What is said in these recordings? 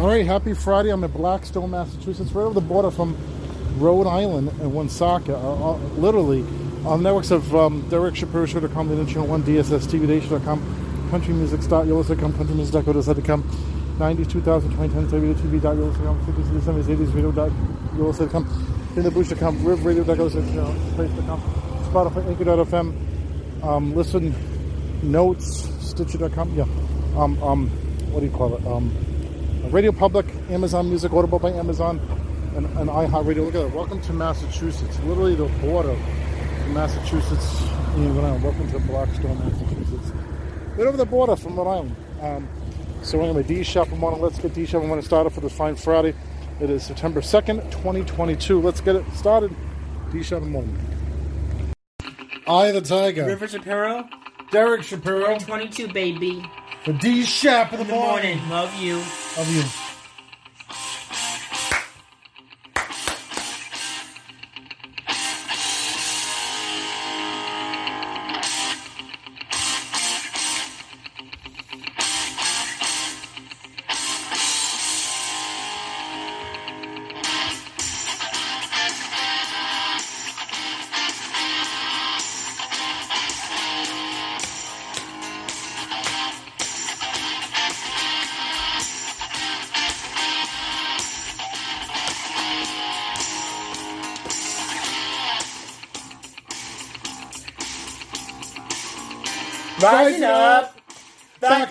All right, happy Friday. I'm in Blackstone, Massachusetts, right over the border from Rhode Island and Woonsocket. Literally, on the networks of Derek Shapiro, show.com, The Channel 1, DSSTV.com, countrymusic.com, countrymusic.com, 92,000, 2010, TV.com, 50s, 70s, 80s, radio.com, Vinnie the Booch.com, riverradio.com, place.com, Spotify, anchor.fm, listen, notes, stitcher.com, yeah, what do you call it, Radio Public, Amazon Music, Audible by Amazon, and iHeartRadio. Look at that. Welcome to Massachusetts, literally the border of Massachusetts, and Rhode Island. Welcome to Blackstone, Massachusetts, right over the border from Rhode Island. So we're going to D-Shop. Let's get D-Shop. I'm going to start off with this fine Friday. It is September 2nd, 2022. Let's get it started. D-Shop in the morning. Eye of the Tiger. River Shapiro. Derek Shapiro. 22, baby. For D-Shop in the morning. Love you. Love you. Rising up, back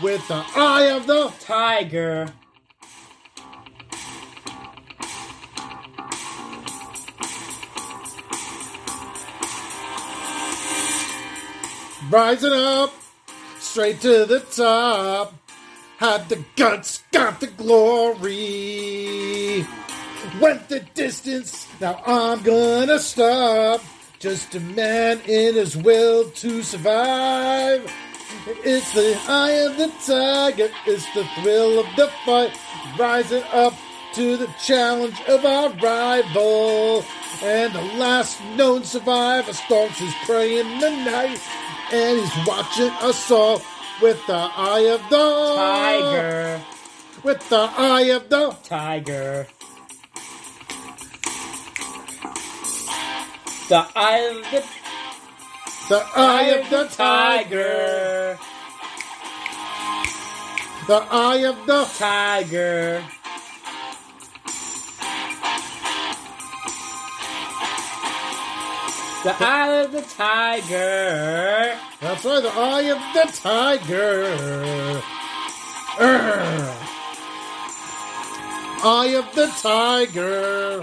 with the eye of the tiger. Rising up, straight to the top. Had the guts, got the glory. Went the distance, now I'm gonna stop. Just a man in his will to survive. It's the eye of the tiger. It's the thrill of the fight. Rising up to the challenge of our rival. And the last known survivor stalks his prey in the night. And he's watching us all with the eye of the tiger. With the eye of the tiger. The eye of the tiger. The eye of the tiger. The eye of the tiger. That's right, the eye of the tiger. Eye of the tiger.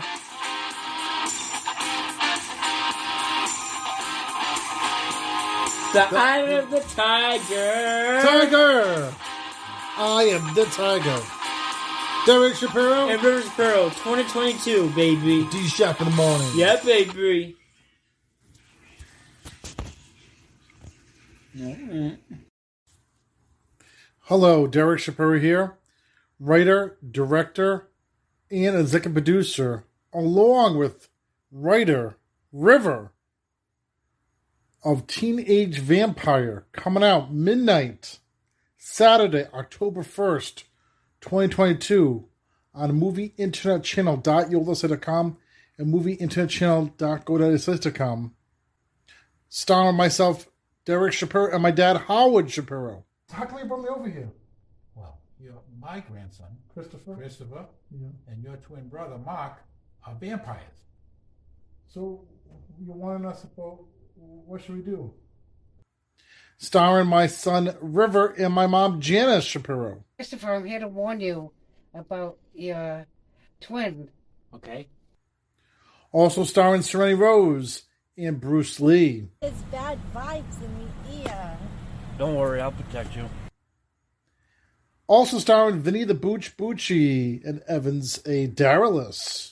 The eye of the tiger. Tiger! I am the tiger. Derek Shapiro. And River Shapiro, 2022, baby. D-Shop in the morning. Yeah, baby. Hello, Derek Shapiro here. Writer, director, and executive producer, along with writer River of Teenage Vampire, coming out midnight, Saturday, October 1st, 2022, on movieinternetchannel.yolasite.com and movieinternetchannel.godaddy.com. Starring myself, Derek Shapiro, and my dad, Howard Shapiro. How can you bring me over here? Well, my grandson, Christopher, yeah, and your twin brother, Mark, are vampires. So, you're wanting us about what should we do? Starring my son, River, and my mom, Janice Shapiro. Christopher, I'm here to warn you about your twin. Okay. Also starring Serenity Rose and Bruce Lee. There's bad vibes in the ear. Don't worry, I'll protect you. Also starring Vinnie the Booch Boochie and Evans A. Darylis.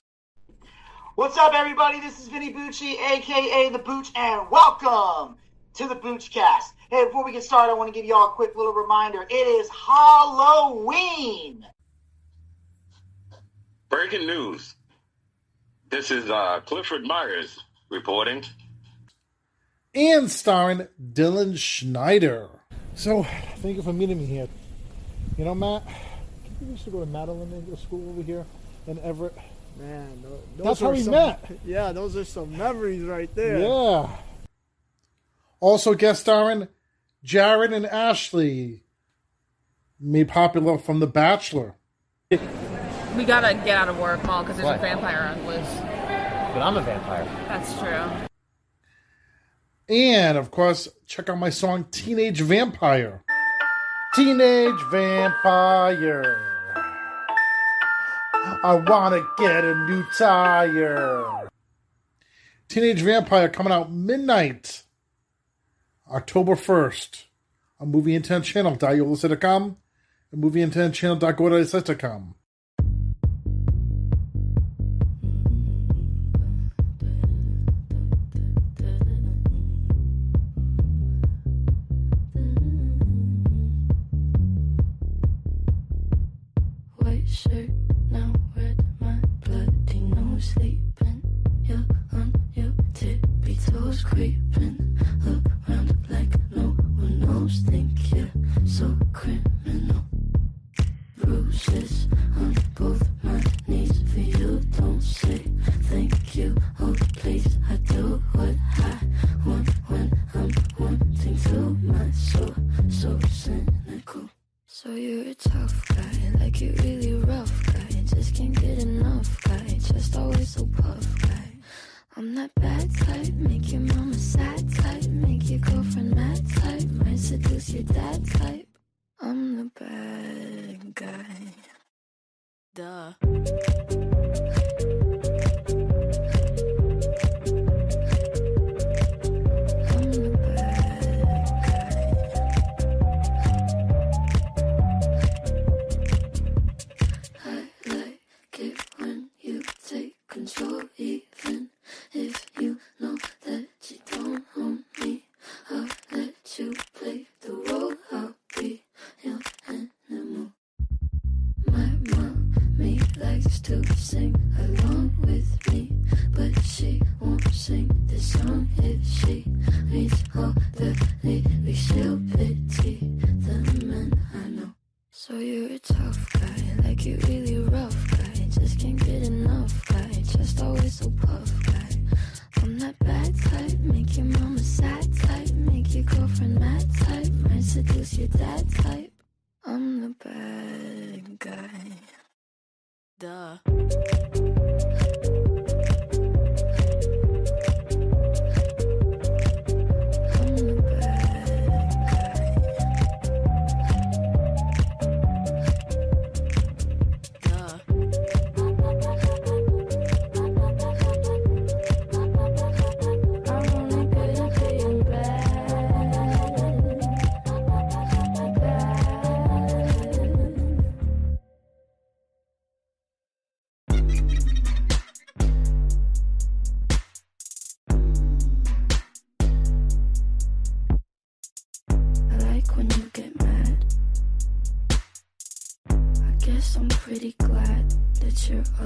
What's up, everybody? This is Vinnie Bucci, a.k.a. The Booch, and welcome to the Boochcast. Hey, before we get started, I want to give y'all a quick little reminder. It is Halloween. Breaking news. This is Clifford Myers reporting. And starring Dylan Schneider. So, thank you for meeting me here. You know, Matt, you used to go to Madeline School over here in Everett. Man, that's how we met. Yeah, those are some memories right there. Yeah. Also guest starring Jared and Ashley, made popular from The Bachelor. We gotta get out of work, Paul, because there's a vampire on loose. But I'm a vampire. That's true. And, of course, check out my song, Teenage Vampire. Teenage Vampire. I want to get a new tire. Teenage Vampire coming out midnight, October 1st, on movieinternetchannel.yolasite.com and movieinternetchannel.godaddy.com.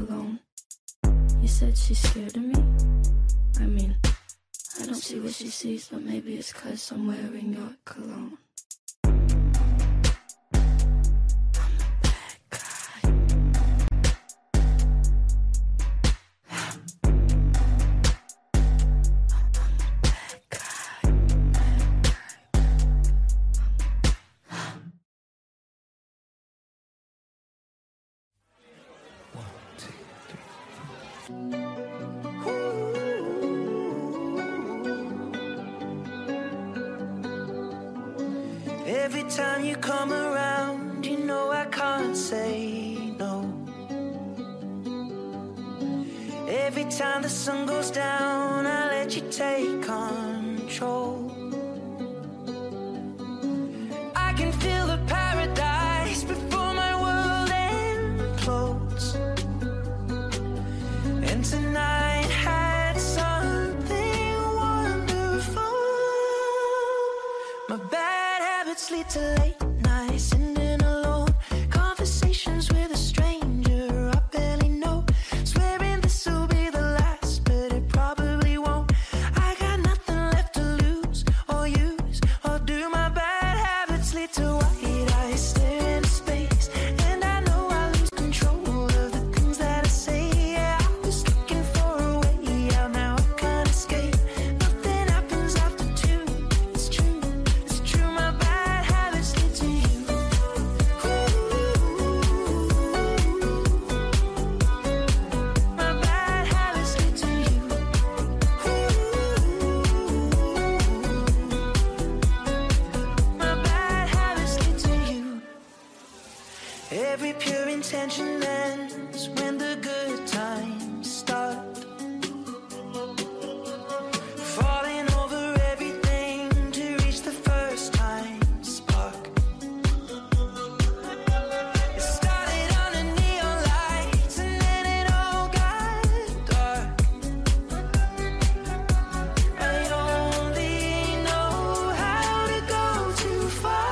alone. You said she's scared of me? I mean, I don't see what she sees, but maybe it's 'cause I'm wearing your cologne. Every time you come around, you know I can't say no. Every time the sun goes down, I let you take control. I can feel the paradise before my world implodes. And tonight had something wonderful. My back lead to late nights, sitting alone, conversations with a stranger I barely know, swearing this will be the last, but it probably won't. I got nothing left to lose or use, or do my bad habits lead to white eyes staring into space, and I know I lose control of the things that I say. Yeah, I was looking for a way out, now I can't escape. Nothing happens after 2, it's true. Every pure intention ends when the good times start. Falling over everything to reach the first time spark. It started on a neon light and then it all got dark. I only know how to go too far.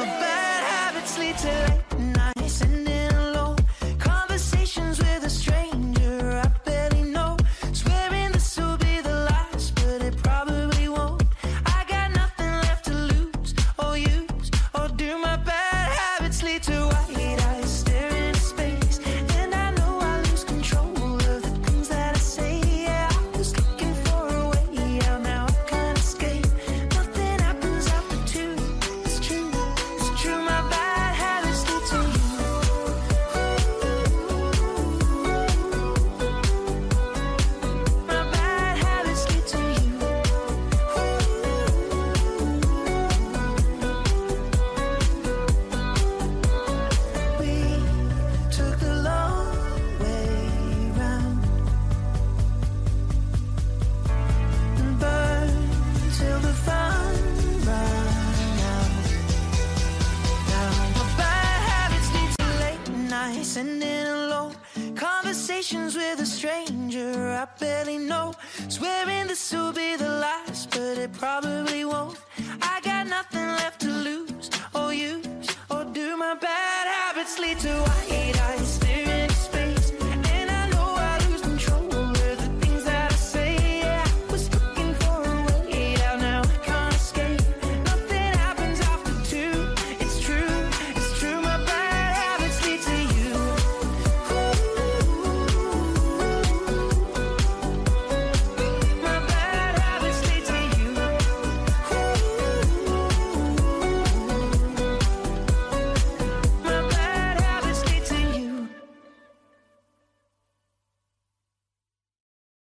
My bad habits lead to late nights, sitting alone, conversations with a stranger I barely know, swearing this will be the last, but it probably won't. I got nothing left to lose or use, or do my bad habits lead to white eyes staring into space, and I know I lose control of the things that I say. Yeah, I was looking for a way out, now I can't escape. Nothing happens after 2, it's true. It's true, my bad habits lead to you. My bad habits lead to you. We took the long way round and burned till the fun ran out. Now my bad habits lead to late nights and in alone, conversations with a stranger I barely know, swearing this will be the last, but it probably won't. I got nothing left to lose or use, or do my bad habits lead to white eyes staring into space, and I know I lose control of the things that I say. Yeah, I was looking for a way out, now I can't escape. Nothing happens after 2, it's true. It's true, my bad habits lead to you. My bad habits lead to you. My bad habits lead to you.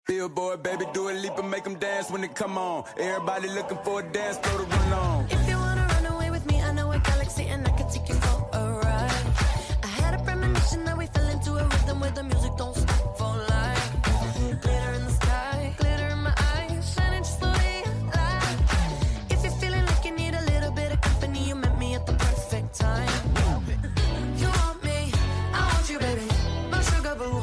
Billboard, baby, do a leap and make them dance when they come on. Everybody looking for a dance, throw the run on. If you wanna run away with me, I know a galaxy and I can take you for a ride. I had a premonition that we fell into a rhythm where the music don't stop for life. Glitter in the sky, glitter in my eyes, shining just the way I like. If you're feeling like you need a little bit of company, you met me at the perfect time. You want me, I want you, baby. My sugar boo,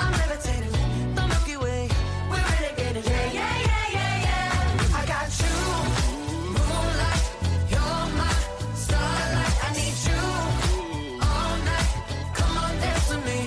I'm levitating. The Milky Way, we're renegading. Yeah, yeah, yeah, yeah, yeah. I got you, moonlight. You're my starlight. I need you all night. Come on, dance with me.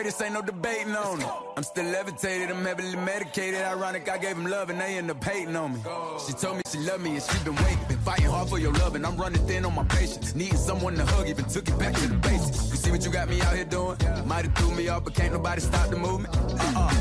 greatest, ain't no debating on it. I'm still levitated, I'm heavily medicated. Ironic, I gave him love and they end up hating on me. She told me she loved me and she been waiting. Been fighting hard for your love and I'm running thin on my patience. Needing someone to hug, even took it back to the basics. You see what you got me out here doing? Might have threw me off, but can't nobody stop the movement.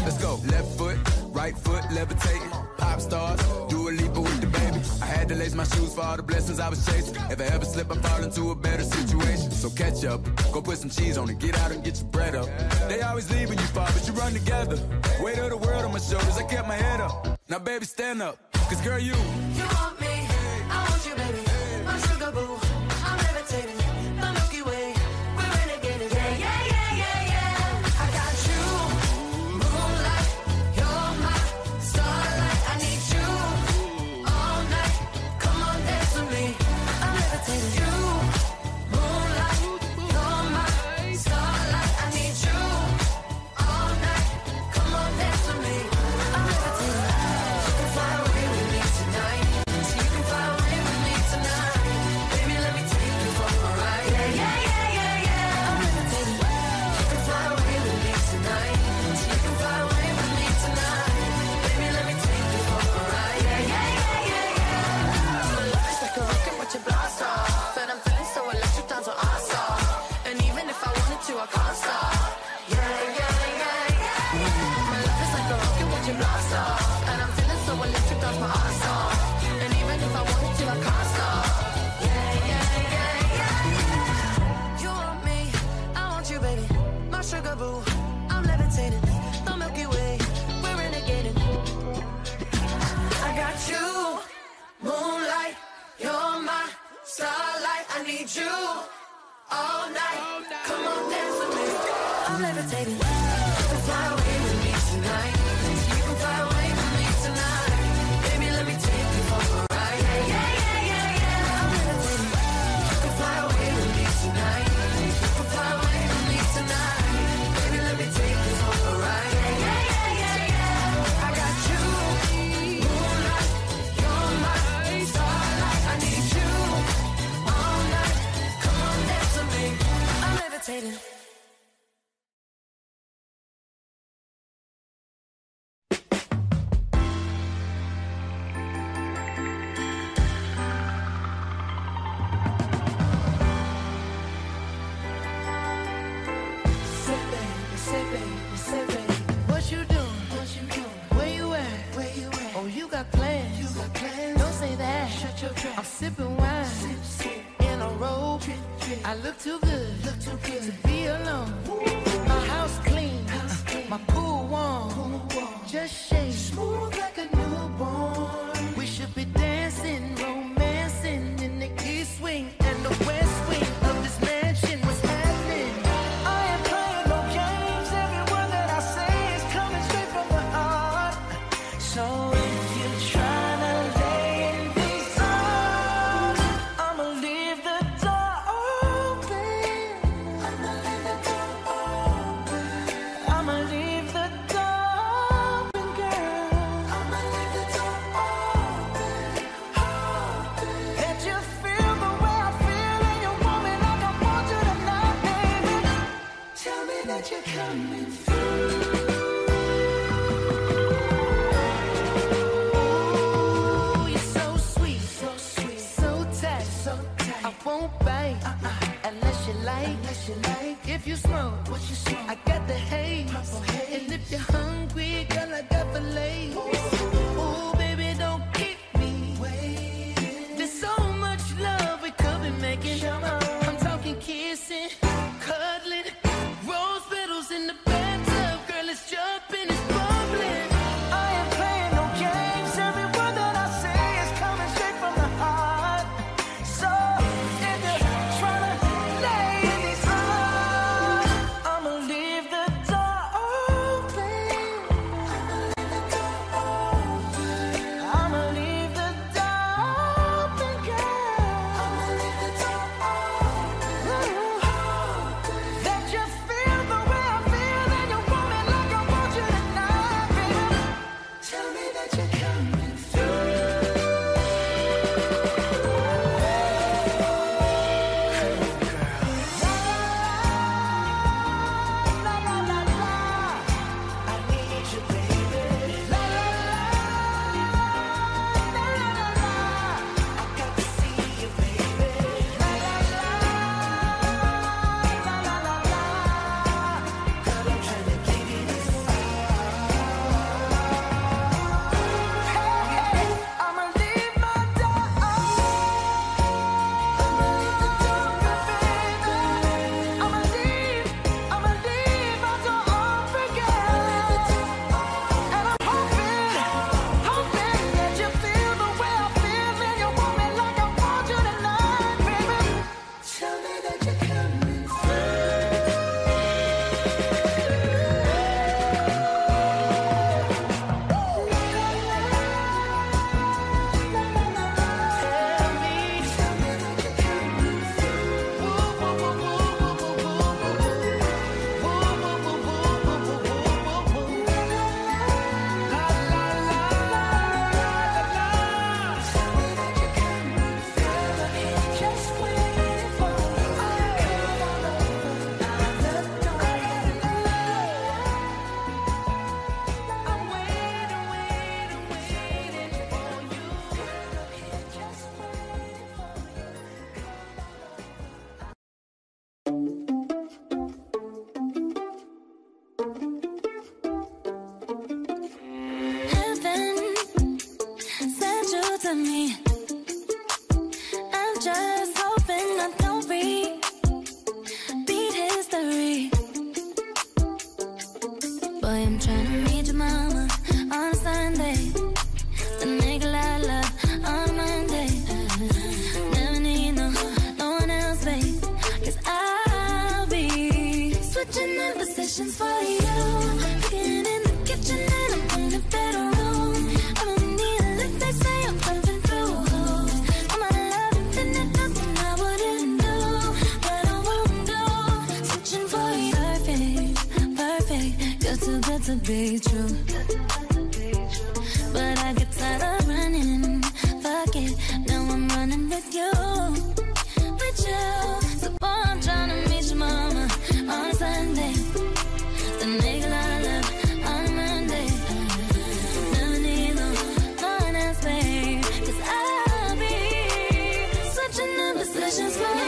Let's go. Left foot, right foot, levitating. Pop stars, do a leaper with the baby. I had to lace my shoes for all the blessings I was chasing. If I ever slip, I fall into a better situation. So catch up, go put some cheese on it, get out and get your bread up. They always leave when you fall, but you run together. Weight of the world on my shoulders, I kept my head up. Now baby, stand up, cause girl, you want me, I want you, baby. My sugar boo, I'm levitating. The Milky Way, we're renegading. Yeah, yeah, yeah, yeah, yeah. I got you, moonlight, you're my starlight. I need you all night, come on, dance with me. I'm levitating. You, moonlight, you're my starlight. I need you all night, come on, dance with me. I'm levitating. You can fly away with me tonight. So you can fly away with me tonight. Baby, let me take you for a ride. Yeah, yeah, yeah, yeah, yeah. I'm levitating. You can fly away with me tonight. So you can fly away with me tonight. Baby, let me take you for a ride. Yeah, yeah, yeah, yeah, yeah. Your love is like a rocket with your blast off. And I'm feeling so electric, that's what I saw. And even if I wanted to, I can't stop. Yeah, yeah, yeah, yeah, yeah. My love is like a rocket with your blast off. And I'm feeling so electric, that's what I saw. And even if I wanted to, I can't stop. Yeah, yeah, yeah, yeah, yeah. You want me, I want you, baby. My sugar boo, I'm levitating. The Milky Way, we're renegading. I got you, moonlight, you're my starlight. I need you all night. Come on, dance with me. I'm levitating. You can fly away with me tonight. You can fly away with me tonight. Baby, let me take you for a ride. Yeah, yeah, yeah, yeah, yeah. I'm levitating. You can fly away with me tonight. You can fly away with me tonight. Baby, let me take you for a ride. Yeah, yeah, yeah, yeah, yeah. I got you, moonlight, you're my starlight. I need you all night. Come on, dance with me. I'm levitating. I'm sipping wine, sip, sip, in a robe. I look too good to be alone. Ooh. My house clean, my pool warm. Just shake, smooth like a newborn. We should be dancing, romancing in the east wing and the west wing of this mansion. What's happening? I am playing no games. Every word that I say is coming straight from the heart. So if you try. If you smoke, what you smoke, I got the haze. And if you're hungry, girl, I got the lace. Oh, baby, don't keep me waiting. There's so much love we could be making. I'm talking kissing, cuddling, rose petals in the bathtub. Girl, it's jumping, it's bubbling. I am playing no games. Every word that I say is coming straight from the heart. So if you're trying to I'ma leave the door open. to me. I'm just hoping I don't repeat history. Boy, I'm trying to meet your mama on Sunday. The nigga I love on Monday. Never need no one else, babe. Cause I'll be switching up positions for you. Cooking in the kitchen and I'm in the bedroom. To be true, but I get tired of running. Fuck it, now I'm running with you, with you. So boy, I'm trying to meet your mama on Sunday. The nigga I love on Monday. Never need no one else, babe. Cause I'll be switching the positions for you.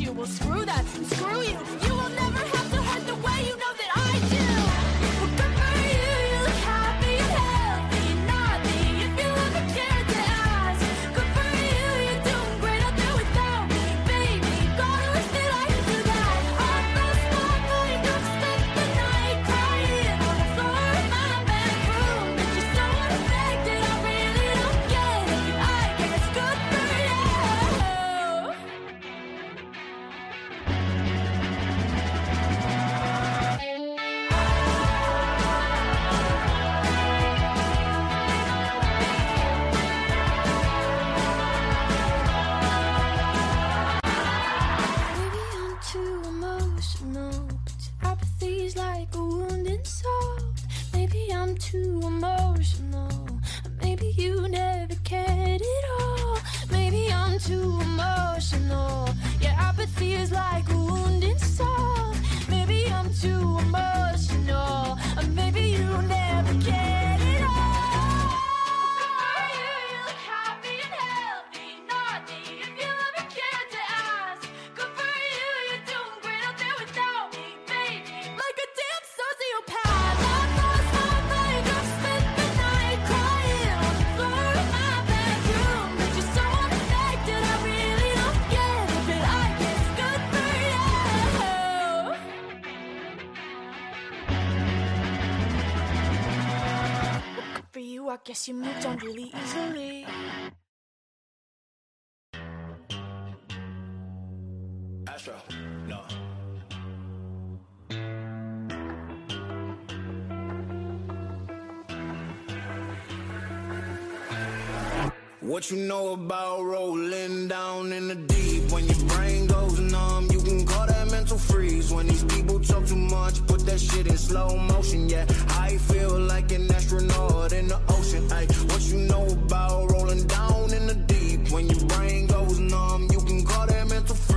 you? Well, screw that, screw you. You will never have to hurt the way you know that I do. Well, good for you, you look happy and healthy, not me. If you ever cared to ask, good for you, you do. Good guess you moved on really easily. Astro, no. What you know about rolling down in the deep? When your brain goes numb, you can call that mental freeze. When these people talk too much, put that shit in slow motion. Yeah, I feel like an astronaut in the ocean. Ay, what you know about rolling down in the deep? When your brain goes numb, you can call that mental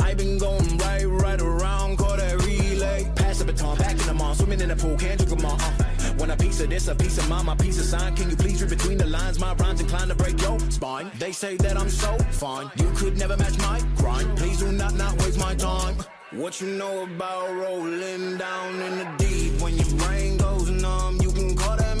I been going right around, call that relay. Pass the baton, back in the mall, swimming in the pool, can't drink them all. Want a piece of this, a piece of mine, my piece of sign. Can you please read between the lines? My rhymes inclined to break your spine. They say that I'm so fine, you could never match my grind. Please do not waste my time. What you know about rolling down in the deep? When your brain goes numb, you can call that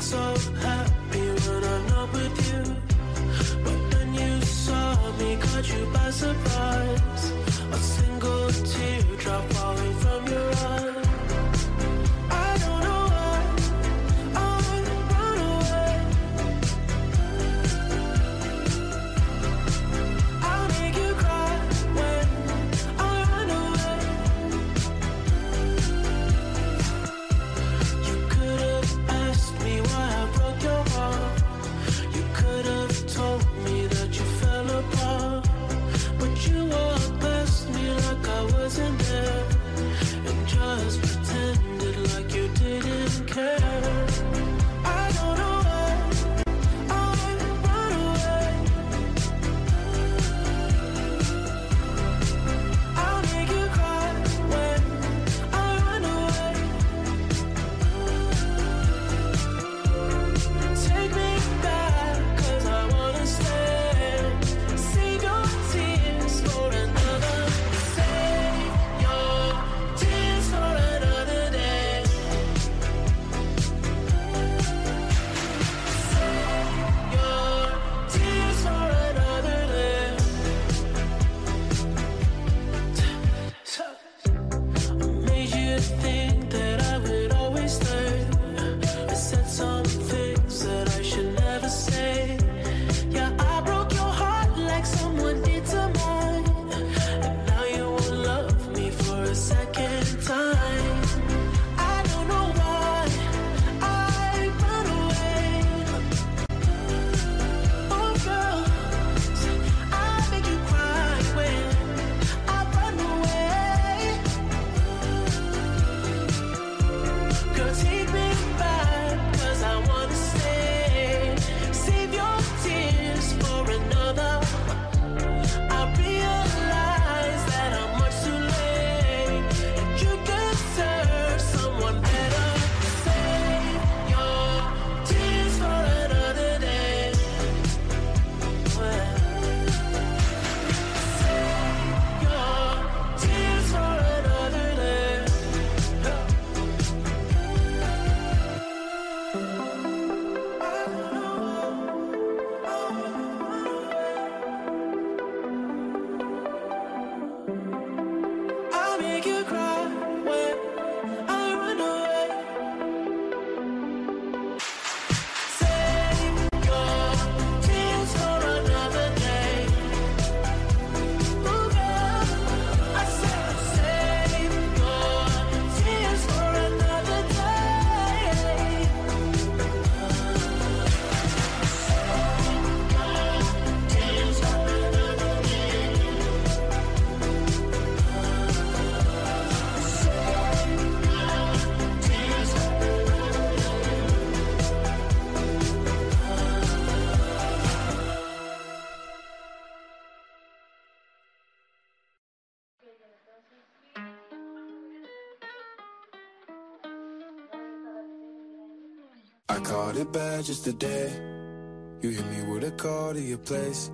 So happy when I'm not with you, but then you saw me, caught you by surprise. A single teardrop falling from your eye. I don't know why I run away. I'll make you cry when I run away. You could have asked me why I broke your heart. You could have told me that you fell apart, but you all blessed me like I wasn't there. I called it bad just today. You hit me with a call to your place.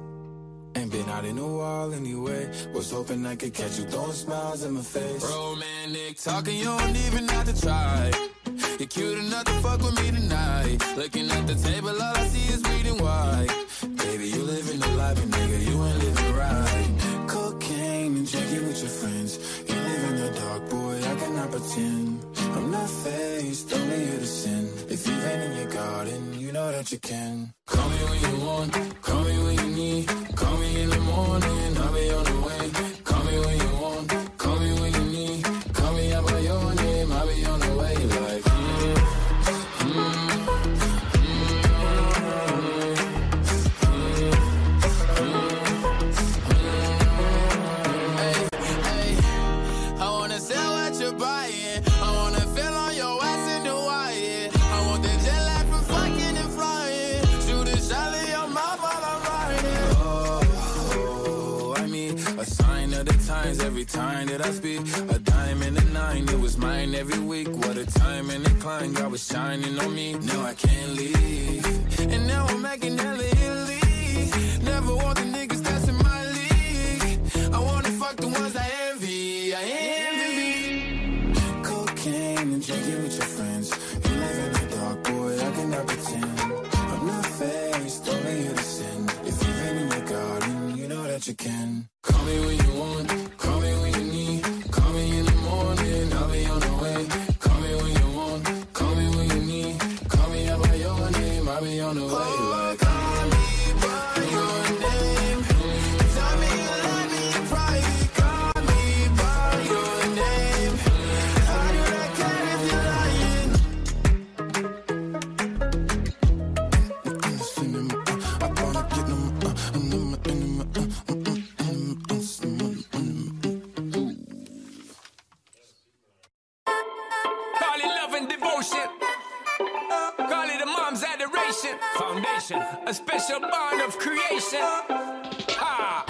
Ain't been out in a while anyway. Was hoping I could catch you throwing smiles in my face. Romantic talking, you don't even have to try. You're cute enough to fuck with me tonight. Looking at the table, all I see is bleeding white. Baby, you living the life, and nigga, you ain't living right. Cocaine and drinking with your friends. You live in the dark, boy, I cannot pretend. I'm not faced, only you to sin. If you ain't in your garden, you know that you can. Call me when you want, call me when you need. Call me in the morning, I'll be on the way. Call me when you want, call me when you need. Call me out by your name, I'll be on the way. Like every time that I speak, a dime and a nine, it was mine every week. What a time and a climb, God was shining on me. Now I can't leave, and now I'm making hella Italy. Never want the niggas that's in my league. I wanna fuck the ones I envy, Cocaine and drinking with your friends. You live in the dark, boy, I cannot pretend. I'm not faced, only you to sin. If you've been in your garden, you know that you can. Call me when you want. A special bond of creation. Ha!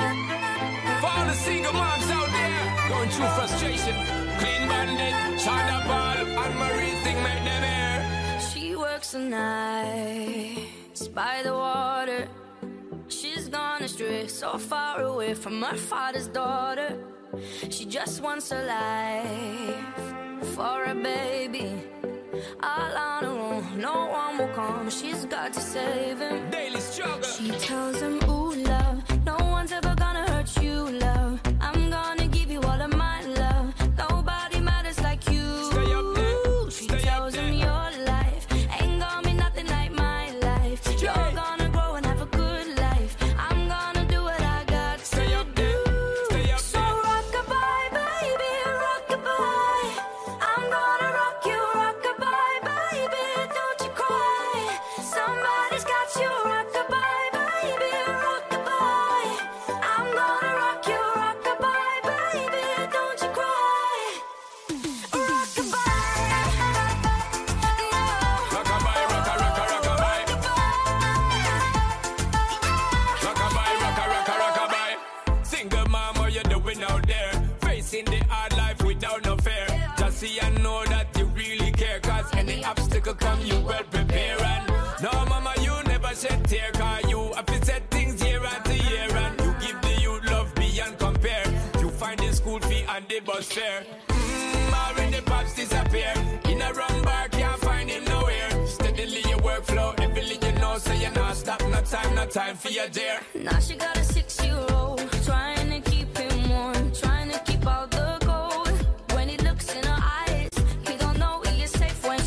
For all the single moms out there going through frustration. Clean bandit, China Ball, and Marie thing made them air. She works the nights by the water. She's gone astray, so far away from her father's daughter. She just wants her life for a baby. All on her own, no one will come. She's got to save him. Daily struggle. She tells him, ooh, love, no one's ever gonna hurt you, love. I'm gonna give you all of my love. Nobody matters like you. Stay up there. She tells him, your life ain't gonna be nothing like my life. You're gonna grow and have a good life. I'm gonna do what I got to do. So rock-a-bye, baby, rock-a-bye. I'm gonna rock you, rock. I know that you really care, cause any obstacle come, you well prepare. And no, mama, you never shed tear, cause you have to set things year after year. And you give the youth love beyond compare. You find the school fee and the bus fare. Already pops disappear. In a wrong bar, can't find him nowhere. Steadily your workflow, everything you know, so you're not stop. No time for your dear. Now she got a 6-year-old, trying to keep him warm, trying to keep all the gold. When he looks in her eyes,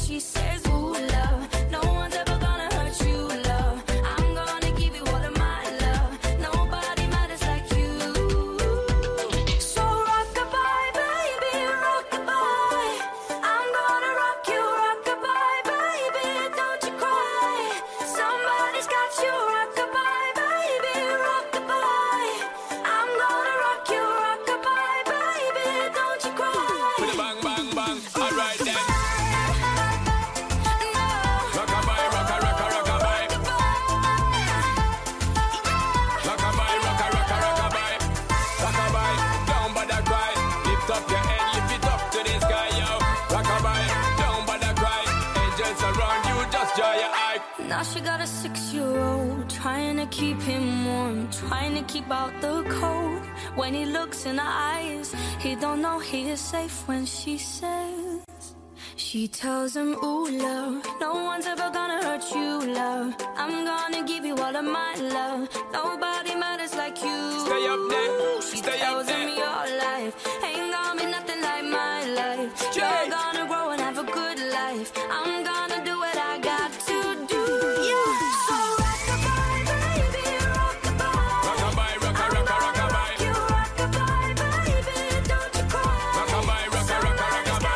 she says, ooh, love, no one's ever gonna hurt you, love. I'm gonna give you all of my love. Nobody matters like you. So rock-a-bye, baby, rock-a-bye. I'm gonna rock you, rock-a-bye, baby, don't you cry. Somebody's got you, rock-a-bye, baby, rock-a-bye. 6-year-old, trying to keep him warm, trying to keep out the cold. When he looks in her eyes, he don't know he is safe when she says. She tells him, ooh, love, no one's ever gonna hurt you, love. I'm gonna give you all of my love. Nobody matters like you. Stay up there. She Stay tells up there. Him your life ain't gonna be nothing like my life. Jake. You're gonna grow and have a good life. I'm gonna do what I got to do. Yeah. So rock-a-bye, baby, rock-a-bye. Rock-a-bye, rock-a-bye, rock-a-bye. You rock-a-bye, baby, don't you cry. Rock-a-bye, rock-a-bye, rock-a-bye.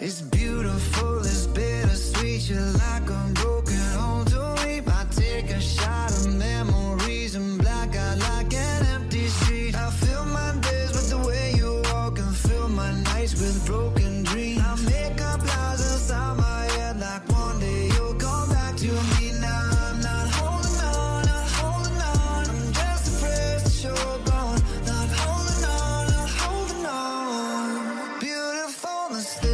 It's beautiful, it's bittersweet, you're like a broken home to me. I take a shot of memories and black out like an empty sheet. I fill my days with the way you walk and fill my nights with broken dreams. I make up lies inside my head like one day you'll come back to me. Now I'm not holding on, not holding on. I'm just depressed that you're gone. Not holding on, not holding on. Beautiful mistake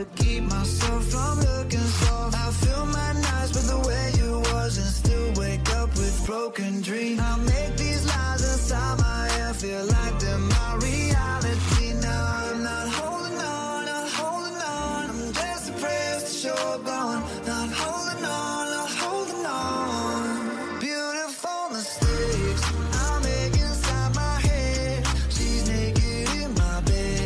to keep myself from looking soft. I fill my nights with the way you was and still wake up with broken dreams. I make these lies inside my head feel like they're my reality. Now I'm not holding on, not holding on. I'm just depressed that you're gone. Not holding on, not holding on. Beautiful mistakes I make inside my head. She's naked in my bed.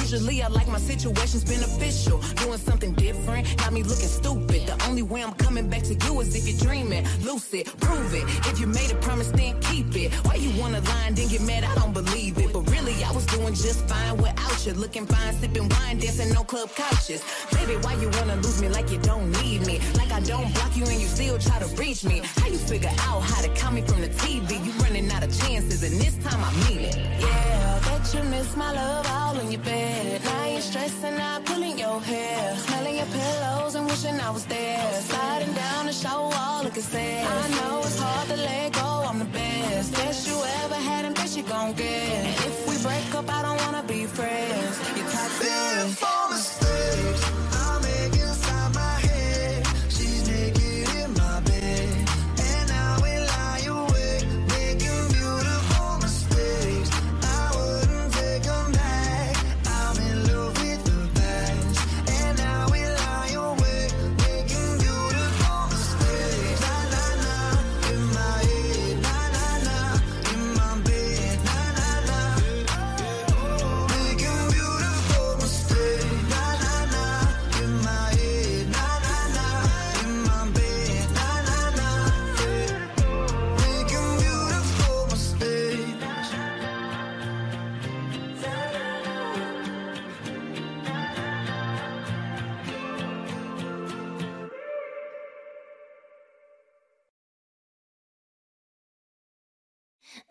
Usually I like my situations beneficial. Doing something different got me looking stupid. The only way I'm coming back to you is if you're dreaming. Lucid, prove it. If you made a promise, then keep it. Why you wanna lie and then get mad? I don't believe it. But really, I was doing just fine without you. Looking fine, sipping wine, dancing on club couches. Baby, why you wanna lose me like you don't need me? Like I don't block you and you still try to reach me. How you figure out how to call me from the TV? You running out of chances and this time I mean it. Yeah, that you miss my love all in your bed. Now you're stressing out, pulling your hair, smelling your pillows and wishing I was there. Sliding down the shower wall, looking sad. I know it's hard to let go, I'm the best. Best you ever had and best you gon' get. And if we break up, I don't wanna be friends. You're toxic. Beautiful mistakes I make inside my head. She's naked in my bed.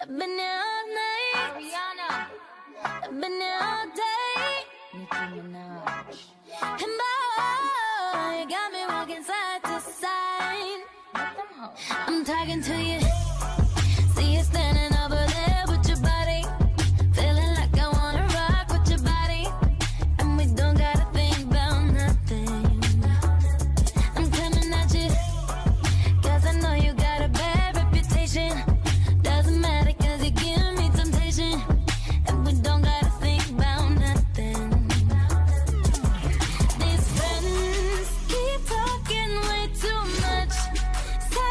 I've been here all night, Ariana. I've been here all day, Nicki Minaj. And boy, you got me walking side to side. I'm talking to you. See you standing over there with your body. Feeling like I wanna rock with your body. And we don't gotta think about nothing. I'm coming at you, cause I know you got a bad reputation. Doesn't matter cause you give me temptation. And we don't gotta think about nothing. These friends keep talking way too much. Say I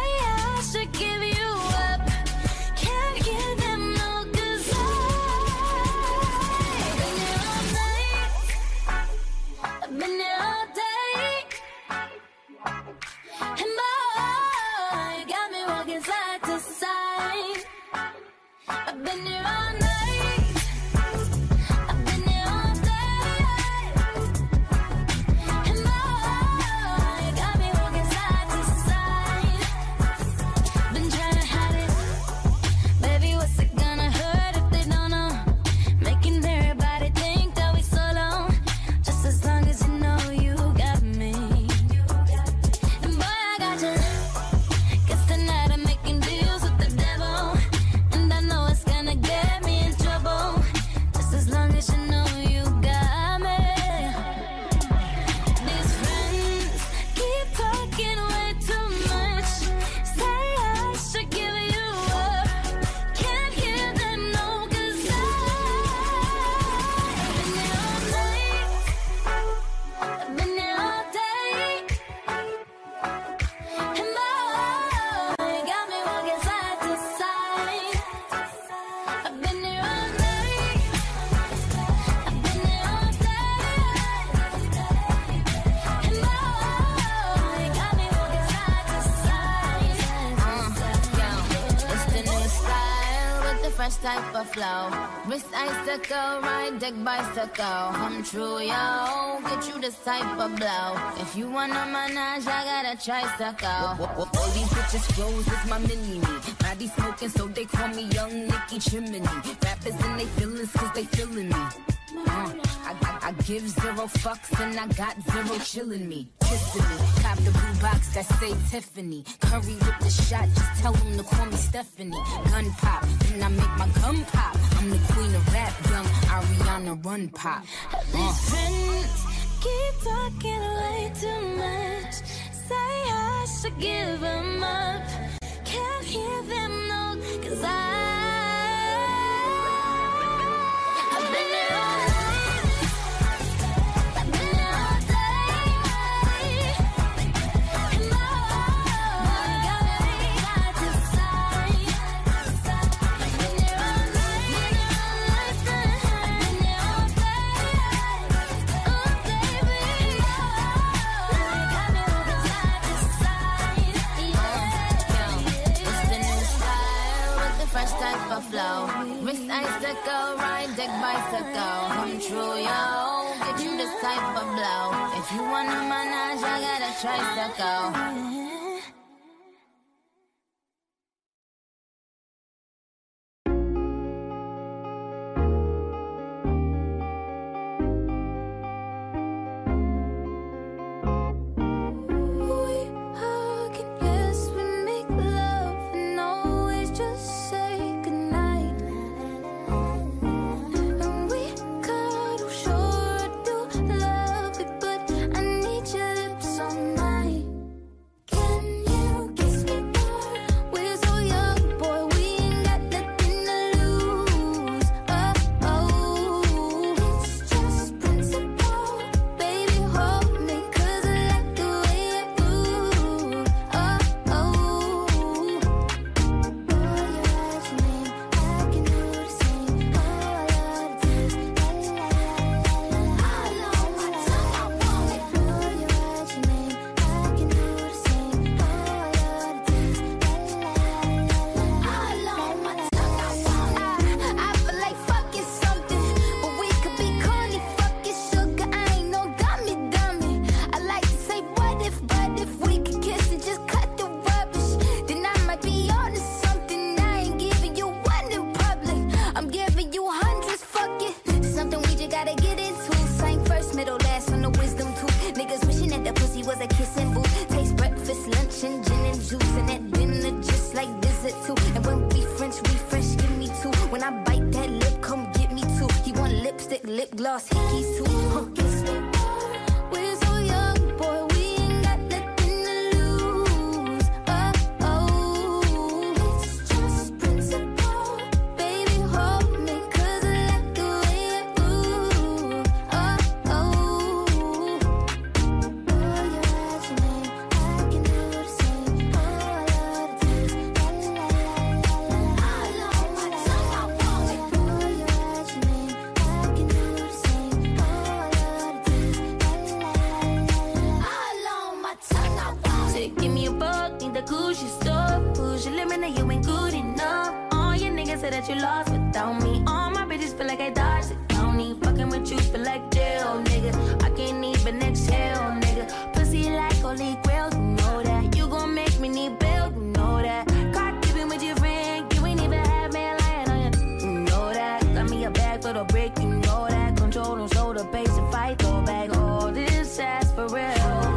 should give you up. Can't give them no cause I've been here all night. I've been here all day. And boy, you got me walking side to side. I've been here all night. I've been here all day. And boy, you got me walking side to side. Been trying to hide it. Baby, what's it gonna hurt if they don't know? Making everybody think that we solo. Just as long as you know you got me. And boy, I got you. Cause tonight I'm making deals with the devil. And I know it's gonna get me in trouble. Just as long as you know you got me. These friends keep talking way too much. Say I should give you up. Can't hear them no cause I've been here all night. I've been here all day. And boy, you got me walking side to side. I've been here all night. I've been here all day. And boy, you got me walking side to side. Yo, it's the new style with the fresh type of flow. Wrist icicle, ride deck bicycle. Come true, yo, get you this type of blow. If you wanna manage, I got a tricycle. All these bitches flows is my mini me. Body smoking, so they call me Young Nicky Chimney. Rappers and they feelings, cause they feeling me. I give zero fucks and I got zero chillin' me. Kissing me, cop the blue box that say Tiffany. Curry with the shot, just tell them to call me Stephanie. Gun pop, then I make my gun pop. I'm the queen of rap, young Ariana Run Pop. These friends keep talking way too much. Say I should give them up. Can't hear them no, cause I've been here all night. I've been here all day. And boy, you got me walking side to side. I've been here all night. Been here all night. Been here all day. Oh, baby. And boy, you got me walking side to side. It's the new style with the fresh type of flow. Wrist icicle, ride deck bicycle. Come true, yo, get you this type of blow. If you wanna manage, I got a tricycle. We hug and yes, we make love and always just say goodnight. And we cuddle, sure I do love it, but I need your lips all night. Can that you ain't good enough. All your niggas say that you lost without me. All my bitches feel like I dodged the county. Fucking with you feel like jail, nigga. I can't even exhale, nigga. Pussy like holy grail, you know that. You gon' make me need bail, you know that. Caught keeping with your friend, you ain't even have man lying on you. You know that. Got me a bag for the break, you know that. Control on shoulder, pace and fight, throw back all this ass for real.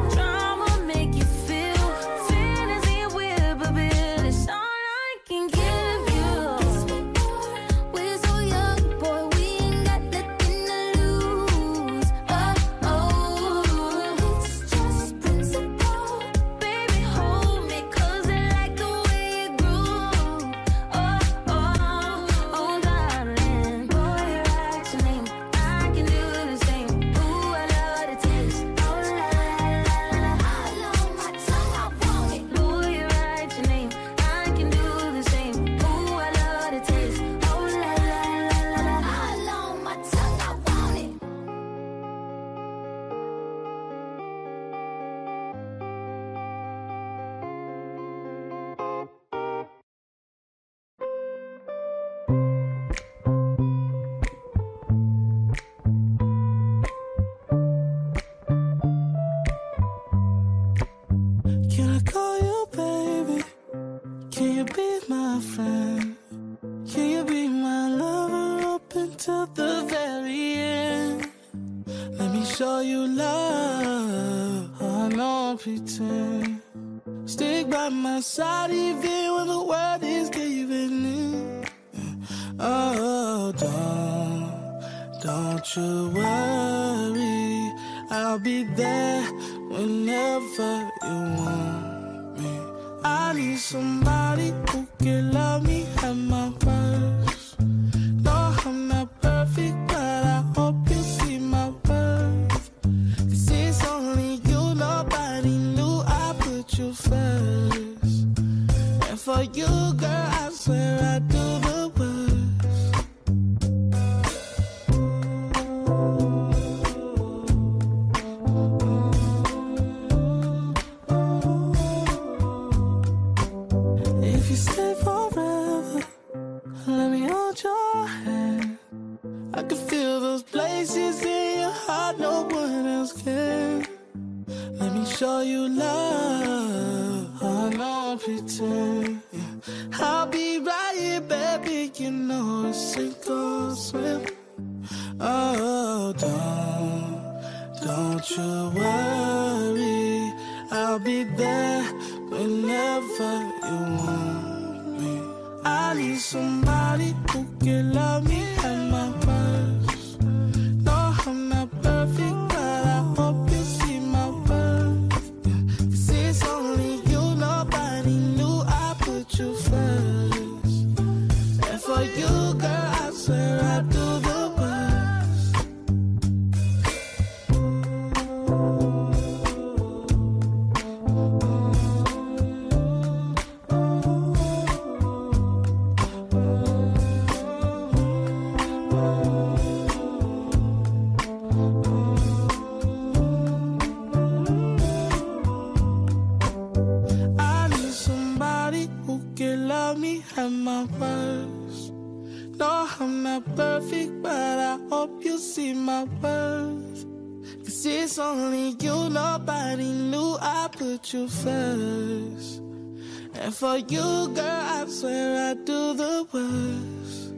For you, girl, I swear I do the worst.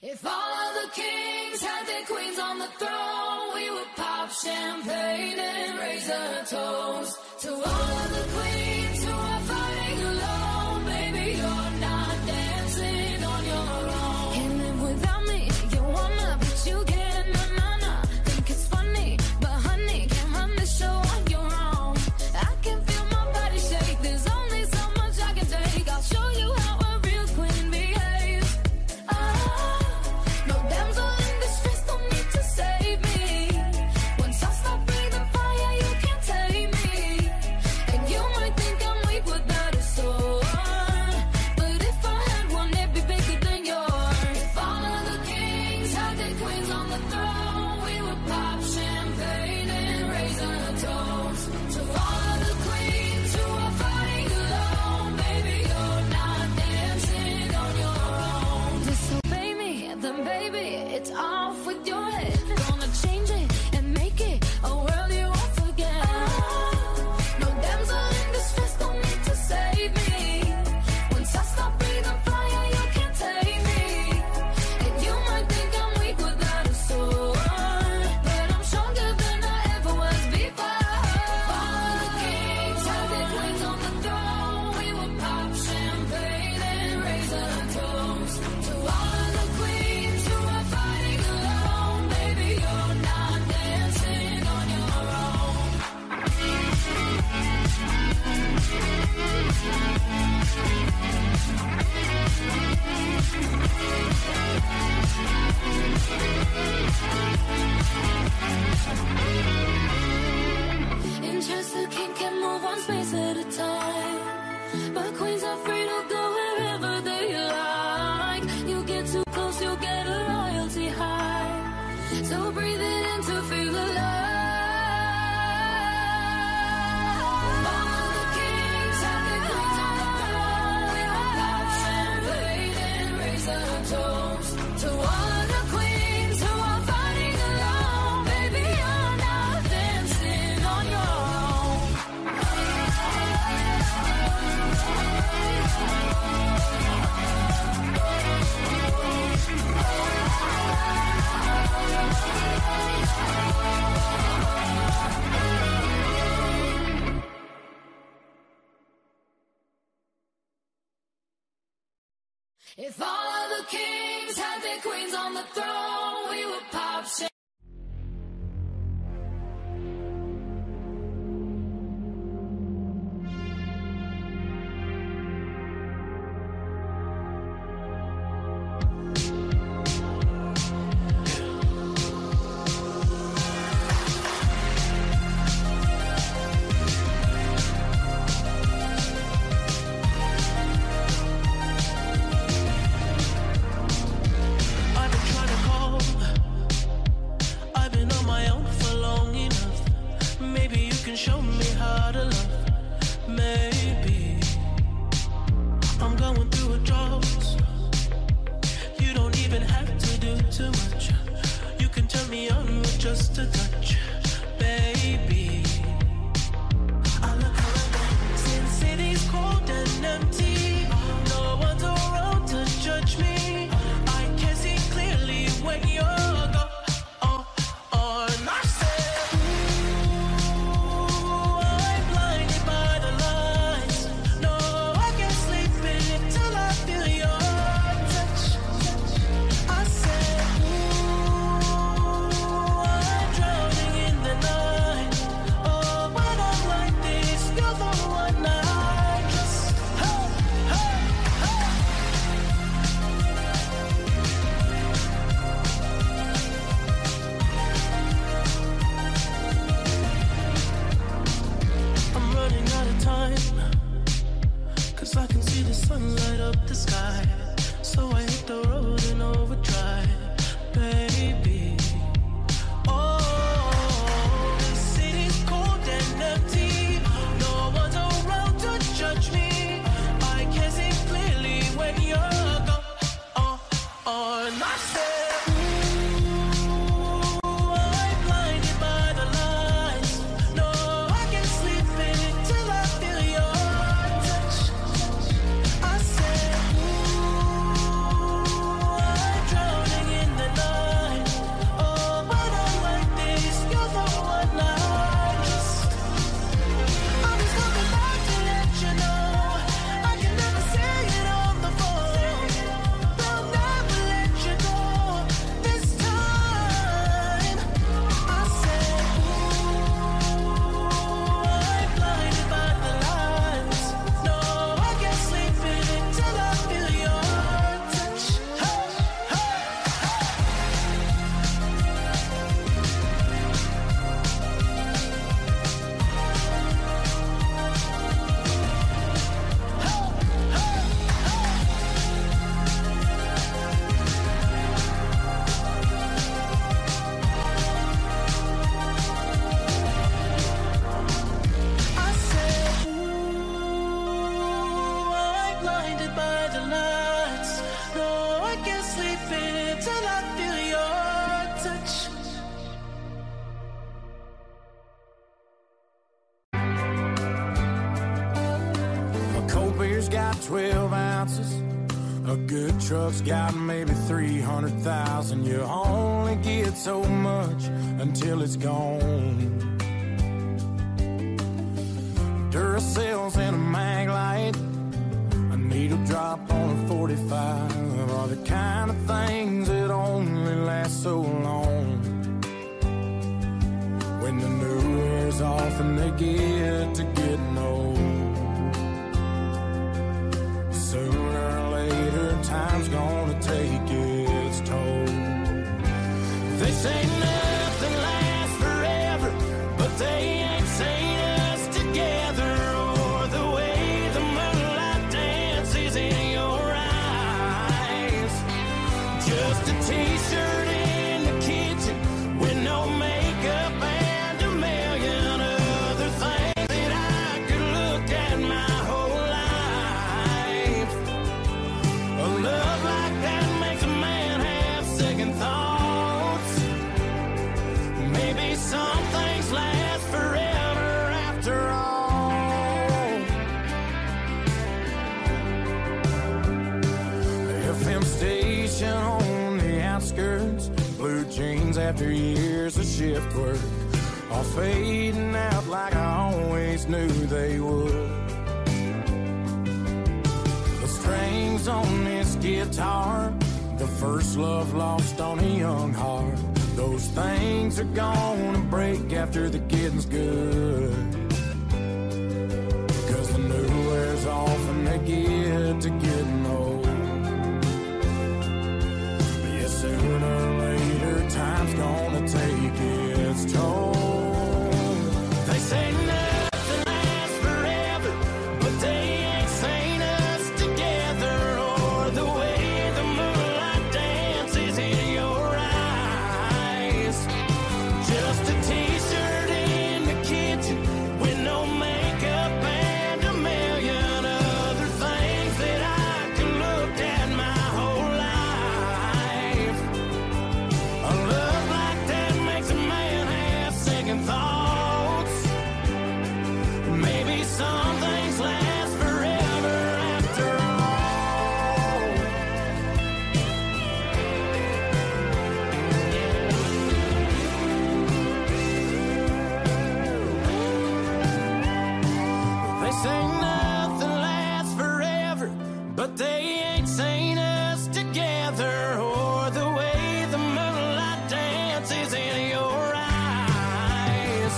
If all of the kings had their queens on the throne, we would pop champagne and raise a toast. To all of the queens who are fighting alone, baby, you're not dancing on your own. Can't live without me, you wanna, but you get a na-na-na. Think it's funny, but honey, can't run this show on your own. I can feel my body shake, there's only so much I can take. I'll show you how a real queen behaves. Ah, no damsel in distress, don't need to save me. Once I stop breathing fire, you can't take me. You So breathe it in to feel the love. All the kings and the queens on the throne. We will laugh and breathe and raise our toes. To all of the queens who are fighting alone, baby, you're now dancing on your own. If all of the kings had their queens on the throne, we would pop shit. Truck's got maybe 300,000. You only get so much until it's gone. Duracells and a mag light, a needle drop on a 45 are the kind of things that only last so long. When the new wears off and they get to getting old, sooner or later time's gonna take its toll. They say nothing lasts forever, but they ain't seen us together or the way the moonlight dances in your eyes. Just a t-shirt in the kitchen, 3 years of shift work, all fading out like I always knew they would. The strings on this guitar, the first love lost on a young heart. Those things are gonna break after the getting's good. Cause the new wears off and they get to getting old. Yeah, sooner or later time's gonna take its toll. They say nothing lasts forever, but they ain't seen us together. Or the way the moonlight dances in your eyes. Just a t-shirt in the kitchen with no makeup and a million other things that I could look at my whole life. A love like that makes a man have second thoughts. Maybe some things last forever after all. They say nothing lasts forever, but they ain't seen us together. Or the way the moonlight dances in your eyes.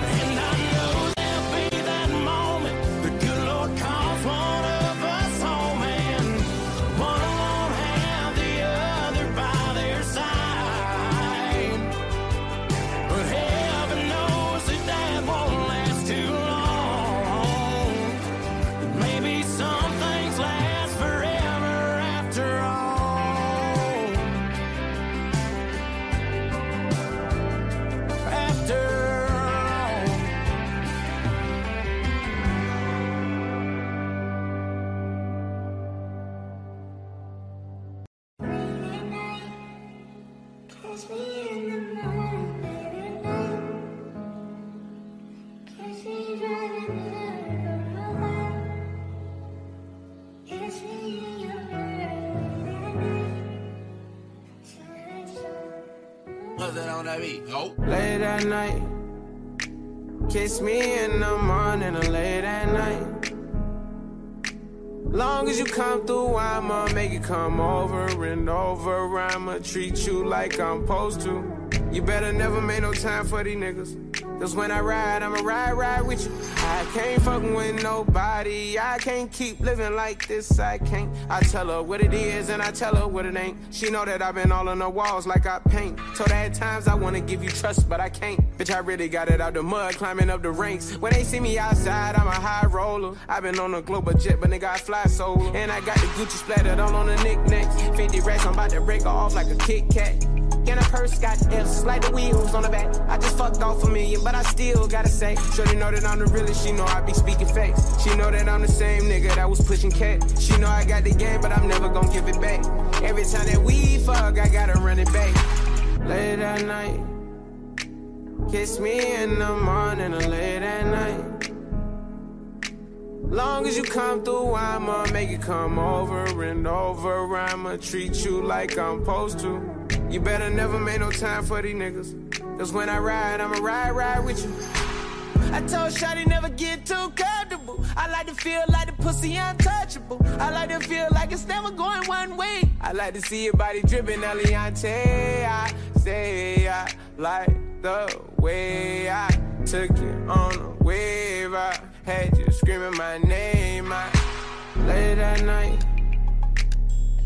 And I know there'll be that moment the good Lord calls one of us home, and one won't have the other by their side. But heaven knows that that won't last too long. Maybe some things last forever after all. After all. Catch me in the morning, baby, no. Catch me driving down the road. Catch me in your arms at night. Till it's over. Put that on that beat. Go. Late at night, kiss me in the morning or late at night. Long as you come through, I'ma make it come over and over. I'ma treat you like I'm supposed to. You better never make no time for these niggas. Cause when I ride, I'ma ride with you. I can't fucking with nobody. I can't keep living like this, I can't. I tell her what it is and I tell her what it ain't. She know that I've been all on the walls like I paint. Told her at times I wanna give you trust, but I can't. Bitch, I really got it out the mud, climbing up the ranks. When they see me outside, I'm a high roller. I've been on a global jet, but nigga, I fly solo. And I got the Gucci splattered all on the knickknacks. 50 racks, I'm about to break her off like a Kit Kat. And a purse got F's, like the wheels on the back. I just fucked off $1 million, but I still gotta say. Shorty know that I'm the realest, she know I be speaking facts. She know that I'm the same nigga that was pushing cat. She know I got the game, but I'm never gonna give it back. Every time that we fuck, I gotta run it back. Late at night, kiss me in the morning or late at night. Long as you come through, I'ma make it come over and over. I'ma treat you like I'm supposed to. You better never make no time for these niggas. Cause when I ride, I'ma ride with you. I told Shawty never get too comfortable. I like to feel like the pussy untouchable. I like to feel like it's never going one way. I like to see your body dripping, Eliante. I say I like the way I took you on a wave. I had you screaming my name. I late at night.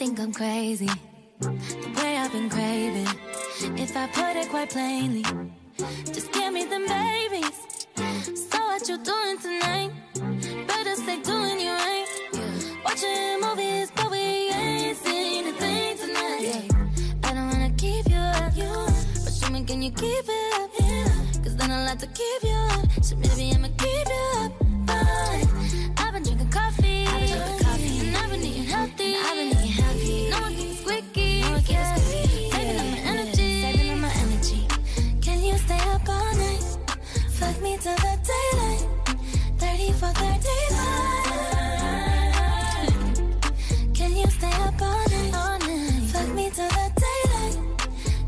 think I'm crazy, the way I've been craving. If I put it quite plainly, just give me them babies. So what you doing tonight? Better stay doing you right. Watching movies, but we ain't seen a thing tonight. I don't wanna keep you up, but show me, can you keep it up? Cause then I'll have to keep you up. So maybe I'ma keep you up. But I've been drinking coffee, and I've been eating healthy. No one gets squeaky. Saving up my energy, Can you stay up all night? Fuck me till the daylight. 30 for 39. Can you stay up all night? Fuck me till the daylight.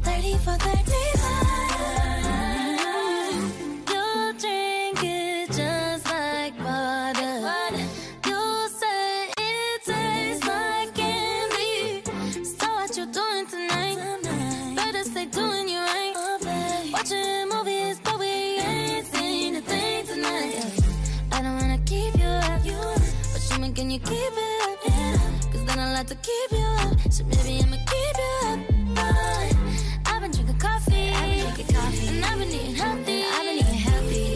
30 for 39. Can you keep it up? Cause then I'll have to keep you up. So maybe I'ma keep you up. But I've been drinking coffee, and I've been eating healthy.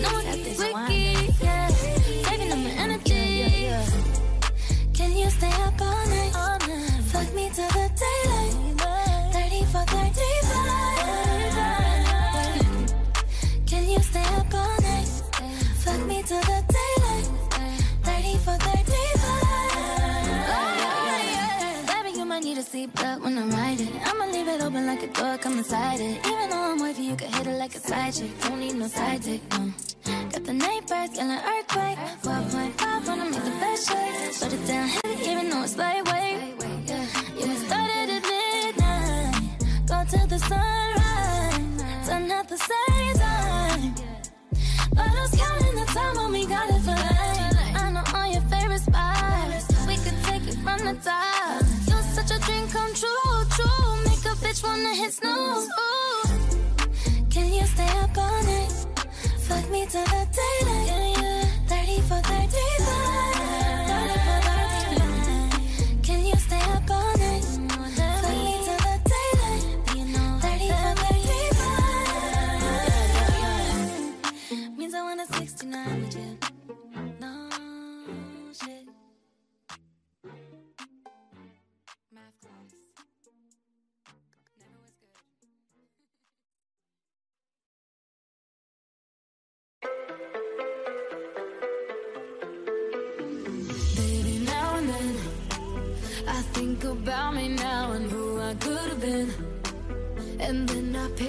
No one gets squeaky, saving up my energy. Can you stay up all night? Fuck me till the daylight. 30 for 35. Can you stay up all night? Fuck me till the daylight. 30 for 35. Baby, you might need a seatbelt when I ride it. I'ma leave it open like a door, come inside it. Even though I'm wavy, you can hit it like a side chick. Don't need no side dick, no. Got the night birds, yelling earthquake. 1.5, wanna make the best shake. Put it down heavy, even though it's lightweight. Yeah, we started at midnight, go till the sunrise. Done at the same time, but I was counting the time when we got it for life. On your favorite spots, we could take it from the top. You're such a dream come true, Make a bitch wanna hit snooze. Can you stay up all night? Fuck me till the daylight. 30 for 35. Can you stay up all night? Fuck me till the daylight. 30 for 35. Means I want a 69 with you. Think about me now and who I could have been. And then I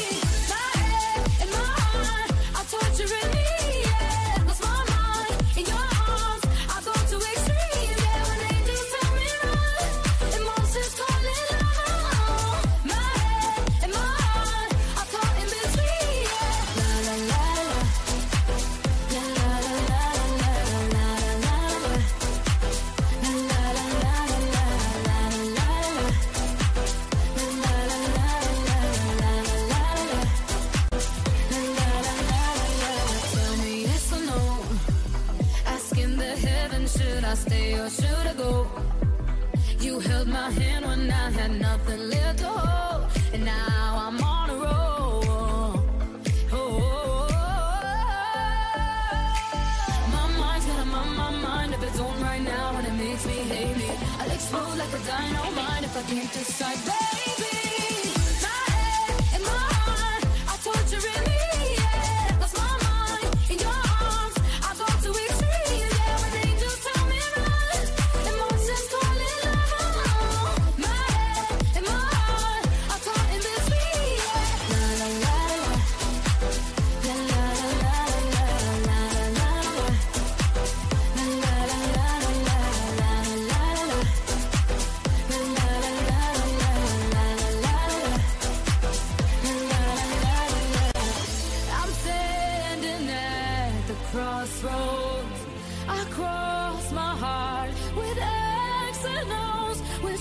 My head and my heart are torturing me.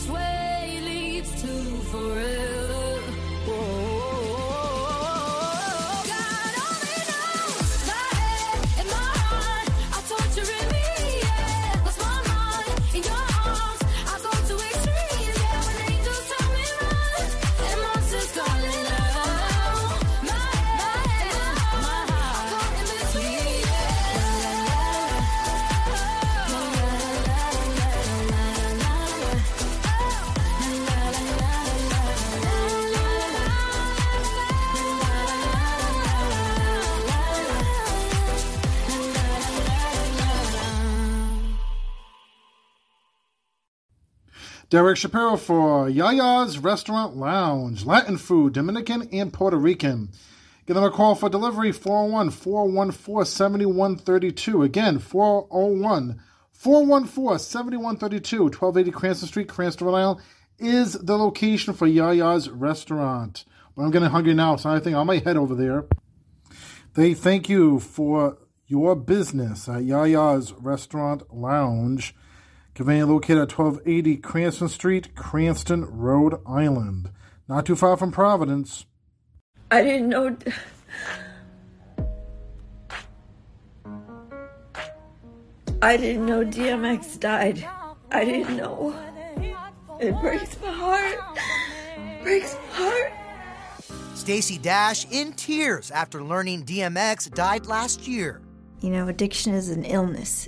way leads to forever. Whoa. Derek Shapiro for Yaya's Restaurant Lounge, Latin food, Dominican and Puerto Rican. Give them a call for delivery, 401-414-7132. Again, 401-414-7132. 1280 Cranston Street, Cranston, Rhode Island, is the location for Yaya's Restaurant. But I'm getting hungry now, so I think I might head over there. They thank you for your business at Yaya's Restaurant Lounge. Conveniently located at 1280 Cranston Street, Cranston, Rhode Island. Not too far from Providence. I didn't know... DMX died. I didn't know. It breaks my heart. Breaks my heart. Stacey Dash in tears after learning DMX died last year. You know, addiction is an illness.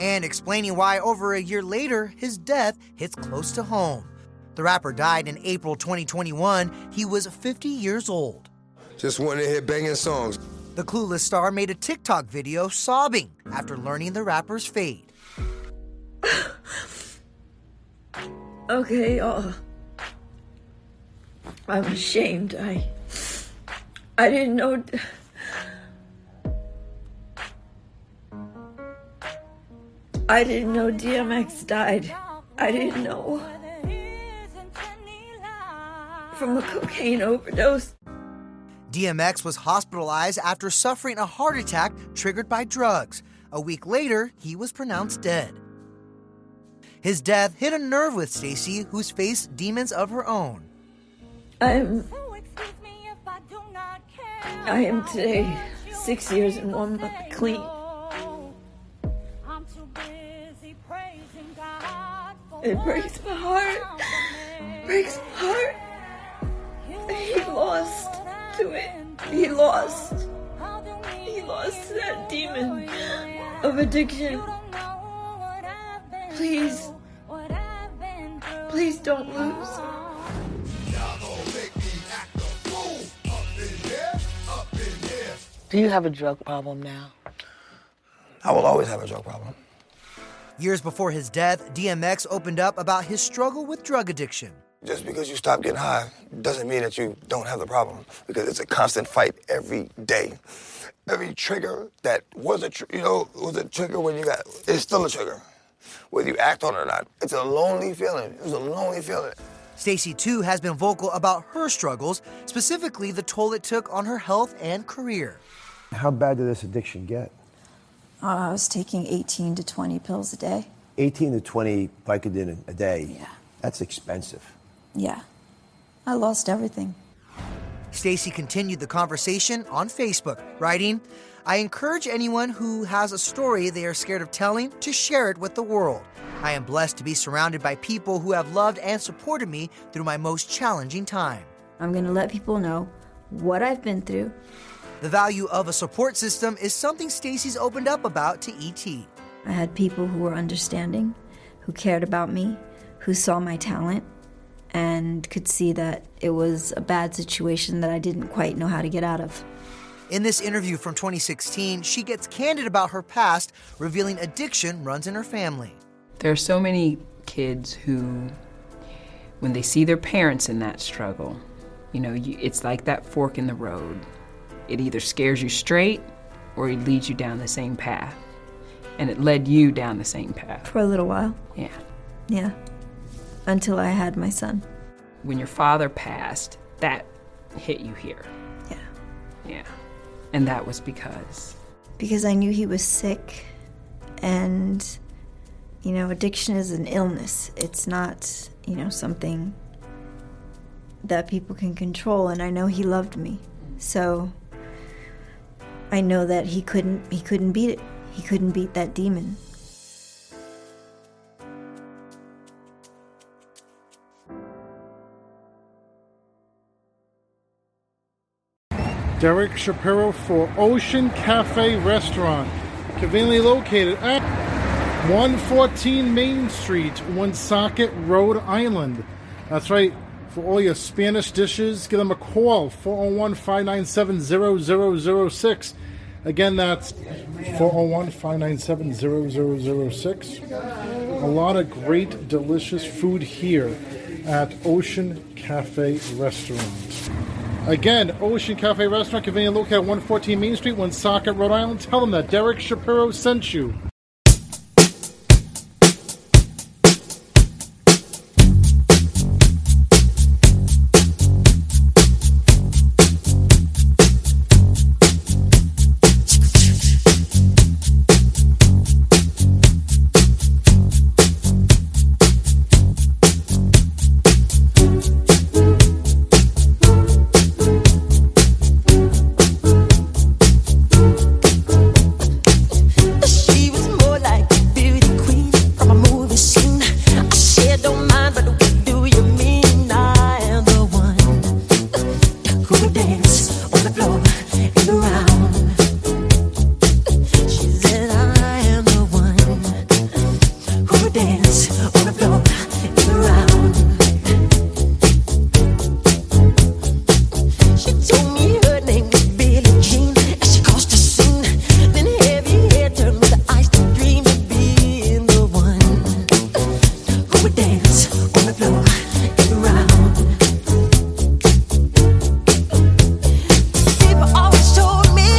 And explaining why over a year later, his death hits close to home. The rapper died in April 2021. He was 50 years old. Just wanted to hear banging songs. The clueless star made a TikTok video sobbing after learning the rapper's fate. Okay, I'm ashamed. I didn't know... I didn't know DMX died. I didn't know. From a cocaine overdose. DMX was hospitalized after suffering a heart attack triggered by drugs. A week later, he was pronounced dead. His death hit a nerve with Stacey, who's faced demons of her own. I am today 6 years and 1 month clean. It breaks my heart. Breaks my heart. He lost to it. He lost to that demon of addiction. Please. Please don't lose. Do you have a drug problem now? I will always have a drug problem. Years before his death, DMX opened up about his struggle with drug addiction. Just because you stop getting high doesn't mean that you don't have the problem, because it's a constant fight every day. Every trigger that was a trigger when you got, it's still a trigger, whether you act on it or not. It's a lonely feeling. It was a lonely feeling. Stacey, too, has been vocal about her struggles, specifically the toll it took on her health and career. How bad did this addiction get? I was taking 18 to 20 pills a day. 18 to 20 Vicodin a day? Yeah. That's expensive. Yeah. I lost everything. Stacey continued the conversation on Facebook, writing, I encourage anyone who has a story they are scared of telling to share it with the world. I am blessed to be surrounded by people who have loved and supported me through my most challenging time. I'm going to let people know what I've been through. The value of a support system is something Stacey's opened up about to E.T. I had people who were understanding, who cared about me, who saw my talent, and could see that it was a bad situation that I didn't quite know how to get out of. In this interview from 2016, she gets candid about her past, revealing addiction runs in her family. There are so many kids who, when they see their parents in that struggle, you know, it's like that fork in the road. It either scares you straight or it leads you down the same path. And it led you down the same path. For a little while. Yeah. Yeah. Until I had my son. When your father passed, that hit you here. Yeah. Yeah. And that was because? Because I knew he was sick, and You know, addiction is an illness. It's not, you know, something that people can control, and I know he loved me. So I know that he couldn't beat it. He couldn't beat that demon. Derek Shapiro for Ocean Cafe Restaurant, conveniently located at 114 Main Street, Woonsocket, Rhode Island. That's right. For all your Spanish dishes, give them a call, 401-597-0006. Again, that's 401-597-0006. A lot of great, delicious food here at Ocean Cafe Restaurant. Again, Ocean Cafe Restaurant, convenient located at 114 Main Street, Woonsocket, Rhode Island. Tell them that Derek Shapiro sent you. Me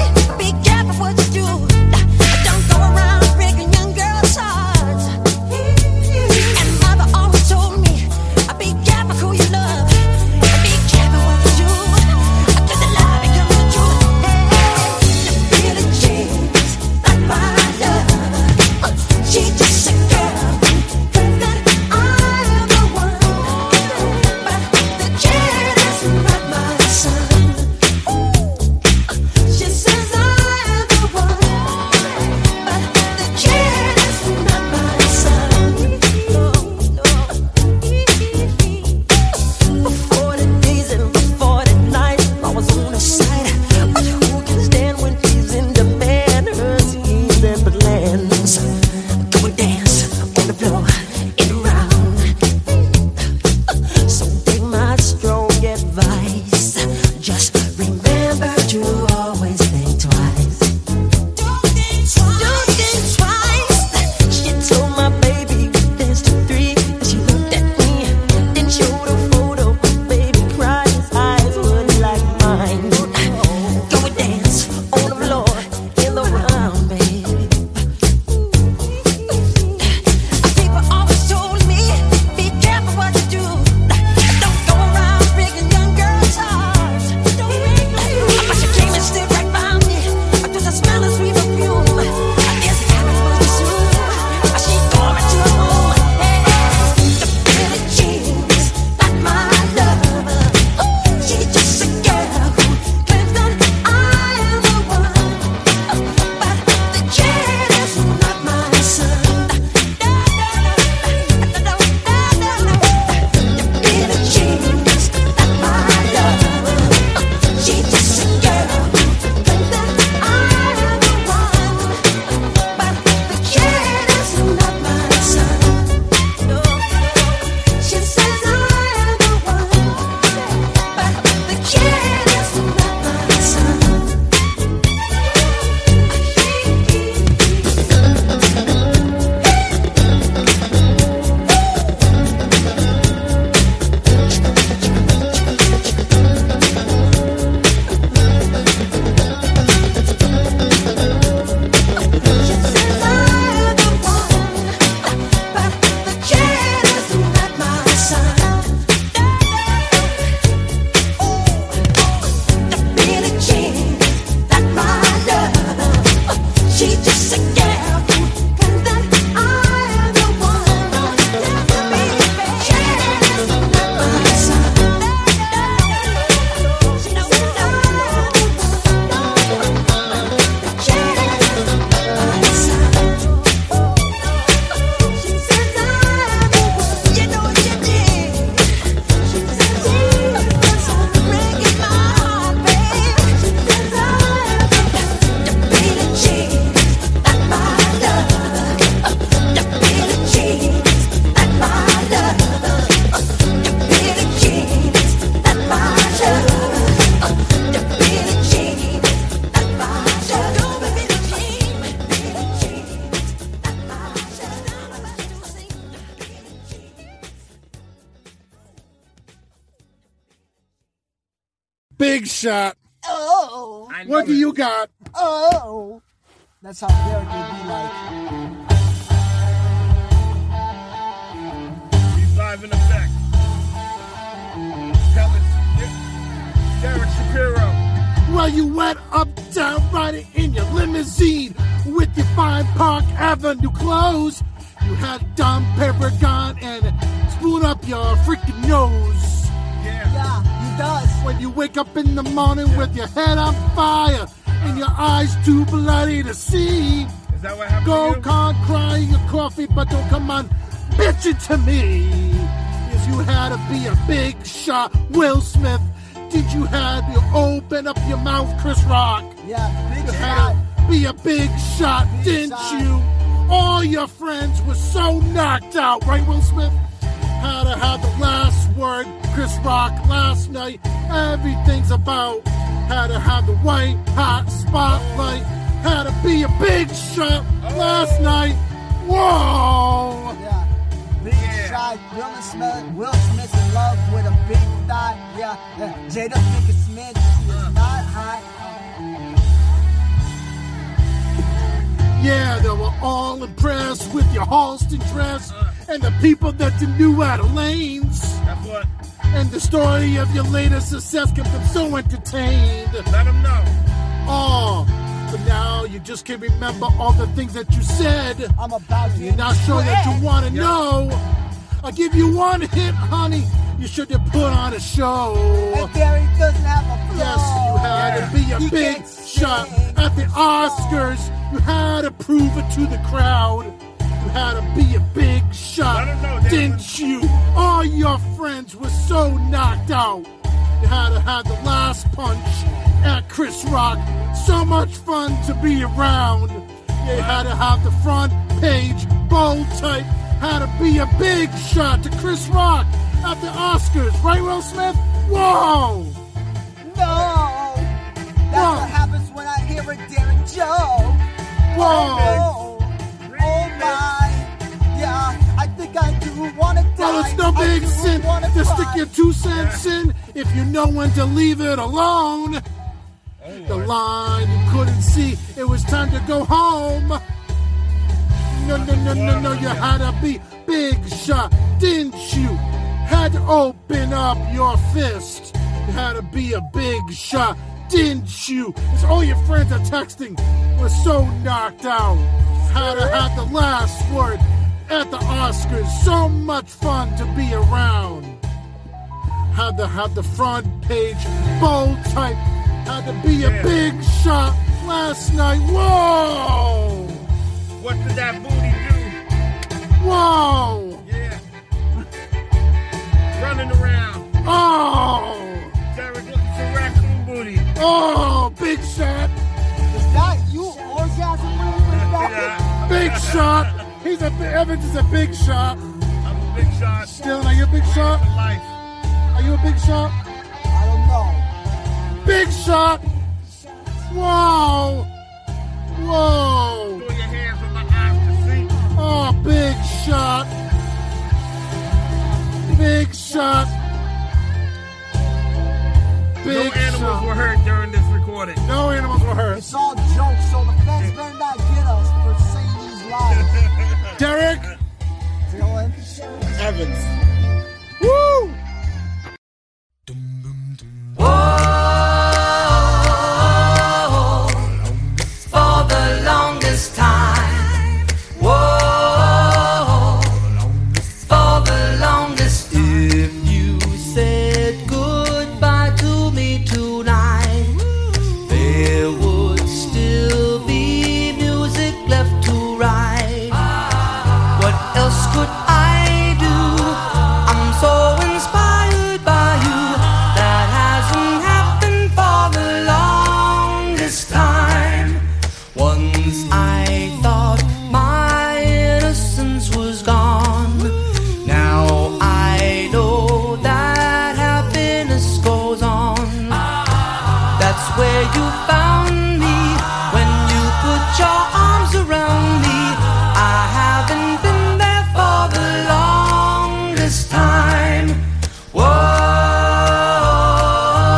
shot. Oh. What do you got? Oh. That's how Derek would be like. He's live in effect. Derek Shapiro. Well, you went uptown riding in your limousine with your fine Park Avenue clothes. You had Dom Perignon and spoon up your freaking nose. Yeah, he does. When you wake up in the morning with your head on fire and your eyes too bloody to see. Is that what happened? Go con crying your coffee, but don't come on bitching to me. Because you had to be a big shot, Will Smith. Did you have you open up your mouth, Chris Rock? Yeah, big you shot. Had to be a big shot, big didn't shot. You? All your friends were so knocked out, right, Will Smith? Had to have the last word, Chris Rock, last night. Everything's about. Had to have the white hot spotlight. Had to be a big shot last night. Whoa! Yeah, big shot. Will Smith in love with a big thought. Yeah, Jada think it's Smith. She is not hot. Yeah, they were all impressed with your Halston dress and the people that you knew out of lanes. That's what. And the story of your latest success kept them so entertained. Let them know. Oh, but now you just can't remember all the things that you said. I'm about to. You're not sure that you want to know. I'll give you one hit, honey. You should have put on a show. And Derek doesn't have a flow. Yes, you had to be a big shot at the Oscars. You had to prove it to the crowd. You had to be a big shot, didn't you? All your friends were so knocked out. You had to have the last punch at Chris Rock. So much fun to be around. You had to have the front page bold type. Had to be a big shot to Chris Rock at the Oscars, right, Will Smith? Whoa! No! That's what happens when I hear a Derek joke. Whoa! Oh my! Yeah, I think I do want to die. Well, it's no big sin to stick your 2 cents in if you know when to leave it alone. Oh, the line you couldn't see, it was time to go home. No, you had to be big shot, didn't you? Had to open up your fist. You had to be a big shot, didn't you? It's all your friends are texting. We're so knocked out. Had to have the last word at the Oscars. So much fun to be around. Had to have the front page bold type. Had to be a big shot last night. Whoa! What did that booty do? Whoa! Yeah. Running around. Oh! Derek looking for raccoon booty. Oh, big shot. Is that you orgasm with that? Big shot. Evans is a big shot. I'm a big shot. Still, are you a big shot? For life. Are you a big shot? I don't know. Big shot. Whoa! Whoa! Oh, big shot. Big shot. Big shot. No animals were hurt during this recording. No animals were hurt. It's all jokes, so the feds better not get us for saying these lies. Derek. Dylan. Evans. Woo! Whoa, for the longest time. Time. Whoa,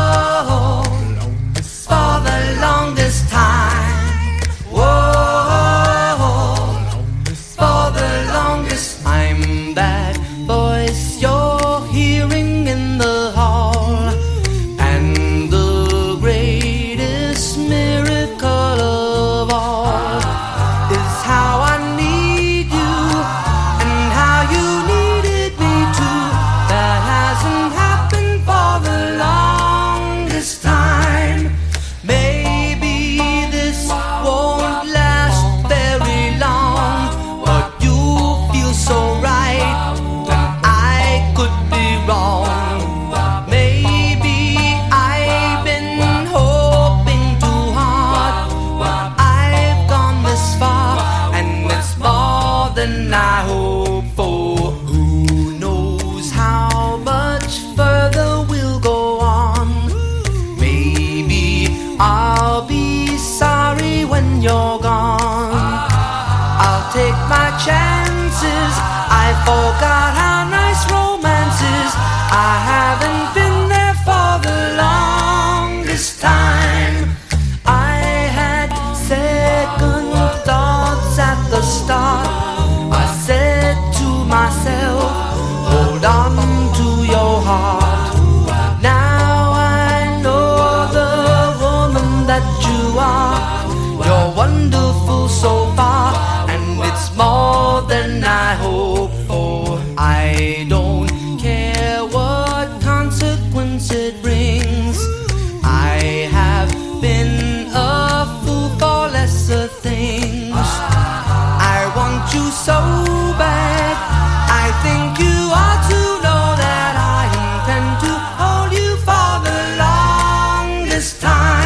Oh God, how nice romance is. I haven't been there for the longest time. I had second thoughts at the start. I said to myself, hold on to your heart. Now I know the woman that you are. You're wonderful so far, and it's more than I hope for. I don't care what consequence it brings. I have been a fool for lesser things. I want you so bad. I think you ought to know that I intend to hold you for the longest time.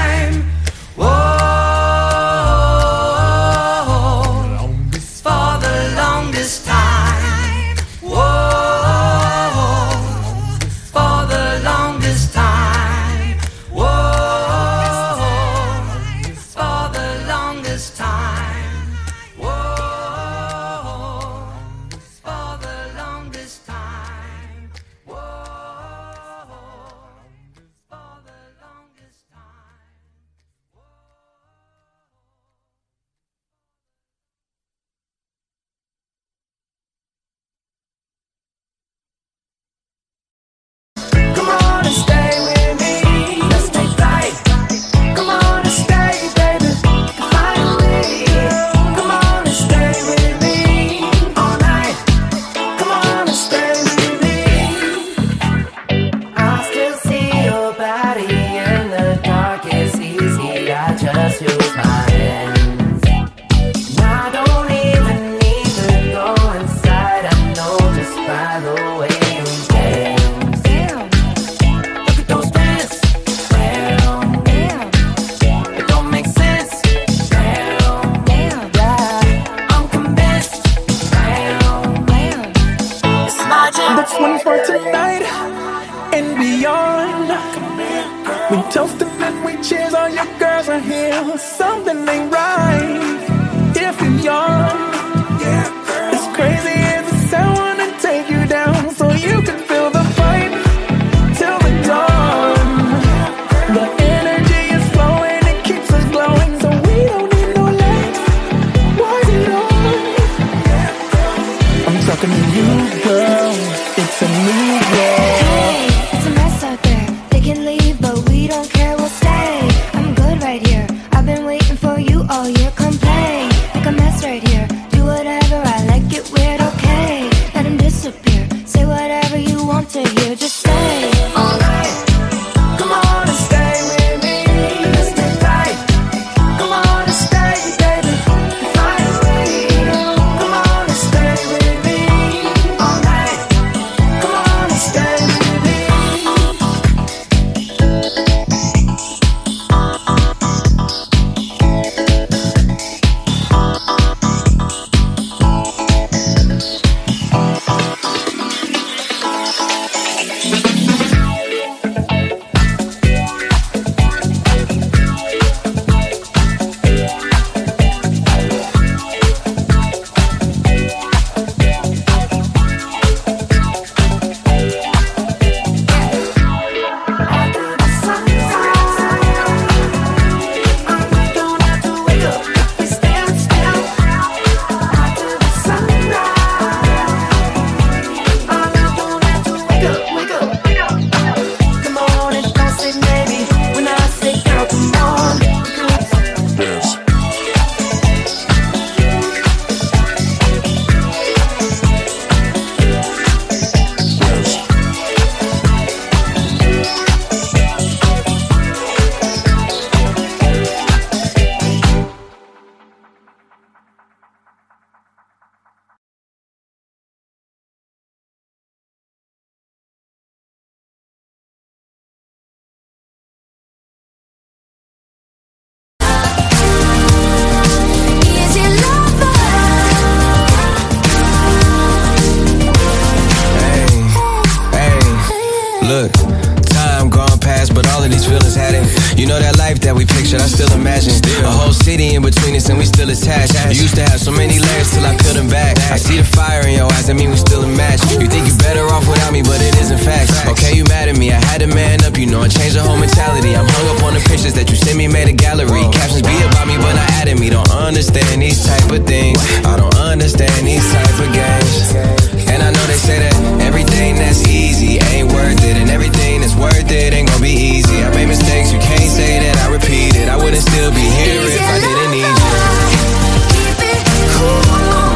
action. I still imagine a whole city in between us and we still attached. You used to have so many layers till I peeled them back. I see the fire in your eyes, I mean we still a match. You think you're better off without me, but it isn't facts. Okay, you mad at me, I had to man up, you know I changed the whole mentality. I'm hung up on the pictures that you sent me, made a gallery. Captions be about me, but not at me. Don't understand these type of things. I don't understand these type of games. And I know they say that everything that's easy ain't worth it, and everything that's worth it ain't gonna be easy. I made mistakes, you can't say that I repeat it. I wouldn't still be here if I didn't need you. Keep it cool,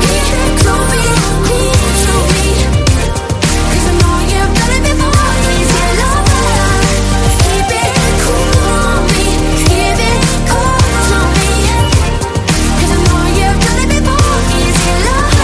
keep it cool, be cool to me. Cause I know you're better than all these lovers. Keep it cool, be, keep it cool to me. Cause I know you're better than all these lovers.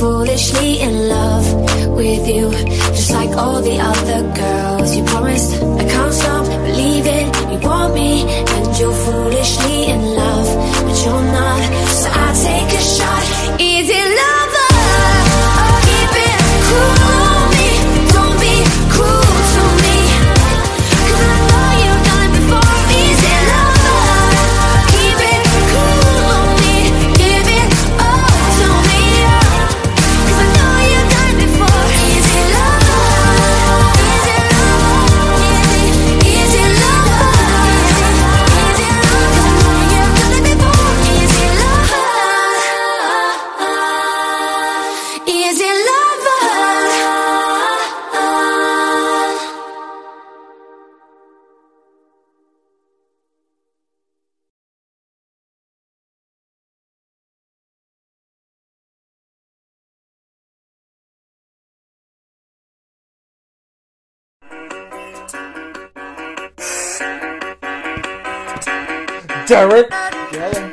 Foolishly in love with you, just like all the other girls. You promised I can't stop believing you want me, and you're foolishly in love, but you're not. So I take a shot. Is it lover? I'll keep it cool on me. Don't be cruel to me, 'cause I know you've done it before. Is it lover? Keep it cool on me. Give it all to me. Derek, yeah.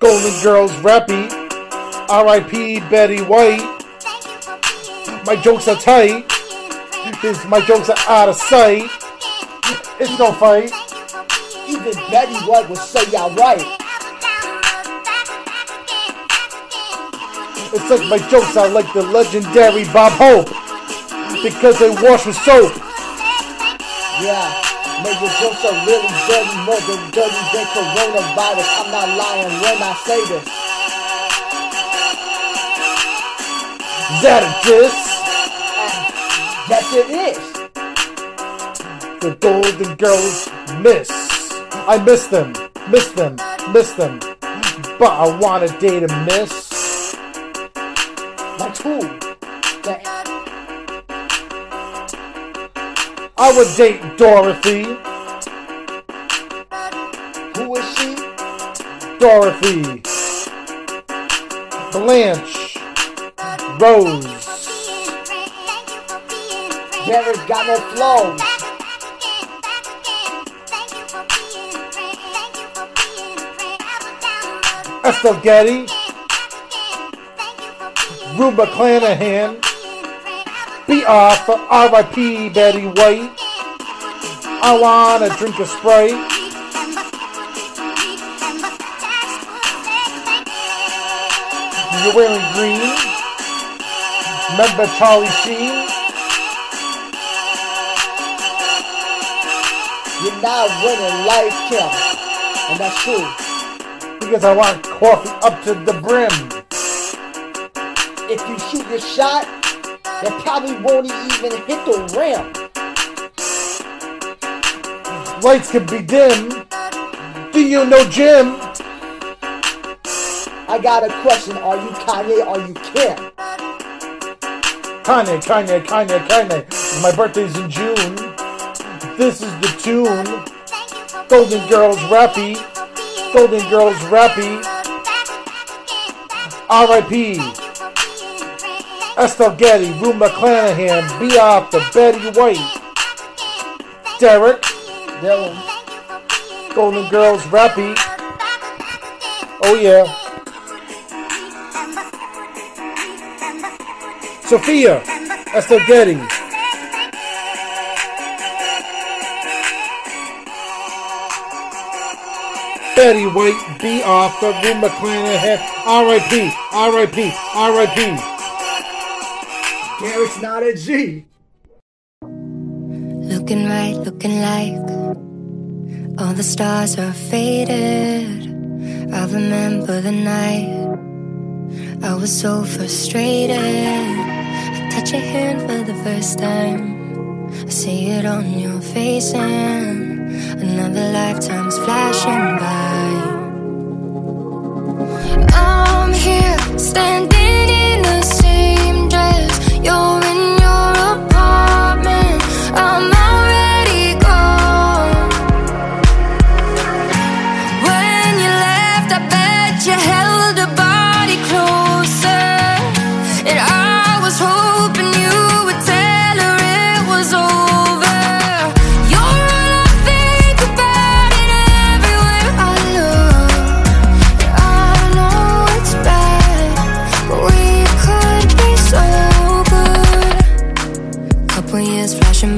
Golden Girls rappy, R.I.P. Betty White. My jokes are tight. My jokes are out of sight. It's no fight. Even Betty White would say y'all right. It's like my jokes are like the legendary Bob Hope, because they wash with soap. Yeah. Make your jokes are really dirty, more than dirty than coronavirus. I'm not lying when I say this. Is that a diss? Yes it is. The Golden Girls miss. I miss them, miss them, miss them. But I wanna date a miss. Like who? That I would date Dorothy. Who is she? Dorothy. Blanche. Rose. Derek got no flow. Estelle Getty. Rue McClanahan. B.R. for R.I.P. Betty White. I wanna drink a Sprite. You're wearing green. Remember Charlie Sheen? You're not winning life, Kim. And that's true. Because I want coffee up to the brim. If you shoot your shot, they probably won't even hit the rim. Lights can be dim. Do you know Jim? I got a question. Are you Kanye? Are you Kim? Kanye, Kanye, Kanye, Kanye. My birthday's in June. This is the tune. Golden Girls rappy. Golden Girls rappy. R.I.P. Estelle Getty, Rue McClanahan, be off the Betty White, Derek, Dylan, Golden Girls, rappy. Oh yeah. Sophia, Estelle Getty. Betty White, B. Arthur, Rue McClanahan, R.I.P., R.I.P., R.I.P. Derek's not a G. Looking right, looking like all the stars are faded. I remember the night I was so frustrated. I touch your hand for the first time, I see it on your face, and another lifetime's flashing by. I'm here, standing in the same dress you're in your apartment. I'm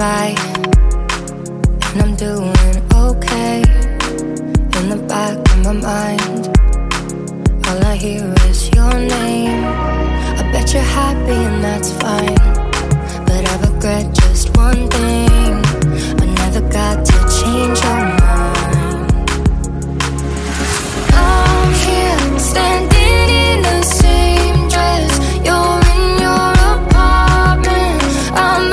by, and I'm doing okay. In the back of my mind, all I hear is your name. I bet you're happy and that's fine, but I regret just one thing, I never got to change your mind. I'm here, standing in the same dress you're in your apartment. I'm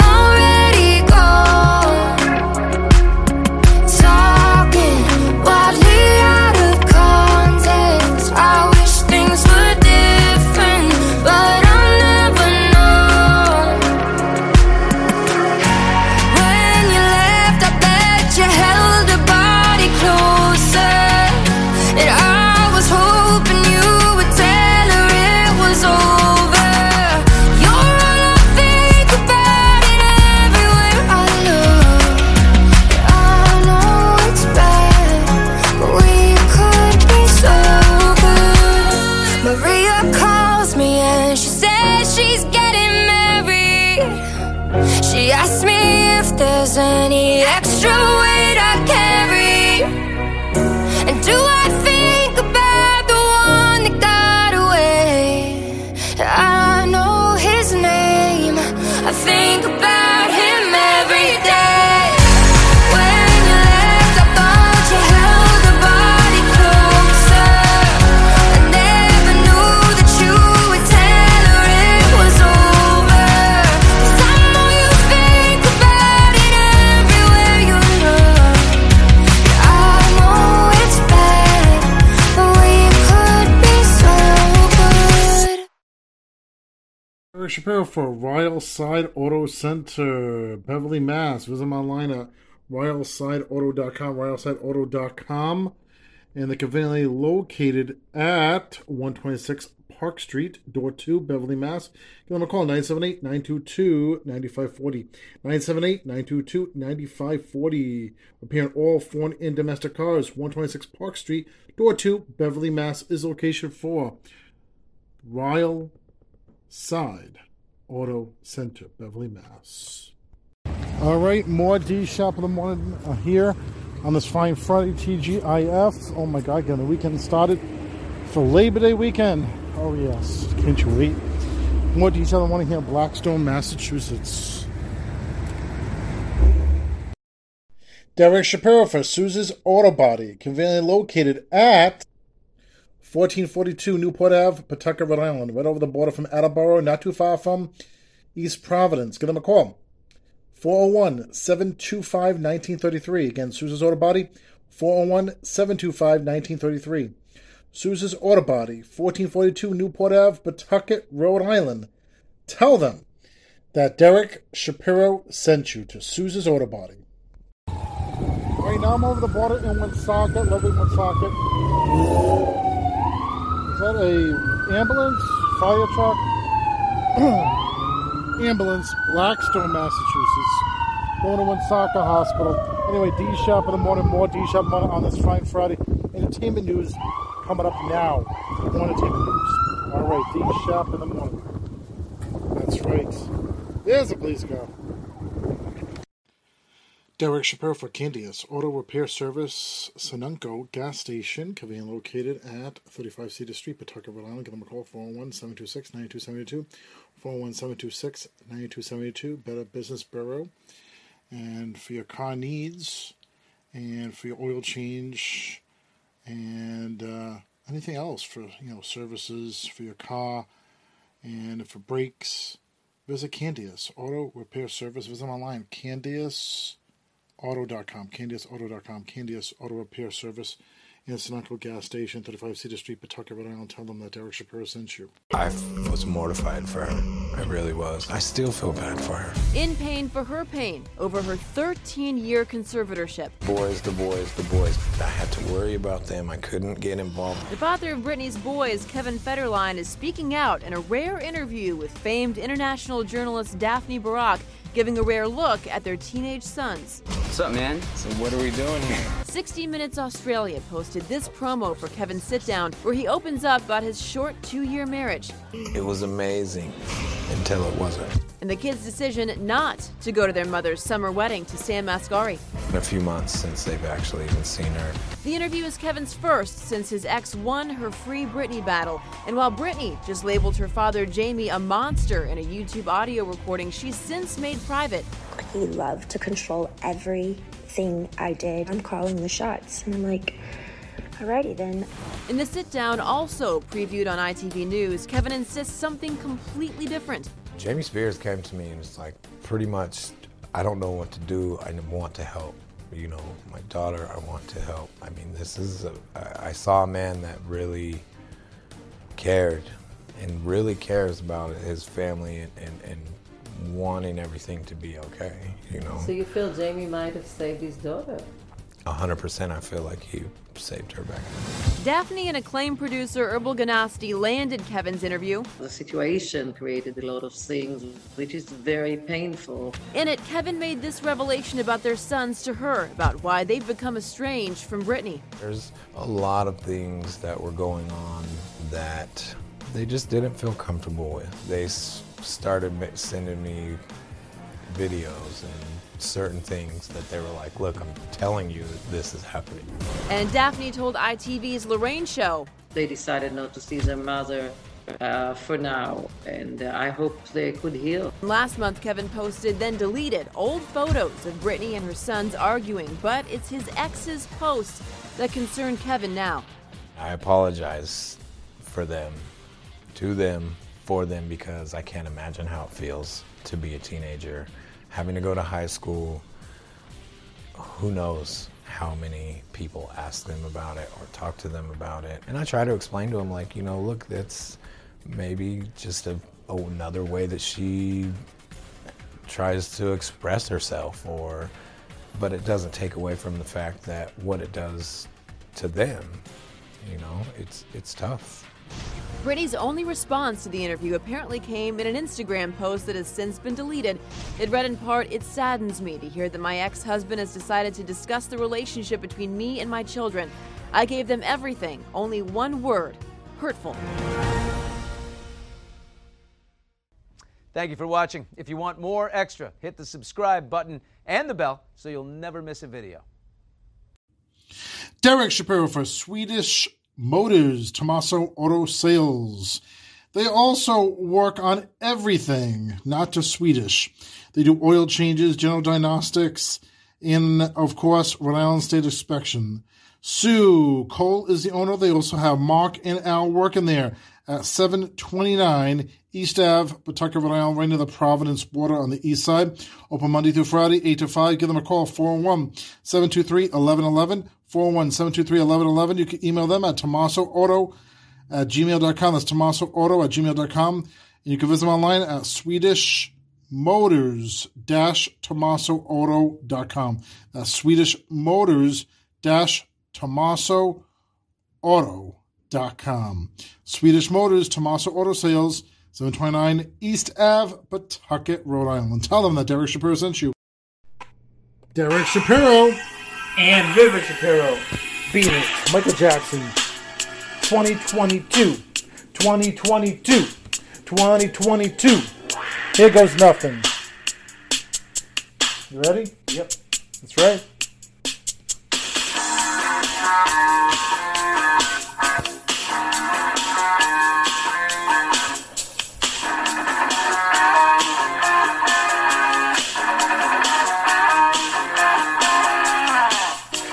Shapiro for Royal Side Auto Center, Beverly, Mass. Visit them online at royalsideauto.com, royalsideauto.com, and they're conveniently located at 126 Park Street, door 2, Beverly, Mass. Give them a call, 978-922-9540, 978-922-9540. Appear on all foreign and domestic cars. 126 Park Street, door 2, Beverly, Mass. is location for Royal Side Auto Center, Beverly, Mass. All right, more D Shop of the Morning here on this fine Friday, TGIF. Oh my God, getting the weekend started for Labor Day weekend. Oh yes, can't you wait? More D Shop of the Morning here in Blackstone, Massachusetts. Derek Shapiro for Sousa's Auto Body, conveniently located at 1442 Newport Ave, Pawtucket, Rhode Island, right over the border from Attleboro, not too far from East Providence. Give them a call, 401-725-1933. Again, Sousa's Auto Body, 401-725-1933. Sousa's Auto Body, 1442 Newport Ave, Pawtucket, Rhode Island. Tell them that Derek Shapiro sent you to Sousa's Auto Body. Right now I'm over the border in Woonsocket, lovely Woonsocket. Is that a ambulance? Fire truck? Ambulance, Blackstone, Massachusetts. Going to Woonsocket Hospital. Anyway, D-Shop in the morning, more D-Shop on this fine Friday. Entertainment news coming up now. More entertainment news. All right, D-Shop in the morning. That's right. There's a police car. Derek Shapiro for Candias Auto Repair Service, Sununko Gas Station, conveniently located at 35 Cedar Street, Pawtucket, Rhode Island. Give them a call, 401-726-9272, 401-726-9272, Better Business Bureau. And for your car needs, and for your oil change, and anything else for, you know, services for your car, and for brakes, visit Candias Auto Repair Service. Visit them online, CandiasAuto.com, CandiasAuto.com, Candias Auto Repair Service in Sunoco Gas Station, 35 Cedar Street, Pawtucket, Rhode Island. Tell them that Derek Shapiro sent you. I was mortified for her. I really was. I still feel bad for her. In pain for her pain over her 13-year conservatorship. Boys, the boys, the boys. I had to worry about them. I couldn't get involved. The father of Britney's boys, Kevin Federline, is speaking out in a rare interview with famed international journalist Daphne Barak, giving a rare look at their teenage sons. What's up, man? So what are we doing here? 60 Minutes Australia posted this promo for Kevin's sit-down, where he opens up about his short 2-year marriage. It was amazing, until it wasn't. And the kids' decision not to go to their mother's summer wedding to Sam Asghari. In a few months since they've actually even seen her. The interview is Kevin's first since his ex won her Free Britney battle. And while Britney just labeled her father, Jamie, a monster in a YouTube audio recording she's since made private. He loved to control everything I did. I'm calling the shots, and I'm like, alrighty then. In the sit-down, also previewed on ITV News, Kevin insists something completely different. Jamie Spears came to me and was like, pretty much, I don't know what to do, I want to help. You know, my daughter, I want to help. I mean, this is, I saw a man that really cared and really cares about his family and wanting everything to be okay, you know. So you feel Jamie might have saved his daughter? 100%, I feel like he saved her back then. Daphne and acclaimed producer Herbal Ganasti landed Kevin's interview. The situation created a lot of things, which is very painful. In it, Kevin made this revelation about their sons to her, about why they've become estranged from Britney. There's a lot of things that were going on that they just didn't feel comfortable with. They started sending me videos and certain things that they were like, look, I'm telling you that this is happening. And Daphne told ITV's Lorraine Show. They decided not to see their mother for now, and I hope they could heal. Last month, Kevin posted, then deleted, old photos of Britney and her sons arguing, but it's his ex's posts that concern Kevin now. I apologize for them, to them, for them, because I can't imagine how it feels to be a teenager, having to go to high school. Who knows how many people ask them about it or talk to them about it. And I try to explain to them, like, you know, look, that's maybe just another way that she tries to express herself, or, but it doesn't take away from the fact that what it does to them, you know, it's tough. Britney's only response to the interview apparently came in an Instagram post that has since been deleted. It read in part, "It saddens me to hear that my ex-husband has decided to discuss the relationship between me and my children. I gave them everything, only one word, hurtful." Thank you for watching. If you want more extra, hit the subscribe button and the bell so you'll never miss a video. Derek Shapiro for Swedish Motors, Tommaso Auto Sales. They also work on everything, not just Swedish. They do oil changes, general diagnostics, and, of course, Rhode Island State Inspection. Sue Cole is the owner. They also have Mark and Al working there at 729 East Ave, Pawtucket, Rhode Island, right near the Providence border on the east side. Open Monday through Friday, 8 to 5. Give them a call, 401-723-1111. 401-723-1111. You can email them at tommasoauto@gmail.com. That's tommasoauto@gmail.com. And you can visit them online at swedishmotors-tommasoauto.com. That's swedishmotors-tommasoauto.com. Swedish Motors, Tommaso Auto Sales, 729 East Ave, Pawtucket, Rhode Island. Tell them that Derek Shapiro sent you. Derek Shapiro and River Shapiro beating Michael Jackson 2022. Here goes nothing. You ready? Yep. That's right.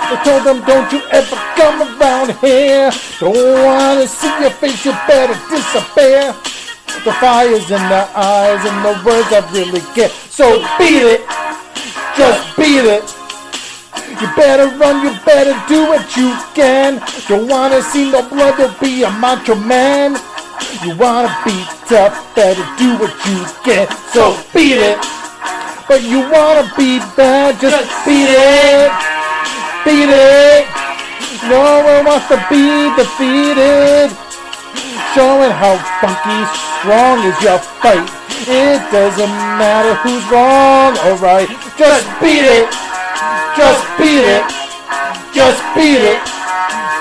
I told them, don't you ever come around here. Don't want to see your face, you better disappear. The fire's in their eyes and the words I really get. So beat it, just beat it. You better run, you better do what you can. Don't want to see no blood, don't be a macho man. You want to be tough, better do what you can. So beat it, but you want to be bad, just beat it. Beat it! No one wants to be defeated. Showing how funky strong is your fight. It doesn't matter who's wrong or right. Just beat it! Just beat it! Just beat it!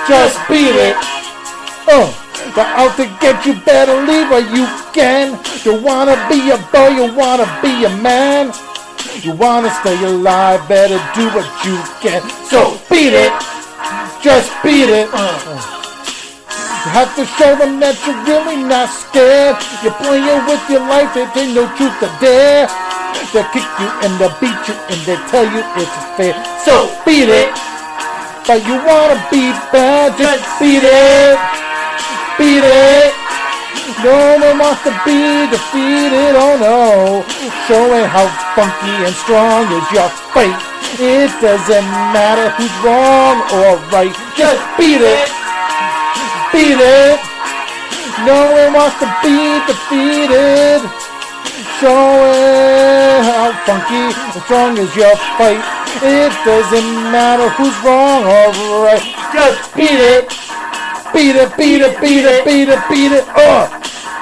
Just beat it! Oh, they're out to get you, better leave where you can. You wanna be a boy, you wanna be a man. You wanna stay alive, better do what you can. So beat it, just beat it. You have to show them that you're really not scared. You're playing with your life, it ain't no truth to dare. They'll kick you and they'll beat you and they'll tell you it's fair. So beat it, but you wanna be bad, just beat it, beat it. No one wants to be defeated, oh no. Showing how funky and strong is your fight. It doesn't matter who's wrong or right. Just beat it, beat it. No one wants to be defeated. Showing how funky and strong is your fight. It doesn't matter who's wrong or right. Just beat it. Beat it, beat it, beat it, beat it, beat it, beat it,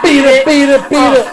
beat it, beat it,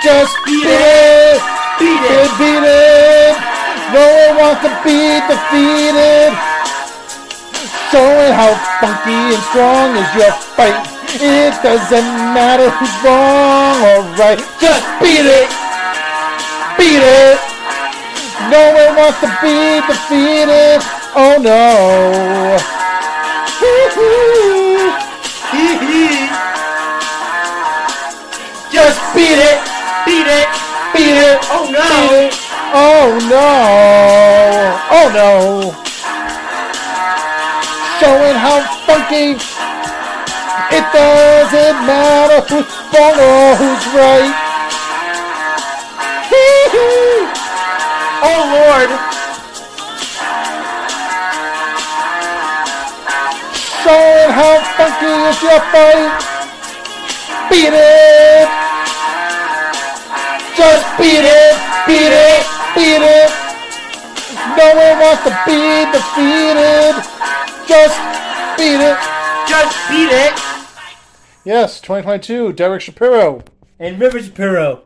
Just beat it, beat it, beat it. No one wants to be defeated. Showing how funky and strong is your fight. It doesn't matter who's wrong or right. Just beat it, beat it. No one wants to be defeated. Oh no. Just beat it. Beat it, beat it, oh no, beat it. Oh no, oh no. Showing how funky, it doesn't matter who's wrong or who's right. Oh Lord. Showing how funky is your fight. Beat it. Just beat it, beat it, beat it. No one wants to be defeated. Just beat it. Just beat it. Yes, 2022, Derek Shapiro. And River Shapiro.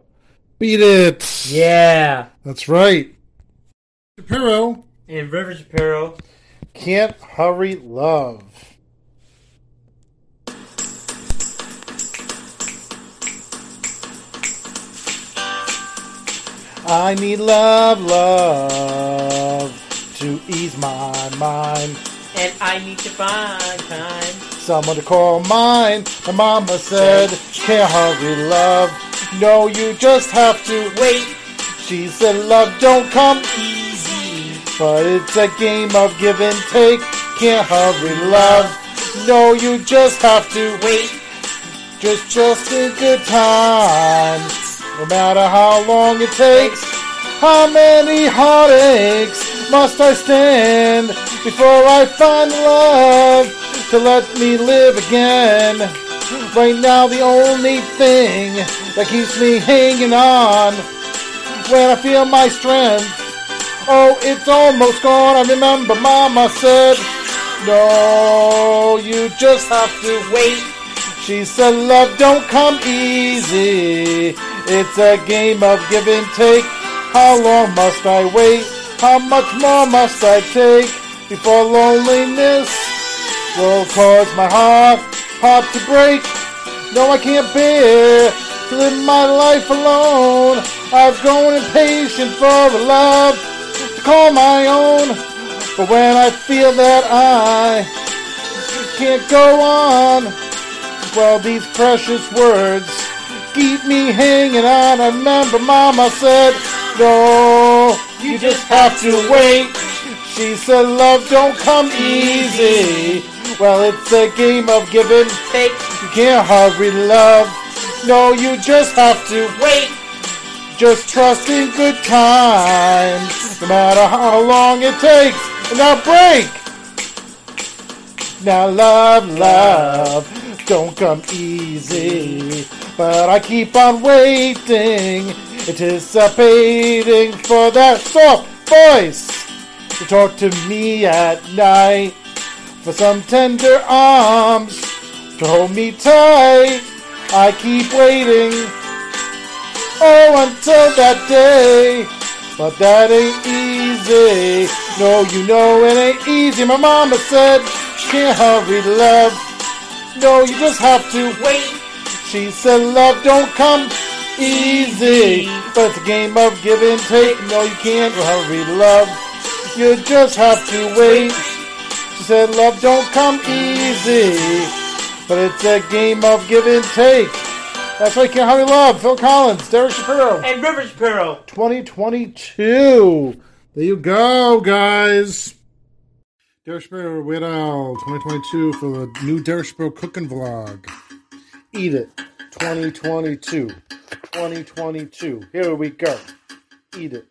Beat it. Yeah. That's right. Shapiro. And River Shapiro. Can't Hurry Love. I need love, love, to ease my mind. And I need to find time, someone to call mine. My mama said, can't hurry love, no, you just have to wait. She said love don't come easy, but it's a game of give and take. Can't hurry love, no, you just have to wait. Just a good time. No matter how long it takes, how many heartaches must I stand before I find love to let me live again? Right now the only thing that keeps me hanging on, when I feel my strength, oh, it's almost gone. I remember Mama said, no, you just have to wait. She said love don't come easy, it's a game of give and take. How long must I wait? How much more must I take before loneliness will cause my heart to break? No, I can't bear to live my life alone. I've grown impatient for a love to call my own. But when I feel that I can't go on, well, these precious words keep me hanging on. I remember Mama said, no, you just have to wait. She said love don't come easy, well, it's a game of give and take. You can't hurry love, no, you just have to wait. Just trust in good times, no matter how long it takes. And now break. Now love don't come easy, but I keep on waiting, anticipating for that soft voice to talk to me at night, for some tender arms to hold me tight. I keep waiting, oh, until that day, but that ain't easy. No, you know it ain't easy. My mama said, can't hurry love, no, you just have to wait. She said love don't come easy, but it's a game of give and take. No, you can't hurry love, you just have to wait. She said love don't come easy, but it's a game of give and take. That's right, can't hurry love. Phil Collins, Derek Shapiro, and River Shapiro. 2022. There you go, guys. Derek Shapiro, Weird Al, 2022 for the new Derek Shapiro cooking vlog. Eat it, 2022. 2022. Here we go. Eat it.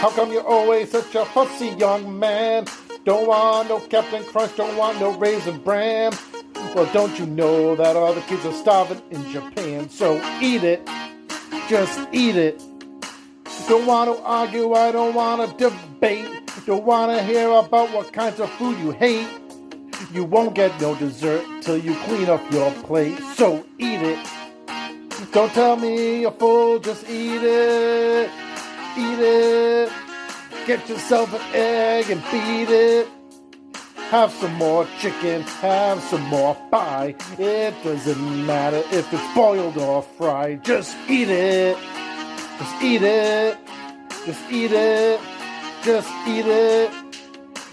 How come you're always such a fussy young man? Don't want no Captain Crunch, don't want no Raisin Bran. Well, don't you know that all the kids are starving in Japan? So eat it. Just eat it. Don't want to argue, I don't want to debate. Don't want to hear about what kinds of food you hate. You won't get no dessert till you clean up your plate. So eat it. Don't tell me you're full, just eat it. Eat it. Get yourself an egg and beat it. Have some more chicken, have some more pie. It doesn't matter if it's boiled or fried. Just eat it. Just eat it. Just eat it. Just eat it.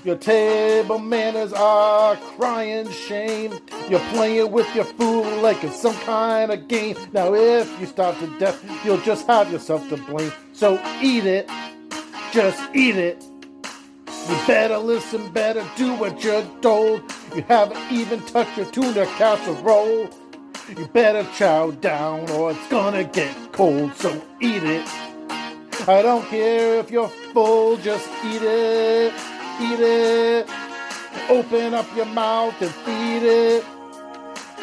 Your table manners are crying shame. You're playing with your food like it's some kind of game. Now if you starve to death, you'll just have yourself to blame. So eat it. Just eat it. You better listen, better do what you're told. You haven't even touched your tuna casserole. You better chow down or it's gonna get cold. So eat it. I don't care if you're full, just eat it. Eat it. Open up your mouth and feed it.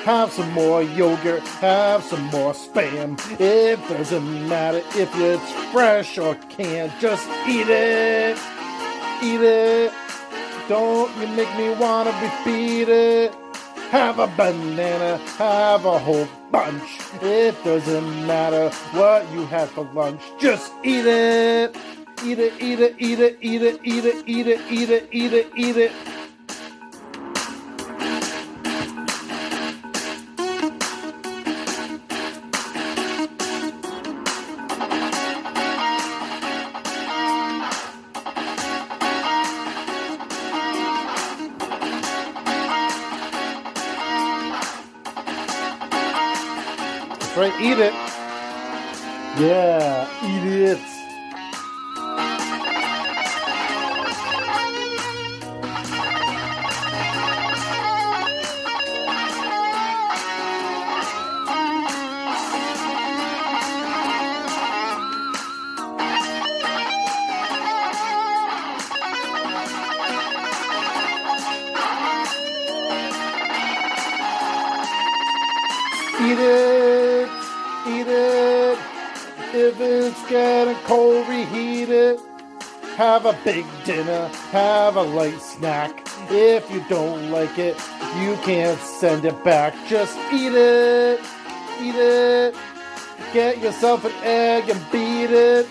Have some more yogurt, have some more Spam. It doesn't matter if it's fresh or canned. Just eat it. Eat it. Don't you make me wanna repeat it. Have a banana, have a whole bunch. It doesn't matter what you had for lunch. Just eat it. Eat it, eat it, eat it, eat it, eat it, eat it, eat it, eat it, eat it. Eat it. Yeah, idiots. Cold, reheat it. Have a big dinner. Have a light snack. If you don't like it, you can't send it back. Just eat it. Eat it. Get yourself an egg and beat it.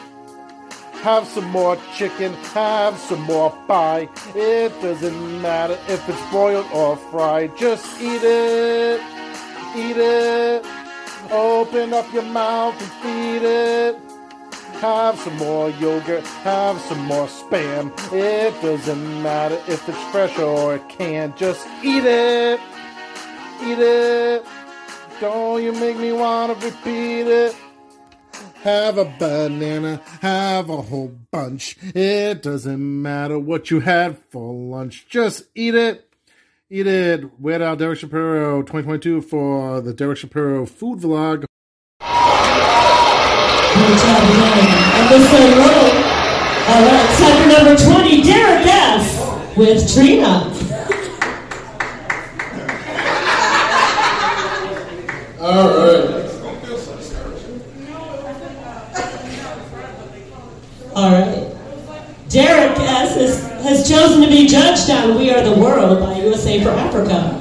Have some more chicken. Have some more pie. It doesn't matter if it's boiled or fried. Just eat it. Eat it. Open up your mouth and feed it. Have some more yogurt, have some more Spam. It doesn't matter if it's fresh or it canned. Just eat it. Eat it. Don't you make me want to repeat it. Have a banana, have a whole bunch. It doesn't matter what you had for lunch. Just eat it. Eat it. We're out Derek Shapiro 2022 for the Derek Shapiro Food Vlog. Episode 1. All right, it's time for number 20, Derek S. with Trina. All right. Don't feel so discouraged. All right. Derek S. has chosen to be judged on We Are the World by USA for Africa.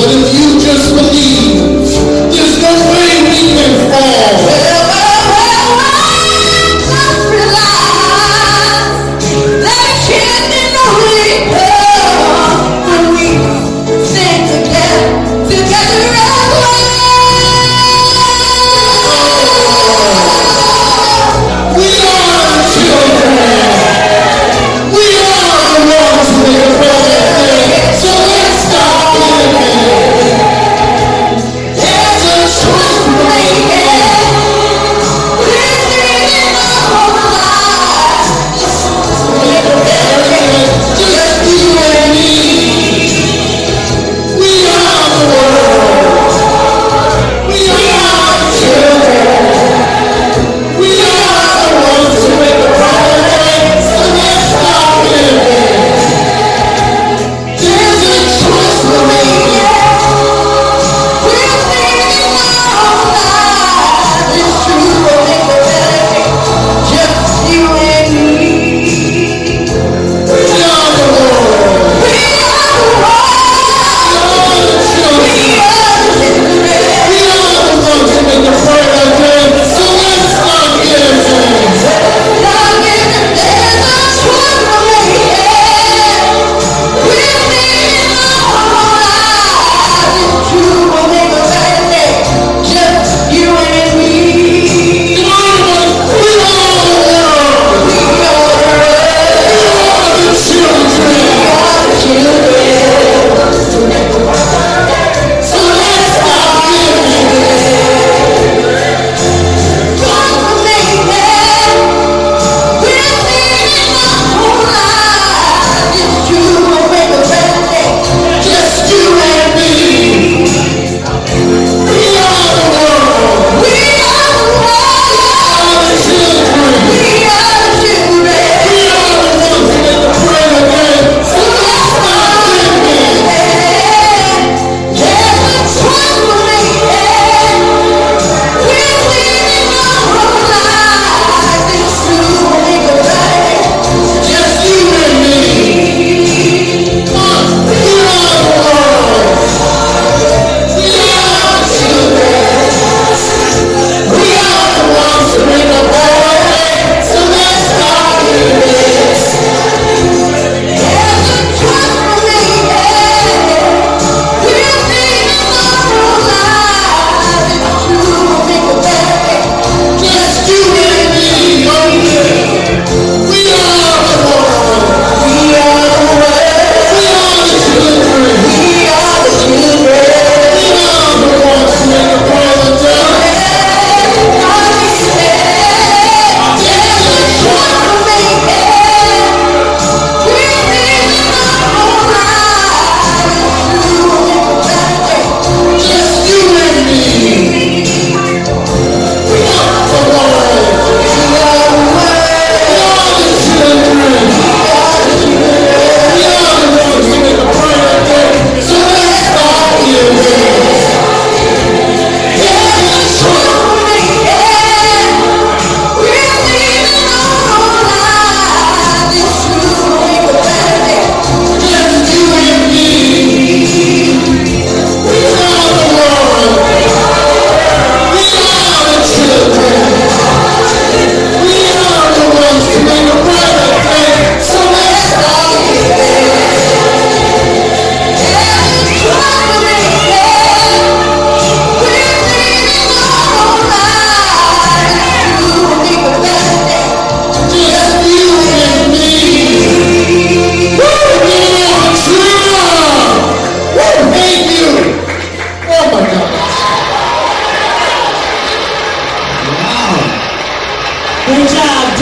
But if you just believe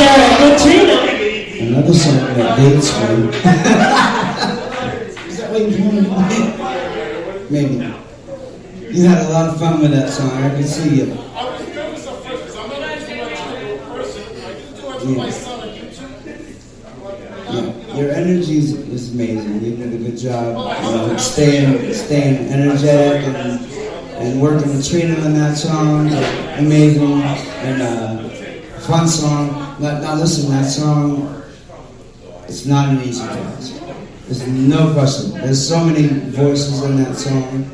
Another song that dates me. Is that what you wanted? Maybe. You had a lot of fun with that song. I can see you. I was nervous at first because I'm not too much of a person. I just do it for my son on YouTube. Yeah. Your energy is amazing. You did a good job staying energetic and working with Trina on that song. Amazing and fun song. Now listen, that song, it's not an easy task. There's no question. There's so many voices in that song,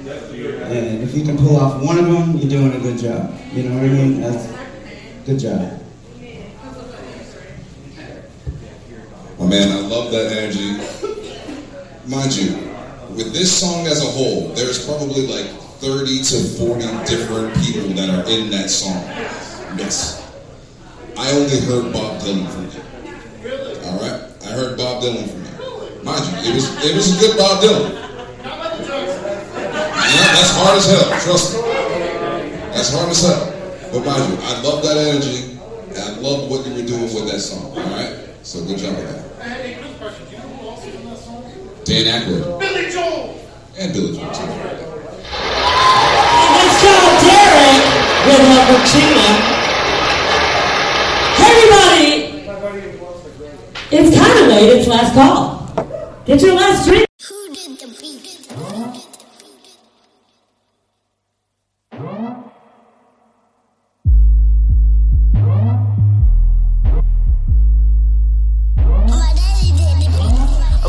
and if you can pull off one of them, you're doing a good job. You know what I mean? That's good job. My man, I love that energy. Mind you, with this song as a whole, there's probably like 30 to 40 different people that are in that song. Yes. I only heard Bob Dylan from you. Really? All right, I heard Bob Dylan from you. Mind you, it was a good Bob Dylan. Yeah, that's hard as hell. Trust me, that's hard as hell. But mind you, I love that energy, and I love what you were doing with that song. All right, so good job with that. I had a good question. Do you know who else was in that song? Dan Aykroyd. Billy Joel. And Billy Joel too. Let's go, Derek with number two. Everybody, it's kind of late, it's last call. Get your last drink. Who did the beat?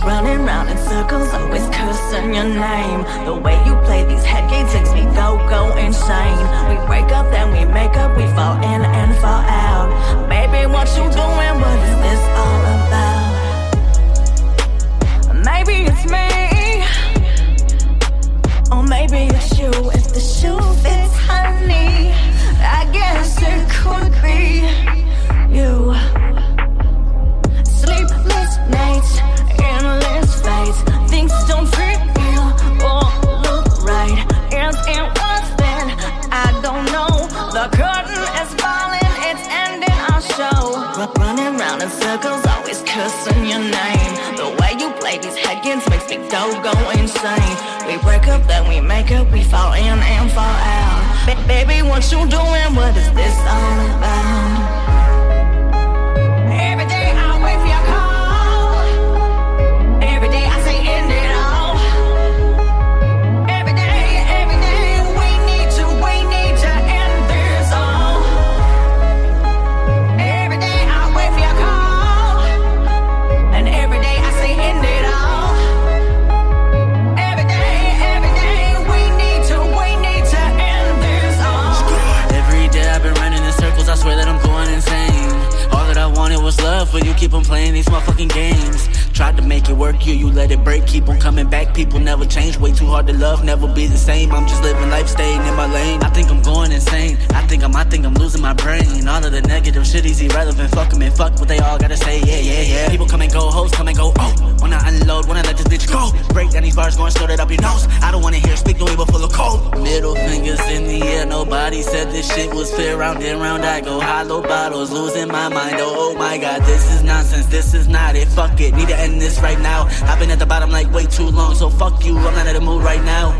Round and round in circles, always cursing your name. The way you play these head games makes me go insane. We break up, then we make up, we fall in and fall out. Baby, what you doing? What is this all about? Maybe it's me, or maybe it's you. If the shoe fits, honey, I guess it could be you. Sleepless nights, endless fights, things don't fit in or look right. Ends in one thing, I don't know. The curtain is falling, it's ending our show. Running round in circles, always cursing your name. The way you play these headgames makes me go insane. We break up, then we make up, we fall in and fall out. Baby, what you doing? What is this all about? Love, but you keep on playing these motherfucking games. Tried to make it work, you let it break. Keep on coming back, people never change. Way too hard to love, never be the same. I'm just living life, staying in my lane. I think I'm going insane, I think I'm losing my brain. All of the negative shit is irrelevant. Fuck them and fuck what they all gotta say, yeah. People come and go, hoes come and go, oh. Wanna unload, wanna let this bitch go. Break down these bars, going straight up your nose. I don't wanna hear speak no evil full of cold. Middle fingers in the air, nobody said this shit was fair. Round and round I go, hollow bottles, losing my mind, oh my God, this is nonsense, this is not it, fuck it, need to end this right now. I've been at the bottom like way too long, so fuck you, I'm not in the mood right now.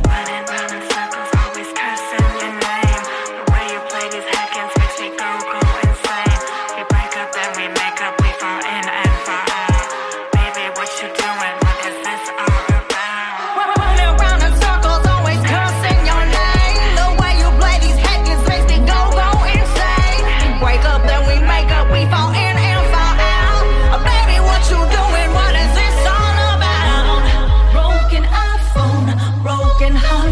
And how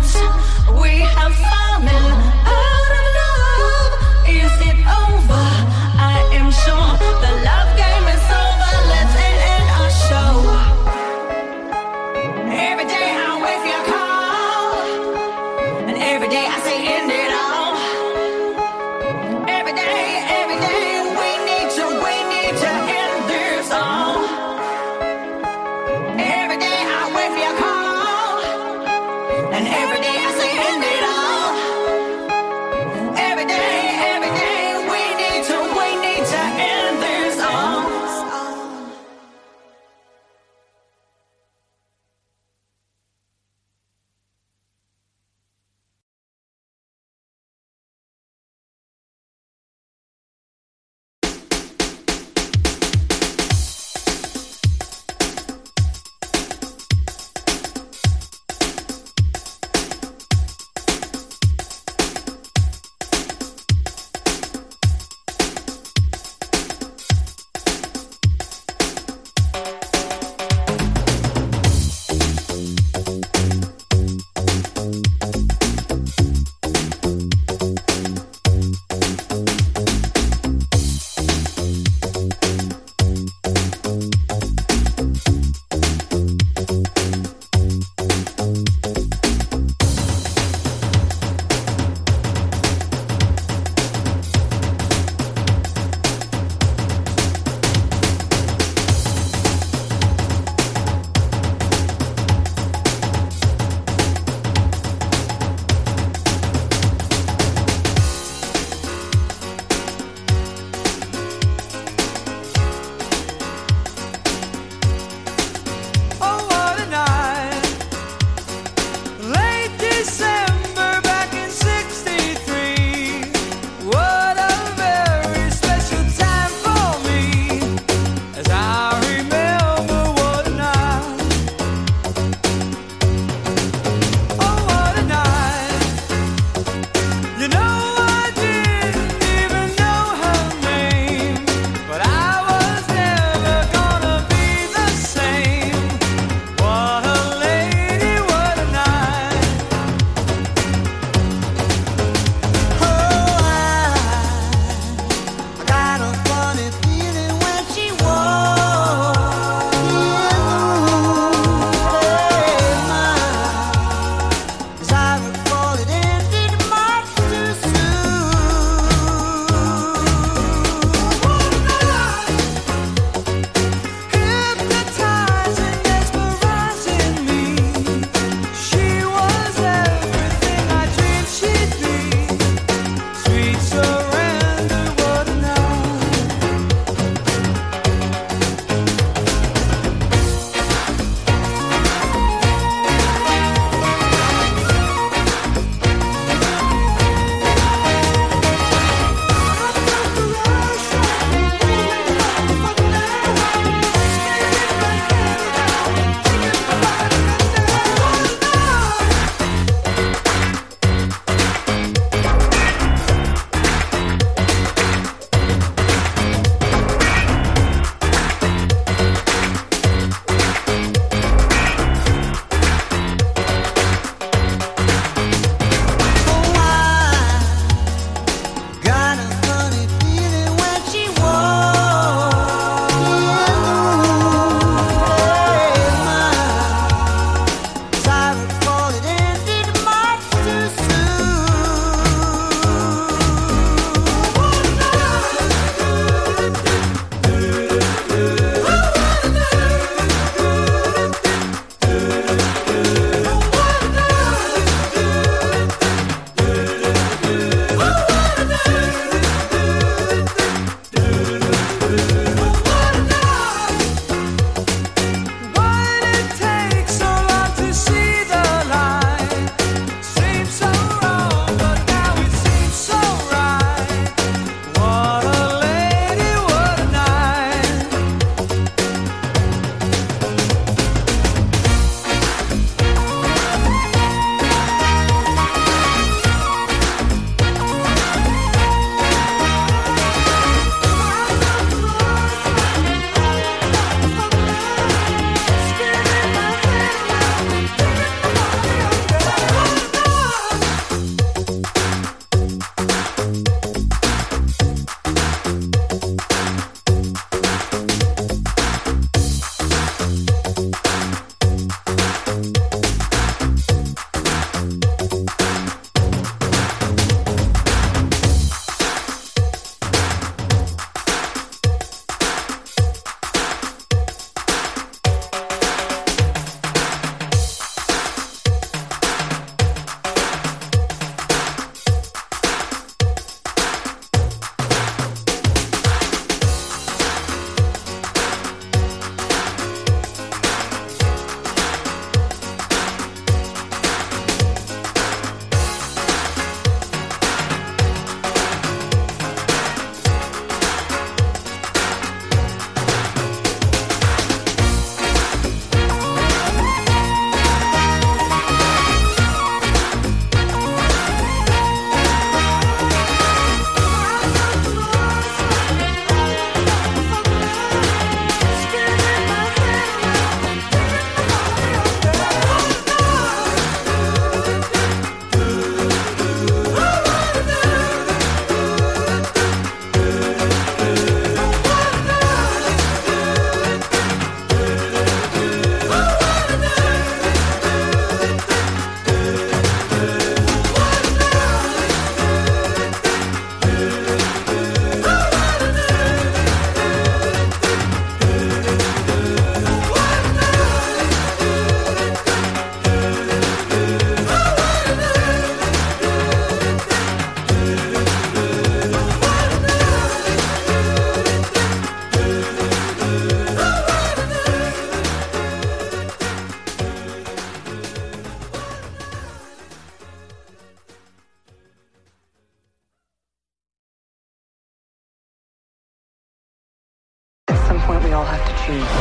all have to choose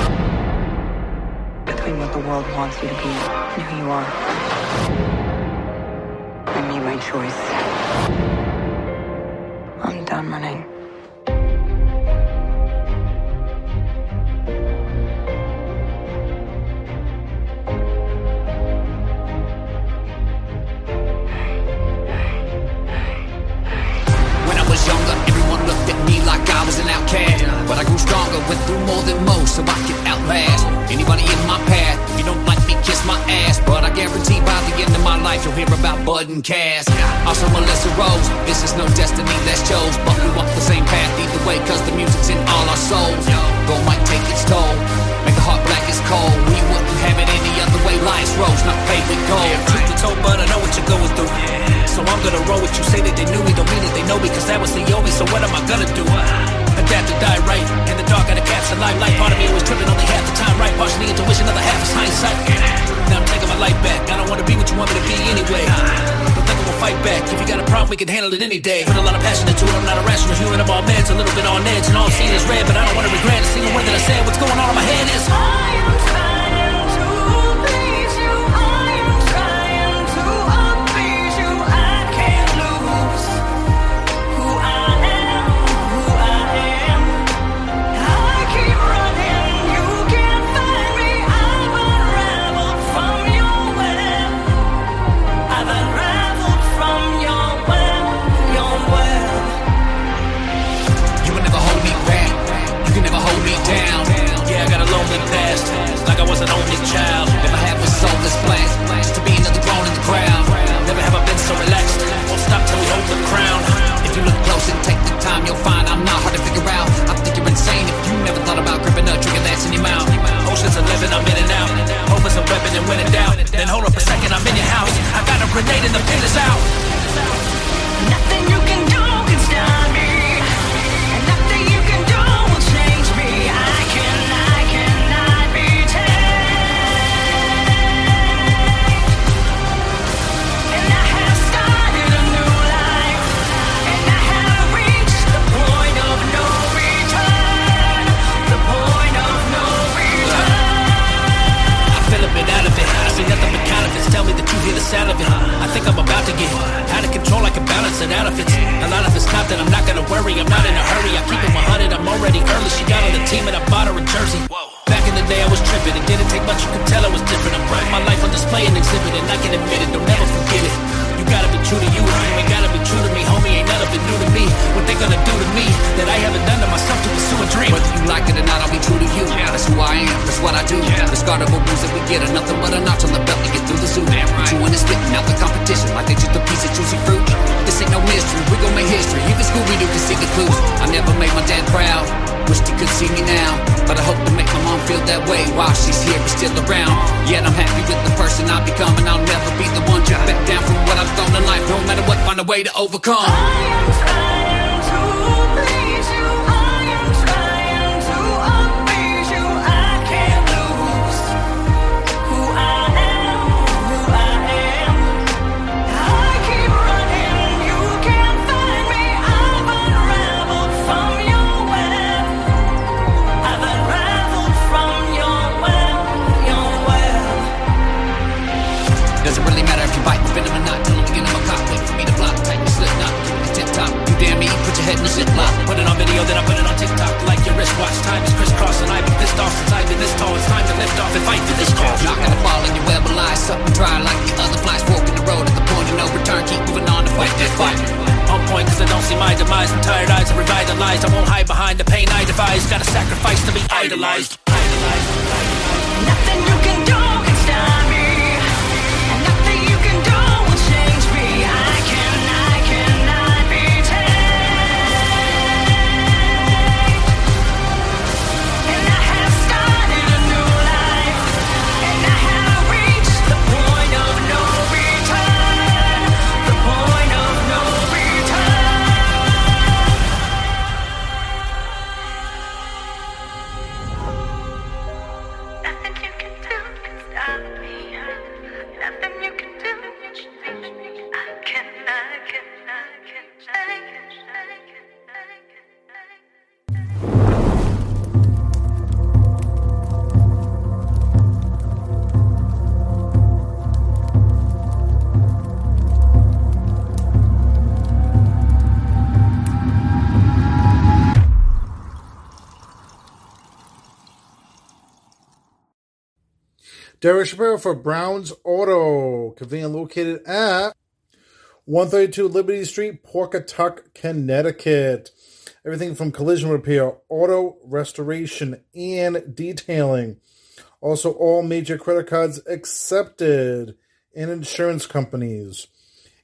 between what the world wants you to be and who you are. I made my choice. I'm done running. But I grew stronger, went through more than most, so I could outlast anybody in my path. If you don't like me, kiss my ass. But I guarantee by the end of my life, you'll hear about Bud and Cass. Also a lesser rose, this is no destiny that's chose. But we walk the same path either way, cause the music's in all our souls. Gold might take its toll, make the heart black as coal. We wouldn't have it any other way, life's rose, not paved with gold. Truth to toe, but I know what you're going through. So I'm gonna roll with you, say that they knew me, don't mean that they know me, cause that was the only, so what am I gonna do? Adapt to die right, in the dark I capture life. Life part of me was tripping only half the time, right? Partially intuition, other half is hindsight. Now I'm taking my life back, I don't wanna be what you want me to be anyway. Don't think I'm gonna fight back, if you got a problem we can handle it any day. Put a lot of passion into it, I'm not a rational human, I'm all man's a little bit on edge. And all I'm seeing is red, but I don't wanna regret a single word that I said. What's going on in my head is like I was an only child. Never have a soul that's blessed to be another grown in the crowd. Never have I been so relaxed. Won't stop till we hold the crown. If you look close and take the time, you'll find I'm not hard to figure out. I think you're insane if you never thought about gripping a trigger that's in your mouth. Oceans 11, I'm in and out. Hope is a weapon and when in doubt, then hold up a second, I'm in your house. I got a grenade and the pin is out. Nothing you can do can stop me. Nothing but counterfeits, tell me that you hear the sound of it. I think I'm about to get out of control, I can balance it out if it's a lot of it's not that I'm not gonna worry. I'm not in a hurry, I keep it 100, I'm already early. She got on the team and I bought her a jersey. Back in the day I was tripping, it didn't take much, you could tell I was different. I'm putting my life on display and exhibit, and I can admit it, don't ever forget it. You gotta be true to you, you ain't gotta be true to me. Homie, ain't none of it new to me. What they gonna do to me that I haven't done to myself to pursue a dream? Whether you like it or not, I'll be true to you. That's who I am, that's what I do. The scartable rules that we get are nothing but a notch on the belt to get through the zoo. Chewing and spitting out the competition like they just a piece of juicy fruit. This ain't no mystery, we gon' make history. Even Scooby-Doo can see the clues. I never made my dad proud, wished he could see me now. But I hope to make my mom feel that way while she's here but still around. Yet I'm happy with the person I've become, and I'll never be the one to back down from what I've thrown in life. No matter what, find a way to overcome. Head in a ziplock, put it on video, then I put it on TikTok. Like your wristwatch, time is crisscrossing. I've been pissed off since I've been this tall. It's time to lift off and fight for this cause. You're not gonna fall in your web of lies, something dry like the other flies. Walking the road at the point of no return, keep moving on to fight that fight. On point, cause I don't see my demise. From tired eyes, I revitalized. I won't hide behind the pain I devise. Gotta sacrifice to be idolized. Nothing you can do can stop me, and nothing you can do will change me. Derek Shapiro for Brown's Auto, conveniently located at 132 Liberty Street, Pawcatuck, Connecticut. Everything from collision repair, auto restoration, and detailing. Also, all major credit cards accepted and insurance companies.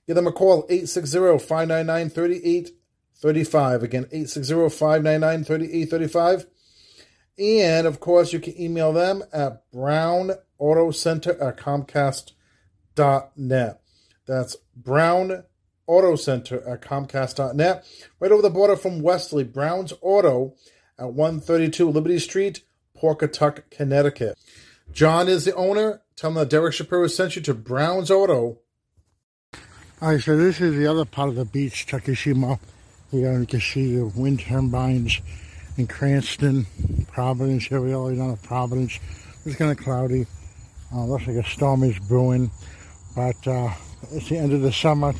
Give them a call, 860-599-3835. Again, 860-599-3835. And, of course, you can email them at brownautocenter@comcast.net. That's brownautocenter@comcast.net. Right over the border from Wesley, Brown's Auto at 132 Liberty Street, Pawcatuck, Connecticut. John is the owner. Tell him that Derek Shapiro sent you to Brown's Auto. All right, so this is the other part of the beach, Chuckisimo. You can see the wind turbines in Cranston, Providence. Here we are, we're down at Providence. It's kind of cloudy. Looks like a storm is brewing. But it's the end of the summer.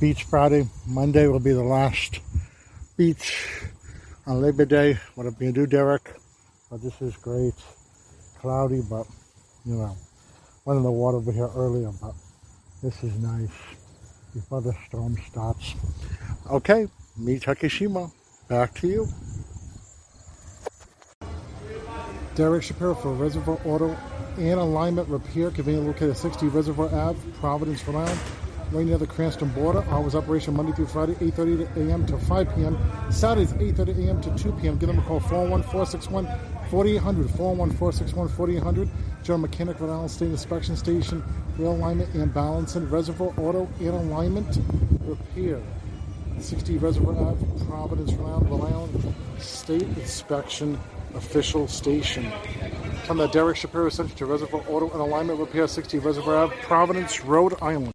Beach Friday. Monday will be the last beach on Labor Day. What are we going to do, Derek? But this is great. Cloudy, but, you know, went in the water over here earlier, but this is nice before the storm starts. Okay, me, Chuckisimo. Back to you. Derek Shapiro for Reservoir Auto and Alignment Repair, conveniently located at 60 Reservoir Ave, Providence, Rhode Island, right near the Cranston border. Hours operation Monday through Friday, 8:30 a.m. to 5 p.m. Saturdays, 8:30 a.m. to 2 p.m. Give them a call, 414-614-800, 414-614-4800. General Mechanic, Rhode Island State Inspection Station, Rail Alignment and Balancing, Reservoir Auto and Alignment Repair. 60 Reservoir Ave, Providence, Rhode Island, State Inspection Official Station. Come to Derek Shapiro Center to Reservoir Auto and Alignment Repair, 60 Reservoir Ave, Providence, Rhode Island.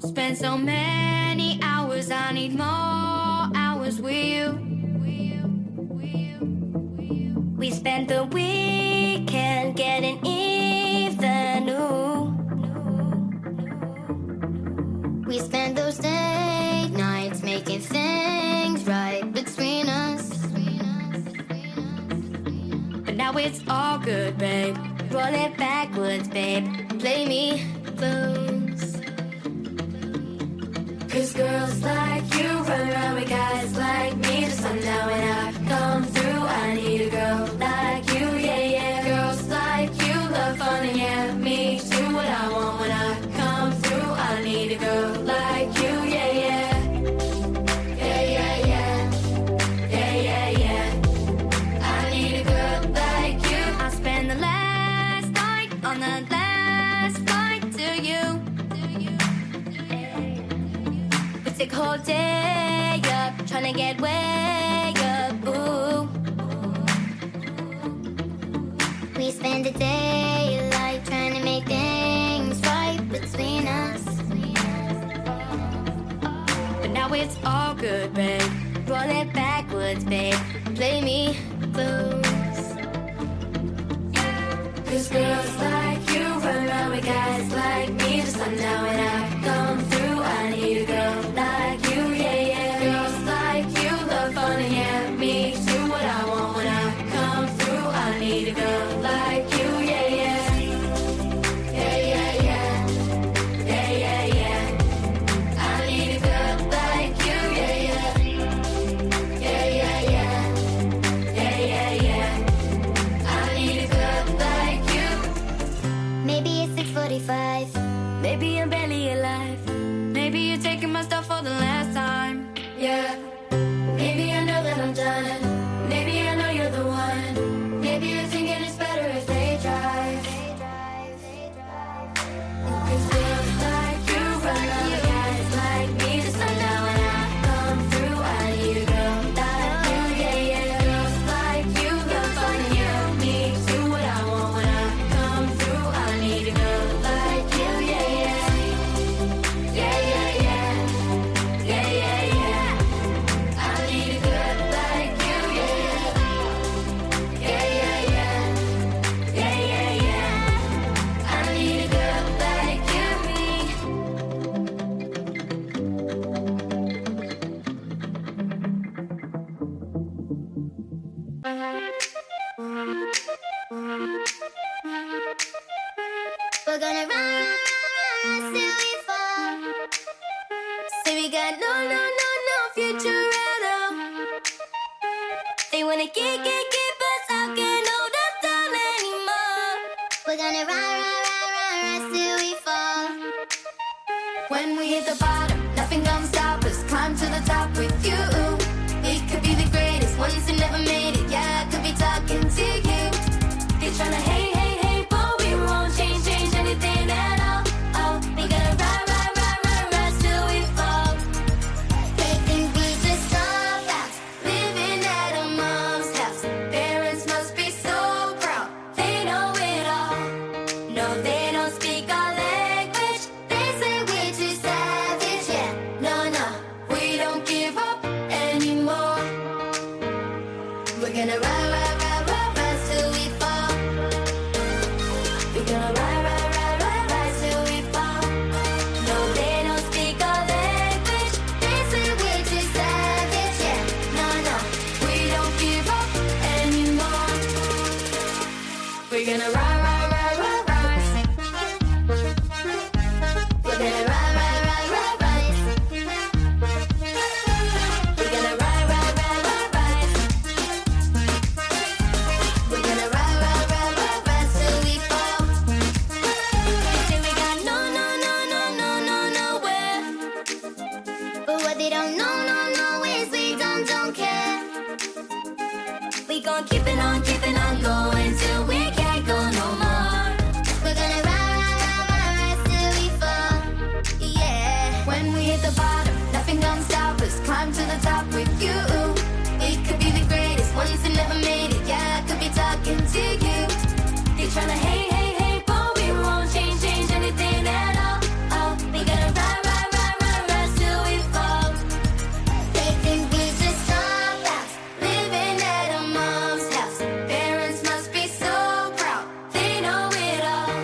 Spend so many hours, I need more hours with you. We spent the weekend getting even new. We spent those date nights making things right between us. But now it's all good, babe. Roll it backwards, babe. Play me blues. 'Cause girls like you run around with guys like me till sundown when I come through. I need a girl like you, yeah, yeah. Girls like you love fun and yeah, me do what I want when I come through. I need a girl like you, yeah, yeah. Yeah, yeah, yeah. Yeah, yeah, yeah. I need a girl like you. I spend the last night on the last flight to you. We take whole day up trying to get way up, ooh. We spend the daylight trying to make things right between us. But now it's all good, babe. Roll it backwards, babe. Play me blues. 'Cause girls like you run around with guys like me till sundown when I come through. I need a girl like you, yeah, yeah. Girls like you love fun and yeah, me do what I want when I come through. I need a girl. We're gonna rise till we fall. Say we got no future at all. They wanna get, but I can't hold us down anymore. We're gonna rise till we fall. When we hit the bottom, nothing gonna stop us. Climb to the top with you. We could be the greatest ones who never made it. Yeah, I could be talking to you. They're tryna hate, but we won't change anything at all. Oh, we gotta rise till we fall. They think we just love us, living at our mom's house. Parents must be so proud, they know it all. No, they don't speak our language, they say we're too savage, yeah. No, we don't give up anymore. We're gonna rise till we fall. We're gonna rise till we fall. No, they don't speak our language. They say we're too savage, yeah. No, we don't give up anymore. We're gonna rise. We're gonna rise. We're gonna rise. We're gonna rise till we fall. Say we got nowhere. But what they don't know is we don't care. We gon' keep it on going till we can't go no more. We're gonna rise till we fall, yeah. When we hit the bottom, nothing gonna stop us. Climb to the top with you. We could be the greatest ones who never made it. Yeah, I could be talking to you. They tryna hate, but we won't change anything at all. Oh, we gotta rise till we fall. They think we just love us, living at our mom's house. Parents must be so proud, they know it all.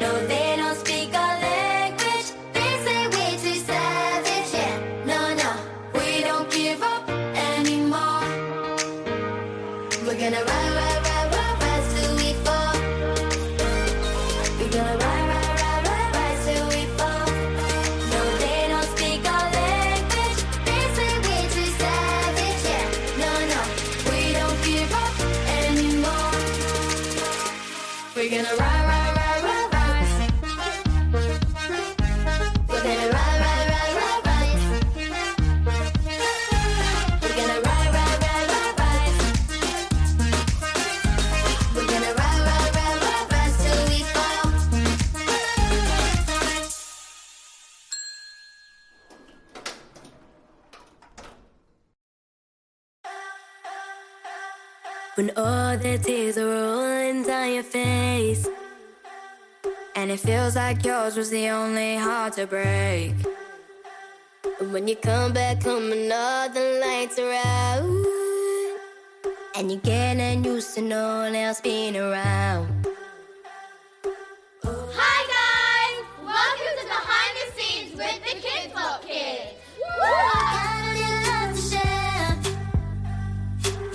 No, they don't speak our language, they say we're too savage, yeah. No, we don't give up anymore. We're gonna rise till we fall. We're gonna rise till we fall. No, they don't speak our language, they say we're too savage, yeah. No, we don't give up anymore. We're gonna rise. We're gonna rise. We're gonna rise. We're gonna rise till we fall. When all the tears are rolling down your face, and it feels like yours was the only heart to break. And when you come back home and all the lights are out, and you're getting used to no one else being around. Hi guys! Welcome to Behind the Scenes with the Kids Lot Kids.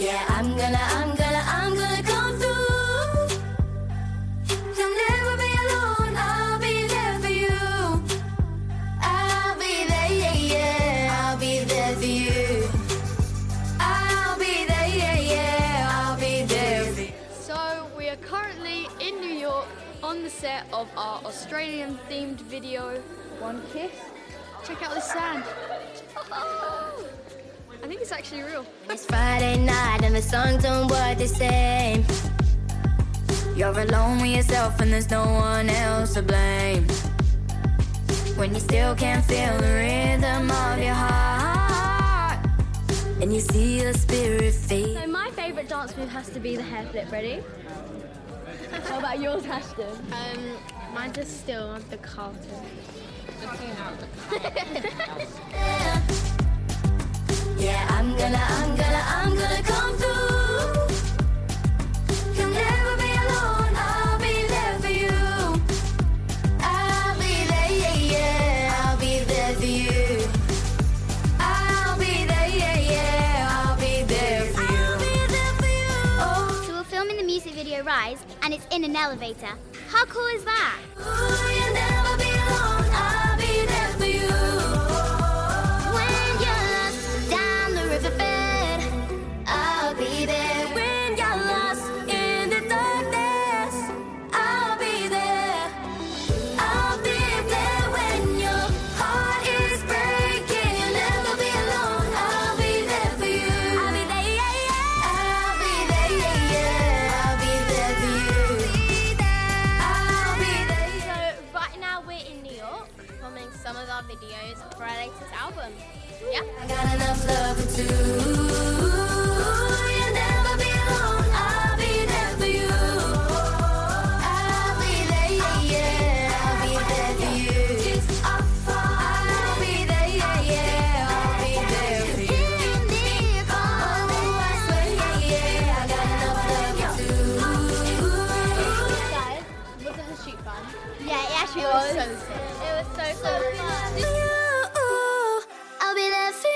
Yeah, I'm gonna come through. You'll never be alone, I'll be there for you. I'll be there, yeah. I'll be there for you. I'll be there, yeah. I'll be there for you. So we are currently in New York on the set of our Australian themed video, One Kiss. Check out the sand. I think it's actually real. It's Friday night and the songs don't work the same. You're alone with yourself and there's no one else to blame. When you still can't feel the rhythm of your heart, and you see your spirit fade. So my favourite dance move has to be the hair flip. Ready? How about yours, Ashton? Mine just still the Carlton. Yeah, I'm gonna come through. You'll never be alone, I'll be there for you. I'll be there, yeah. I'll be there for you. I'll be there, yeah. I'll be there for you. I'll be there for you. So we're filming the music video Rise, and it's in an elevator. How cool is that? Ooh, you'll never be alone. I'll be there for you. When you're lost down the riverbed, I'll be there. When you're lost in the darkness, I'll be there. I'll be there when your heart is breaking. You'll never be alone. I'll be there for you. I'll be there, yeah, yeah. I'll be there, yeah, yeah. I'll be there for you. I'll be there. So right now we're in New York filming some of our videos for our latest album. Yeah. I got enough love for two. You'll never be alone. I'll be there for you. I'll be there, yeah, yeah. I'll be there for you. I'll be there, yeah, yeah. I'll be there for you. Oh, I swear, yeah, yeah. I got enough love for two. Guys, wasn't the shoot fun? Yeah, it actually was. It was so fun. I'll be there for you.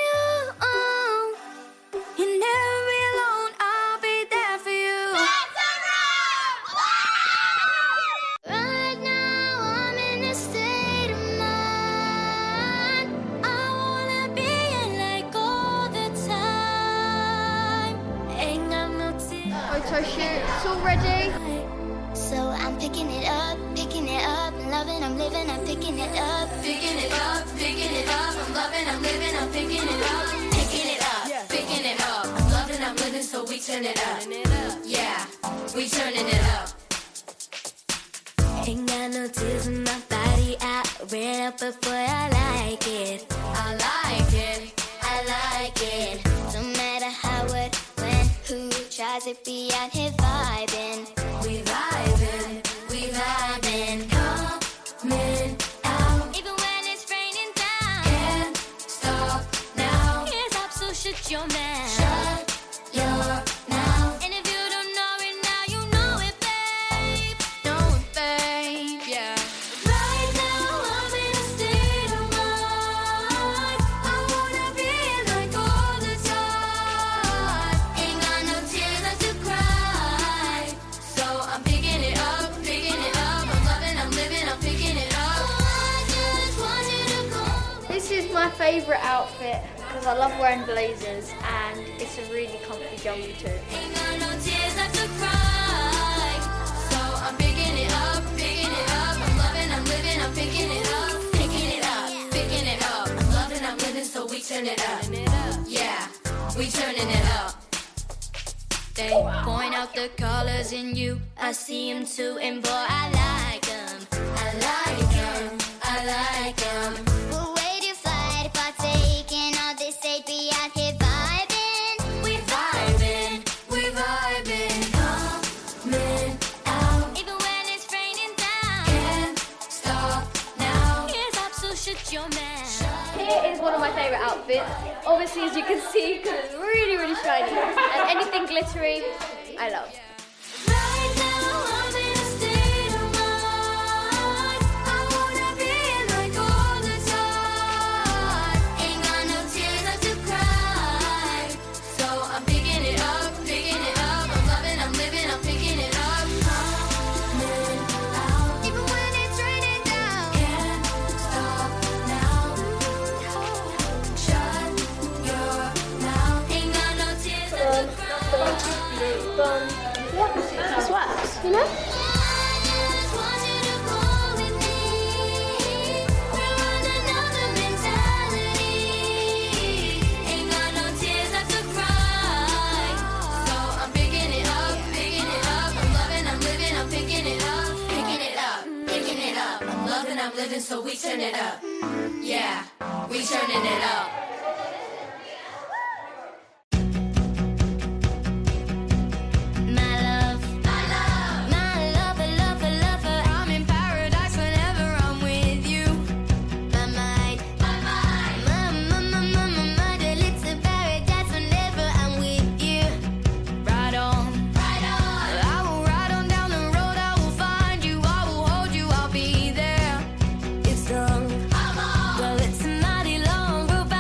You'll never be alone. I'll be there for you. Right now I'm in a state of mind. I wanna be in like all the time. Ain't got no tears. Photo shoot, it's all ready. So I'm picking it up, loving, I'm living, I'm picking it up. Picking it up, I'm loving, I'm living, I'm picking it up, I'm loving, I'm living, so we turn it up. Yeah, we turning it up. Ain't got no tears in my body, I ran up before I like it. I like it, I like it. Don't matter how, what, when, who tries to be out here vibing. We vibing, we vibing. Coming out. Even when it's raining down. Can't stop now. Can't stop, so shut your mouth. Shut your mouth. And if you don't know it now, you know it, babe. Know it, babe, yeah. Right now I'm in a state of mind. I wanna be like all the time. Ain't got no tears left to cry. So I'm picking it up, I'm loving, I'm living, I'm picking it up. I just want you to go. This is my favourite outfit because I love wearing blazers and it's a really comfy jumper too. Ain't got no tears left to cry. So I'm picking it up, I'm loving, I'm living, I'm picking it up. Picking it up, I'm loving, I'm living, so we turn it up. Yeah, we turning it up. They point out the colors in you, I see 'em too, and boy, I like 'em. I like 'em, I like 'em. We're way too fly to partake in all this, they'd be out here vibing. We vibing, we vibing. Coming out. Even when it's raining down. Can't stop now. Can't stop, so shut your mouth. Here is one of my favourite outfits. Obviously, as you can see, because it's really, really shiny. And anything glittery, I love. Right now I'm in a state of mind. I wanna be like all the time. Ain't got no tears left to cry. So I'm picking it up. I'm loving, I'm living, I'm picking it up. Coming out. Even when it's raining down. Can't stop now. Shut your mouth. Ain't got no tears left to cry. Yeah, this works, you know? I just want you to go with me. We're on another mentality. Ain't got no tears left to cry. So I'm picking it up, I'm loving, I'm living, I'm picking it up, picking it up, I'm loving, I'm living, so we turn it up. Yeah, we turning it up. My love, my love, my lover, lover, lover. I'm in paradise whenever I'm with you. My mind, my mind, my mind. A little paradise whenever I'm with you. Right on, right on. I will ride on down the road. I will find you. I will hold you. I'll be there. It's long, well, it's a mighty long road, but I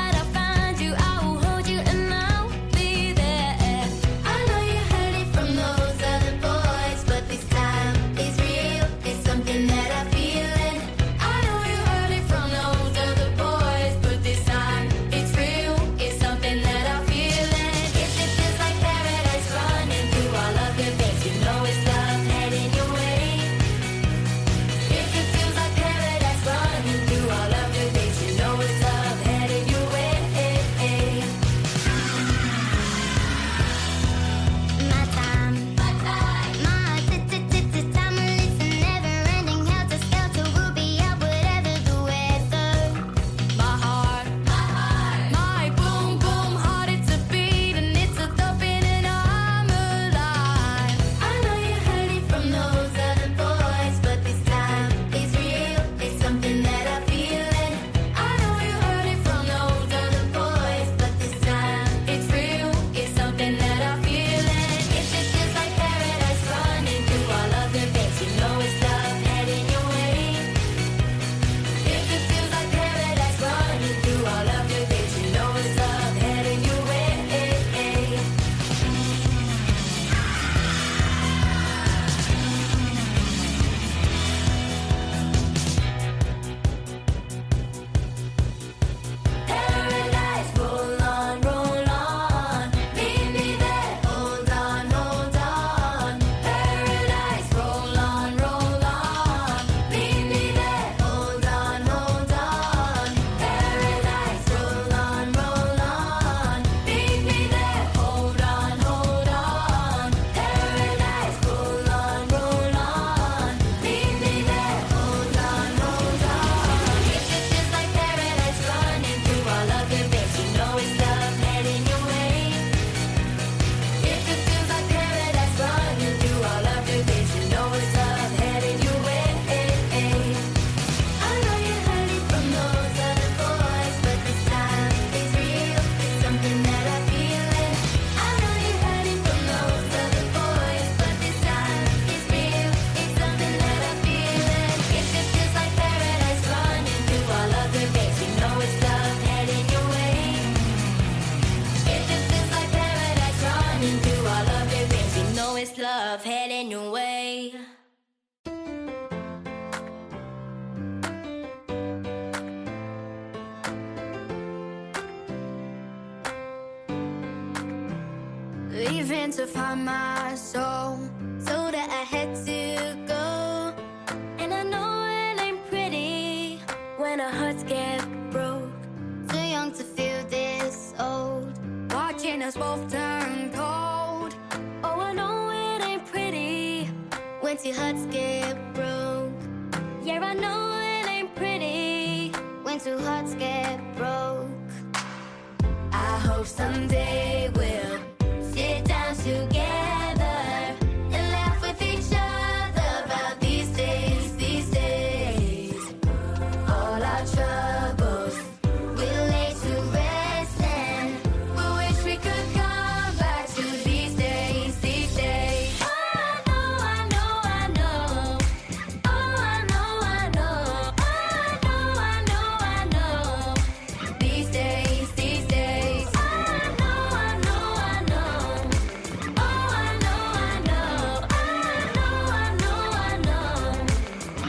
leaving to find my soul, so that I had to go. And I know it ain't pretty when our hearts get broke. Too young to feel this old, watching us both turn cold. Oh, I know it ain't pretty when two hearts get broke. Yeah, I know it ain't pretty when two hearts get broke. I hope someday we'll sit down together and laugh with each other about these days, all our troubles we'll lay to rest, and we'll wish we could come back to these days, oh I know, I know, I know, oh I know, I know, oh I know, I know, I know, these days, oh I know, I know, I know. Oh, I know, I know, I know, I know, I know.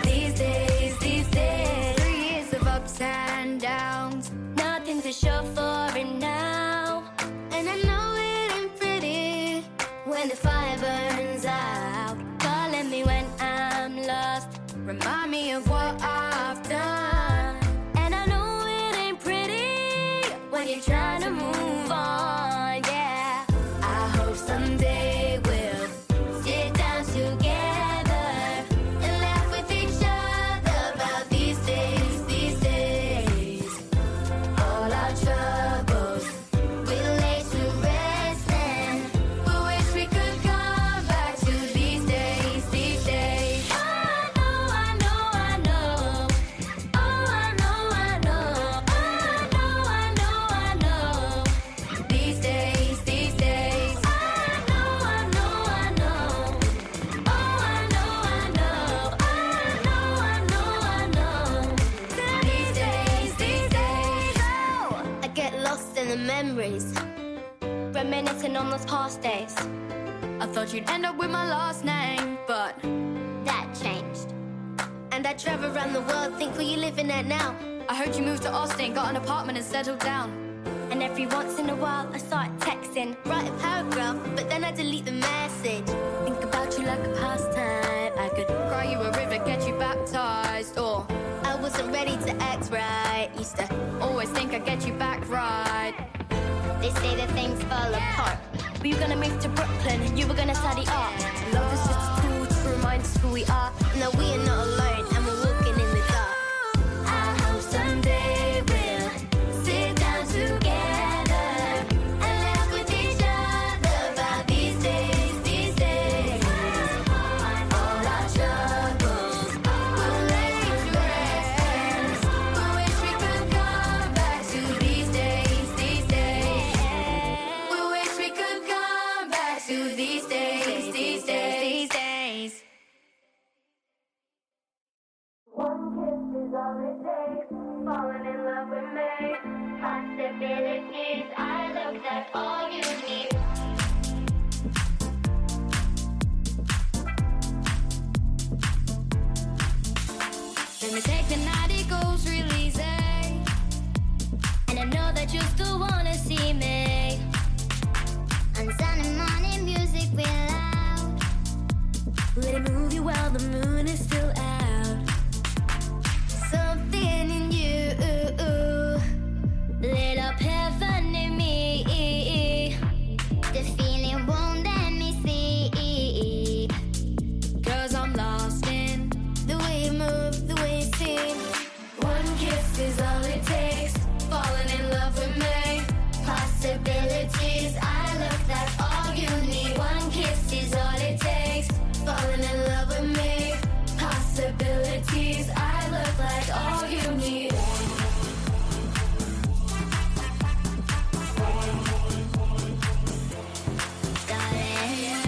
These days, 3 years of ups and downs, nothing to show for it now. And I know it ain't pretty when the fire burns out. Calling me when I'm lost, remind me of what I've done. And I know it ain't pretty when you're trying to move on, yeah. I hope someday we'll sit down together and laugh with each other about these days, all our troubles we'll lay to rest, and we'll wish we could come back to these days, oh I know, I know, I know, oh I know, I know, oh I know, I know, I know. These days, I know, I know, I know. Oh, I know, I know, I know, I know, I know. These days, oh, I get lost in the memories, reminiscing on those past days. I thought you'd end up with my last name, but that changed. And I travel around the world, think where you living at now. I heard you moved to Austin, got an apartment and settled down. And every once in a while I start texting, write a paragraph, but then I delete the message. Think about you like a pastime. I could cry you a river, get you baptized, or I wasn't ready to act right. Used to always think I'd get you back right. They say that things fall apart. We were gonna move to Brooklyn, you were gonna study art. Love is just a tool to remind us who we are. No, we are not alone, and we're walking in the dark. I hope someday we'll sit down together and laugh with each other about these days, all our troubles we'll lay to rest, and we wish we could come back to these days, we wish we could come back to these days, these days. One kiss is all it takes, falling in love with me. Possibilities, I look like all you need. Let me take the night, it goes real easy. And I know that you still wanna see me. On Sunday morning, music real loud. Let it move you while the moon is still out. Something in you lit up heaven in me. The feeling won't let me sleep. Cause I'm lost in the way you move, the way you sing. One kiss is all it takes, falling in love with me. Possibilities, I look like all you need. One kiss is all it takes, falling in love with me. Possibilities, I look like all you need. Darling,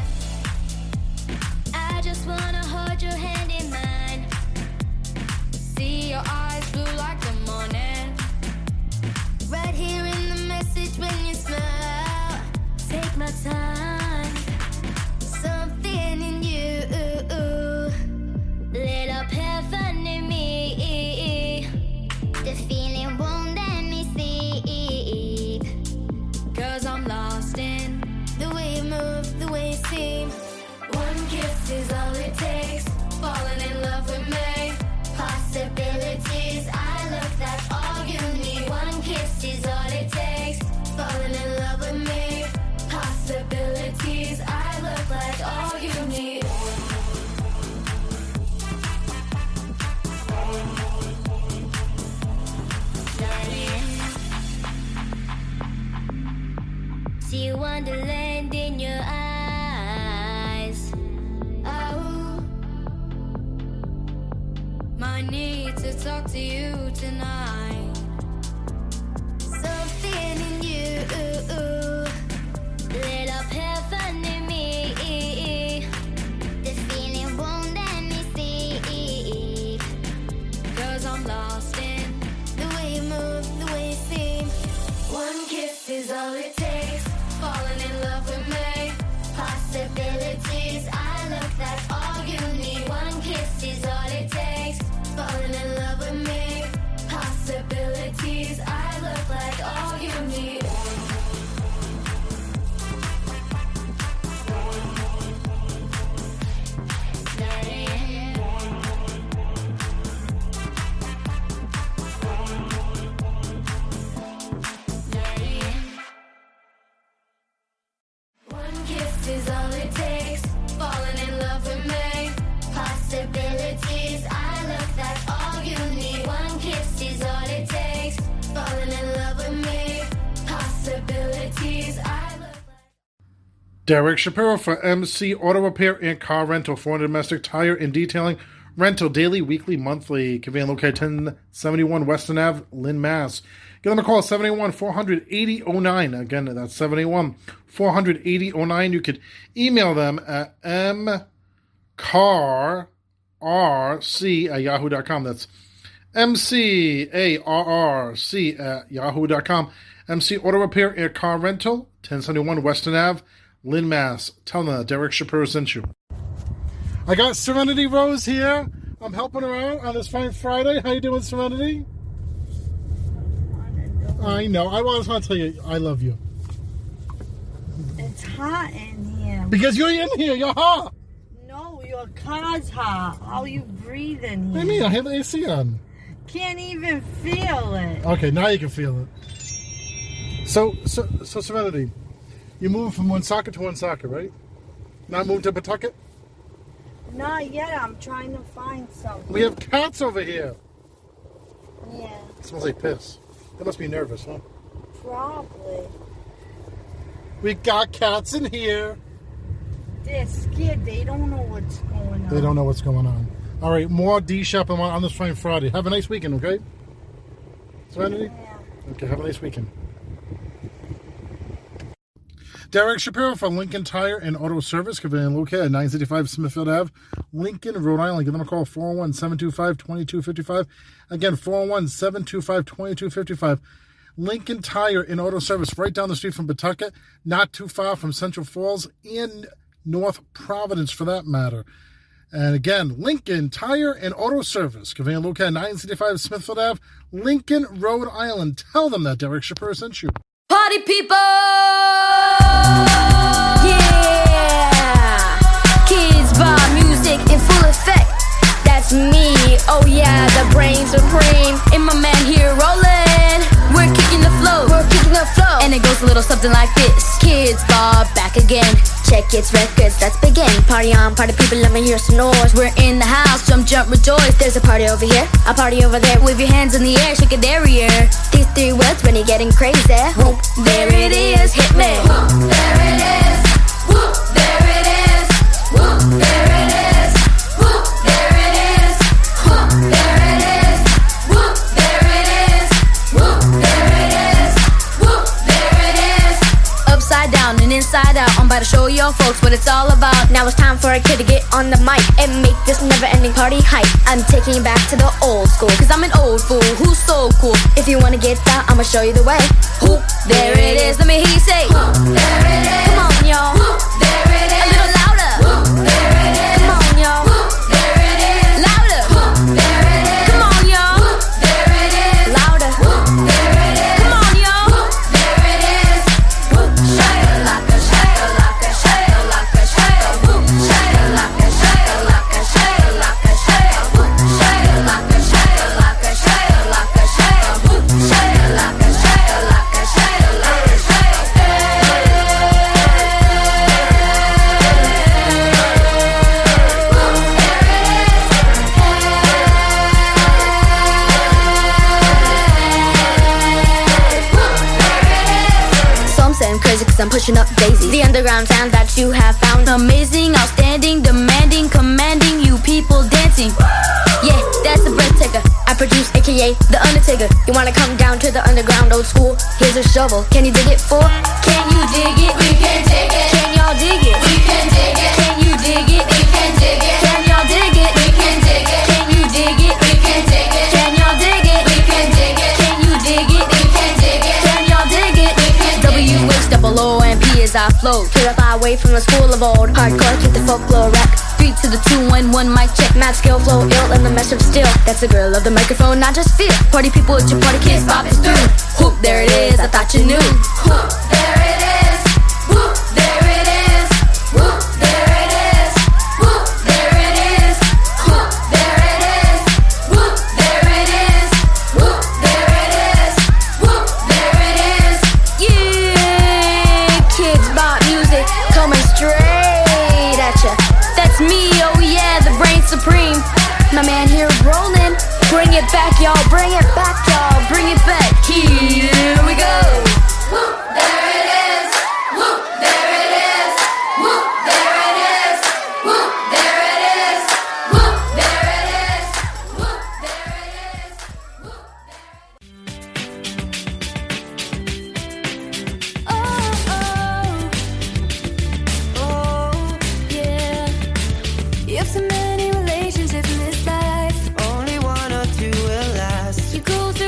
I just wanna hold your hand in mine. See your eyes blue like the morning. Right here in the message when you smile. Take my time. Something in you lit up heaven in me. The feeling won't let me sleep. Cause I'm lost in the way you move. wonderland in your eyes. Oh, my need to talk to you tonight. Something in you lit up heaven in me. The feeling won't let me sleep, 'cause I'm lost in the way you move, the way you seem. One kiss is all it takes. Falling in love with me. Possibilities, I look, that's all you need. One kiss is all it takes. Falling in love with me. Possibilities, I look like all you need. Derek Shapiro for MC Auto Repair and Car Rental, for domestic tire and detailing rental, daily, weekly, monthly. Convenient located 1071 Western Ave, Lynn, Mass. Give them a call, 781-480-09. Again, that's 781-480-09. You could email them at mcarrc@yahoo.com. That's mcarrc@yahoo.com. MC Auto Repair and Car Rental, 1071 Western Ave, Lynn, Mass. Tell them that Derek Shapiro sent you. I got Serenity Rose here. I'm helping her out on this fine Friday. How you doing, Serenity? I know. I just want to tell you, I love you. It's hot in here. Because you're in here. You're hot. No, your car's hot. All you breathe in here. I mean, I have the AC on. Can't even feel it. Okay, now you can feel it. So Serenity, you moved from Woonsocket to Woonsocket, right? Not moved to Pawtucket? Not yet. I'm trying to find something. We have cats over here. Yeah. It smells like piss. They must be nervous, huh? Probably. We got cats in here. They're scared. They don't know what's going on. They don't know what's going on. All right, more D-shopping on this fine Friday. Have a nice weekend, okay? Serenity? Yeah. Okay, have a nice weekend. Derek Shapiro from Lincoln Tire and Auto Service, convenient located at 965 Smithfield Ave, Lincoln, Rhode Island. Give them a call, 401-725-2255. Again, 401-725-2255. Lincoln Tire and Auto Service, right down the street from Pawtucket, not too far from Central Falls and North Providence, for that matter. And again, Lincoln Tire and Auto Service, convenient located at 965 Smithfield Ave, Lincoln, Rhode Island. Tell them that Derek Shapiro sent you. Party people! Yeah! Kids Bob music in full effect. That's me, oh yeah, the brain supreme. And my man here rolling. We're kicking the flow, we're kicking the flow. And it goes a little something like this. Kids Bob back again. Check its records, let's begin. Party on, party people, let me hear some noise. We're in the house, jump, jump, rejoice. There's a party over here, a party over there. Wave your hands in the air, shake it there, yeah. These three words when you're getting crazy. Whoop, there it is, hit me. Whoop, there it is. Whoop, there it is. Whoop, there it is. Whoop, there it is. Whoop, there it is. Whoop, there it is. Whoop, there it is. Whoop, there it is. Upside down and inside out. I'm about to show y'all folks what it's all about. Now it's time for a kid to get on the mic and make this never-ending party hype. I'm taking you back to the old school, 'cause I'm an old fool who's so cool. If you wanna get down, I'ma show you the way. Whoop, there it is, let me hear you say. Whoop, there it is. Come on, y'all. Whoop, there it is. A little louder. Whoop, there it is. Come on, y'all. Whoop, there it is. Louder. Whoop, there it is. Come on, y'all. Whoop, there it is. Louder. Whoop, there it is. Come on, y'all. Whoop, there it is. Whoop, shaka-laka, shaka-laka, shaka-laka, shaka. Whoop, shaka-laka, shaka-laka, shaka-laka, shaka. Whoop, shaka-laka, shaka-laka, shaka-laka, shaka. Whoop, shaka-laka, shaka-laka, shaka-laka, shaka. Hey, hey, hey, hey. I'm pushing up daisies. The underground sound that you have found. Amazing, outstanding, demanding, commanding. You people dancing. Yeah, that's the breath taker. I produce, aka the undertaker. You wanna come down to the underground old school? Here's a shovel. Can you dig it for? Can you dig it? We can dig it. Can y'all dig it? We can dig it. Can you dig it? We can dig it. Can y'all dig it? We can dig it. Can you dig it? We can dig it. Can y'all dig it? We can dig it. Can you dig it? We can dig it. Can y'all dig it? We can dig it. WH double O and P as I flow. To the far away from the school of old. Hardcore, keep the folklore rock. 3 to the 2, 1, 1 mic check. Mad skill, flow, ill, and the mesh of steel. That's the girl of the microphone, not just feel. Party people with your party kids, pop it through. Whoop, there it is, I thought you knew. Whoop, there it is. Whoop, there it is. Whoop, there it is. Whoop, there it is. Whoop, there it is. Whoop, there it is. Whoop, there it is. Whoop, there it is. Yeah, kids bop music coming straight at ya. That's me, oh yeah, the brain supreme. My man here rolling. Bring it back, y'all. Bring it back, y'all. Bring it back. Here we go. Whoop, there it is. Whoop, there it is. Whoop, there it is. Whoop, there it is. Whoop, there it is. Whoop, there it is. Whoop, there it is. Oh, oh, oh, yeah. You have so many relationships in this life. Only one or two will last. You go through.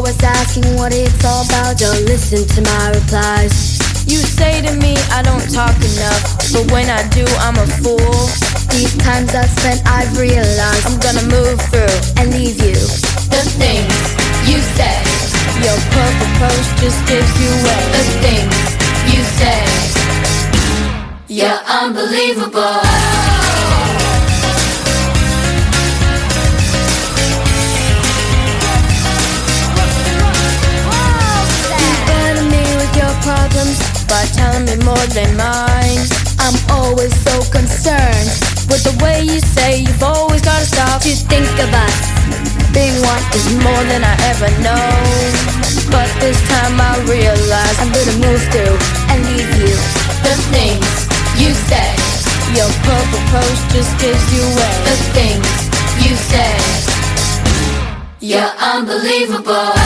always asking what it's all about. Don't listen to my replies. You say to me I don't talk enough, but when I do, I'm a fool. These times I've spent, I've realized I'm gonna move through and leave you. The things you said, your purple pose just gives you away. The things you said, you're unbelievable. Problems by telling me more than mine. I'm always so concerned with the way you say you've always gotta stop. You think of us being one is more than I ever know, but this time I realize I'm gonna move through and leave you. The things you said, your purple pose just gives you away. The things you said, you're unbelievable.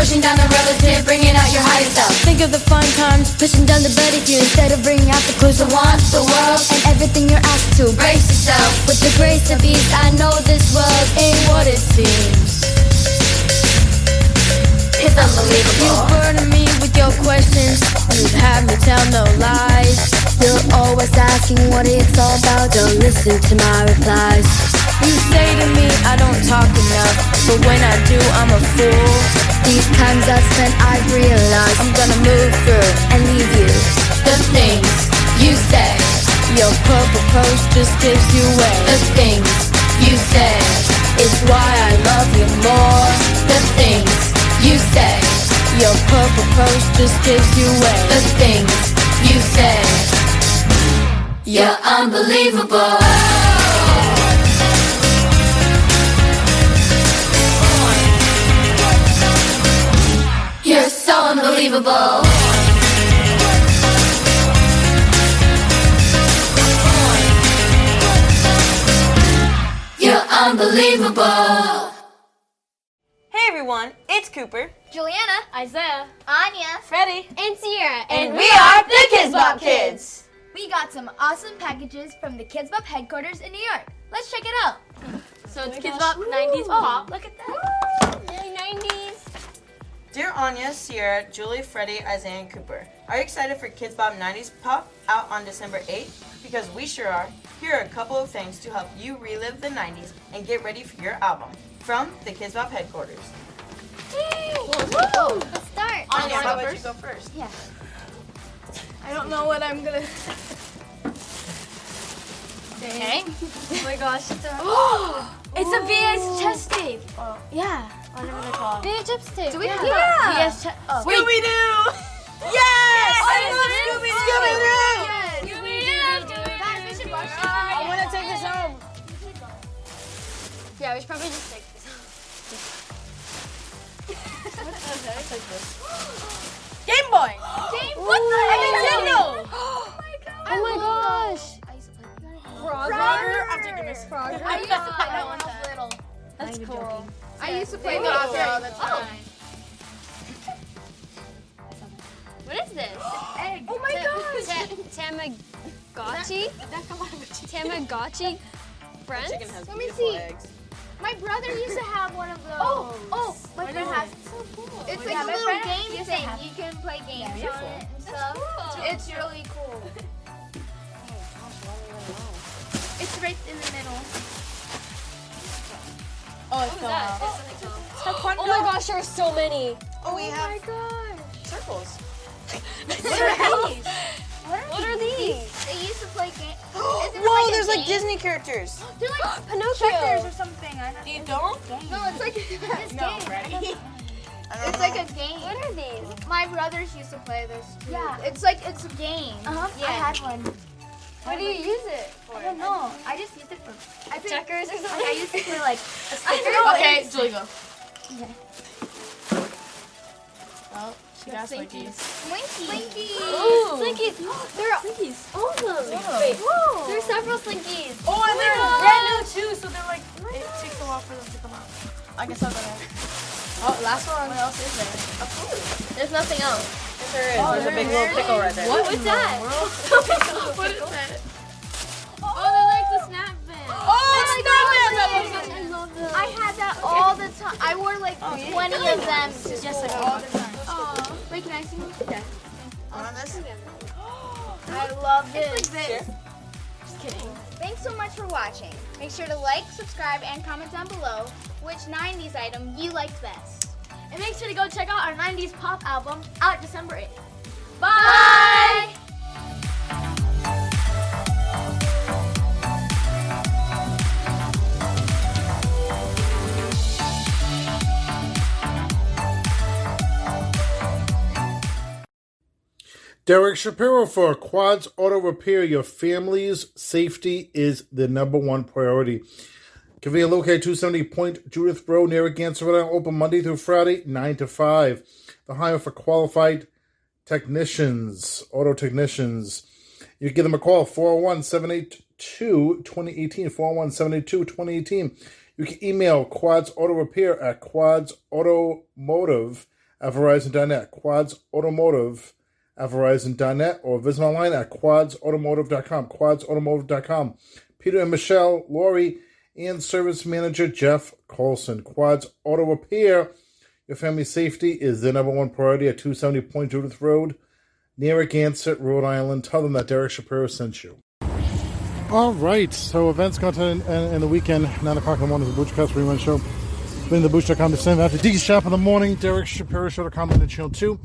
Pushing down the relative, bringing out your higher self. Think of the fun times, pushing down the better you, instead of bringing out the clues. The wants, the world, and everything you're asked to. Brace yourself with the grace of ease. I know this world ain't what it seems. It's unbelievable. You burden me with your questions, you'd have me tell no lies. You're always asking what it's all about. Don't listen to my replies. You say to me I don't talk enough, but when I do, I'm a fool. These times I've spent, I've realized I'm gonna move through and leave you. The things you said, your purple pose just gives you away. The things you said, it's why I love you more. The things you said, your purple pose just gives you away. The things you said, you're unbelievable. You're so unbelievable. You're unbelievable. Hey everyone, it's Cooper, Juliana, Isaiah, Anya, Freddie, and Sierra, and we are the Kids Bop Kids. We got some awesome packages from the Kids Bop headquarters in New York. Let's check it out. So it's Kids Bop 90s pop. Look at that. Yay, 90s. Dear Anya, Sierra, Julie, Freddie, Isaiah, and Cooper, are you excited for Kids Bop 90s Pop out on December 8th? Because we sure are. Here are a couple of things to help you relive the 90s and get ready for your album. From the Kids Bop headquarters. Yay! Woo! Let's start! Anya, how about you go first? Yeah. I don't know what I'm gonna say. Okay. Oh my gosh. It's a VS chest tape! Oh. Yeah. What am I gonna call it? VS chapstick. Do we have VS chest? Oh. Scooby-Doo! Yes! I love Scooby-Doo! Scooby-Doo! Guys, we should watch this. I wanna take this home. Yeah, we should probably just take this home. Game Boy! Game Boy! What the heck? Nintendo! Oh my gosh! I used to play Frogger. I'm taking this Frogger. I used to play that one when I was little. That's cool. I used to play Frogger all the time. What is this? It's egg. Oh my gosh! Tamagotchi? Tamagotchi friends? Let me see. Eggs. My brother used to have one of those. Oh, my friend has. It's so cool. It's like a little game thing. You can play games on it and stuff. Cool. It's really cool. It's right in the middle. Oh, it's so hot. Oh my gosh, there are so many. Oh, we have circles. What are these? They used to play games. Whoa, there's like Disney characters. They're like Pinocchio or something. You don't? No, it's like this game. It's like a game. What are these? My brothers used to play this too. Yeah, it's a game. Yeah. I had one. Why do you use it? I don't know. I just used it for checkers or something. I used it for like a sticker. Okay, Julie, go. Okay. Well, she got Slinkies. Slinkies. Ooh. Slinkies. There are Slinkies. Awesome. Wait. Whoa. There are several Slinkies. Oh, and they're brand new too. call for them to come out. I guess I'll go there. Oh, last one else is there. A food. There's nothing else. Yes, there is. Oh, there's a big little pickle right there. What was that? What is that? Oh, they're like the snap band. Oh, snap band! I love those. I had that all the time. I wore like 20 of them just all the time. Oh. Wait, can I see them? Yeah. On this? I love this. It's like this. Sure. Just kidding. Thanks so much for watching. Make sure to like, subscribe, and comment down below which 90s item you liked best. And make sure to go check out our 90s pop album out December 8th. Bye! Bye! Derek Shapiro for Quads Auto Repair. Your family's safety is the #1 priority. Conveniently located 270 Point Judith Road, Narragansett, Rhode Island. Open Monday through Friday, 9 to 5. The hire for qualified technicians, auto technicians. You give them a call, 401-782-2018, 401-782-2018. You can email Quads Auto Repair at quadsautomotive@verizon.net, quadsautomotive@verizon.net, or visit online at quadsautomotive.com, quadsautomotive.com. Peter and Michelle Laurie and service manager Jeff Colson. Quads Auto Repair. Your family safety is the #1 priority at 270 Point Judith Road, Narragansett, Rhode Island. Tell them that Derek Shapiro sent you. All right, so events got to in the weekend, 9 o'clock in the morning is the Boochcast Rewind Show. Vinnie the Booch.com to send after D Shop in the morning, Derek Shapiro Show.com and the Channel 2.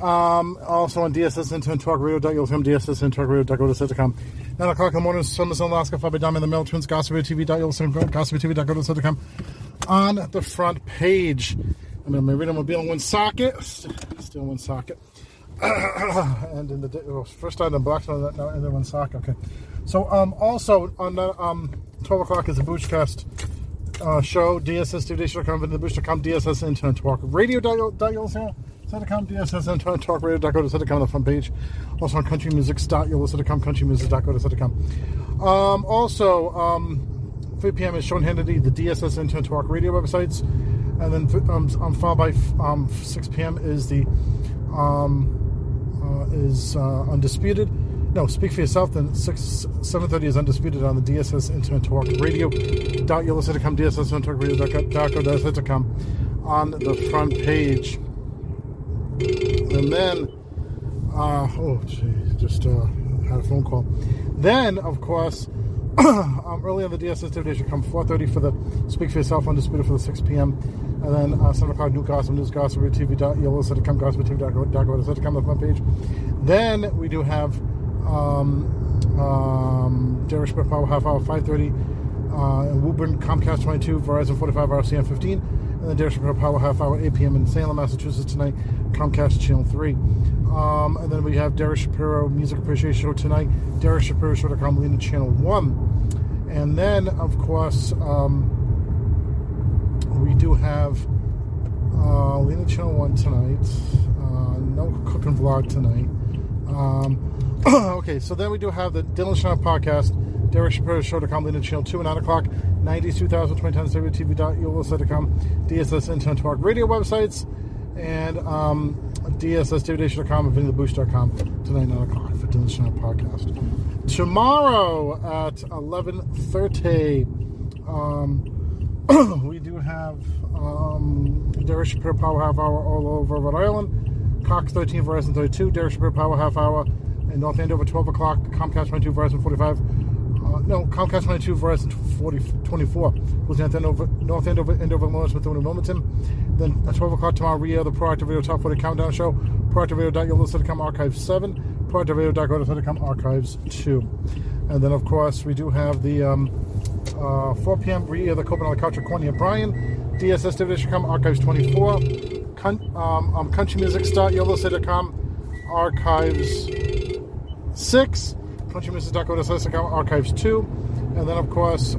Also on DSS Intern Talk Radio. You'll find DSS Intern Radio. Go to set.com. 9 o'clock in the morning. Summers in Alaska. Fabi Diamond in the Mail. Twins. Gossip TV. You'll find Gossip TV. Go to set.com. On the front page, I'm in my Readomobile in one socket. Still one socket. And in the first time, the box now in one socket. Okay. So also on the 12 o'clock is the Boochcast show. DSS TV. Show.com. Vinnie the Booch.com. DSS Intern Talk Radio. You'll find Set.com, DSS, and Talk Radio. Go to Set.com on the front page. Also on countrymusics. You'll listen to countrymusic. Go to Set.com. Also, 3 p.m. is Sean Hannity, the DSS and Talk Radio websites, and then followed by 6 p.m. is the Undisputed. No, Speak for Yourself. Then 7:30 is Undisputed on the DSS Internet Talk Radio. You'll listen to DSS and Talk Radio. Go to Set.com on the front page. And then, had a phone call. Then, of course, early on the DSS TV should come 4:30 for the Speak for Yourself Undisputed for the 6 p.m. And then 7 o'clock, New Gossip, News Gossip, TV. You'll listen to come, Gossip TV. Come on the front page. Then we do have Derek Smith Power Half Hour 5:30, Woburn, Comcast 22, Verizon 45, RCN 15. And then Derek Shapiro Power Half Hour, 8 p.m. in Salem, Massachusetts tonight, Comcast Channel 3. And then we have Derek Shapiro Music Appreciation Show tonight, Derek Shapiro Show.com, Lena Channel 1. And then, of course, we do have Lena Channel 1 tonight. No cooking vlog tonight. Okay, so then we do have the Dylan Schneider podcast, Derek Shapiro Show.com, Lena Channel 2 at 9 o'clock, 90s, 2000, 2010, WTV.com, DSS Internet Talk Radio websites, and DSSDVDation.com and VinnieTheBooch.com tonight, 9 o'clock for Dylan Schneider Podcast. Tomorrow at 11:30, we do have Derek Shapiro Power Half Hour all over Rhode Island, Cox 13, Verizon 32, Derek Shapiro Power Half Hour in North Andover, 12 o'clock, Comcast 22, Verizon 45, Comcast 22, Verizon 24. Was North Andover, Lawrence, Methuen, and Wilmington. Then at 12 o'clock tomorrow, we have the Proactive Radio Top 40 Countdown Show. ProactiveRadio.com Archives 7. ProactiveRadio.com Archives 2. And then, of course, we do have the 4 p.m. We have the Copenhagen on the Couch with Courtney and Brian. DSSDivision.com Archives 24. CountryMusic.com Archives 6. CountryMusic.com Archives 2. And then, of course,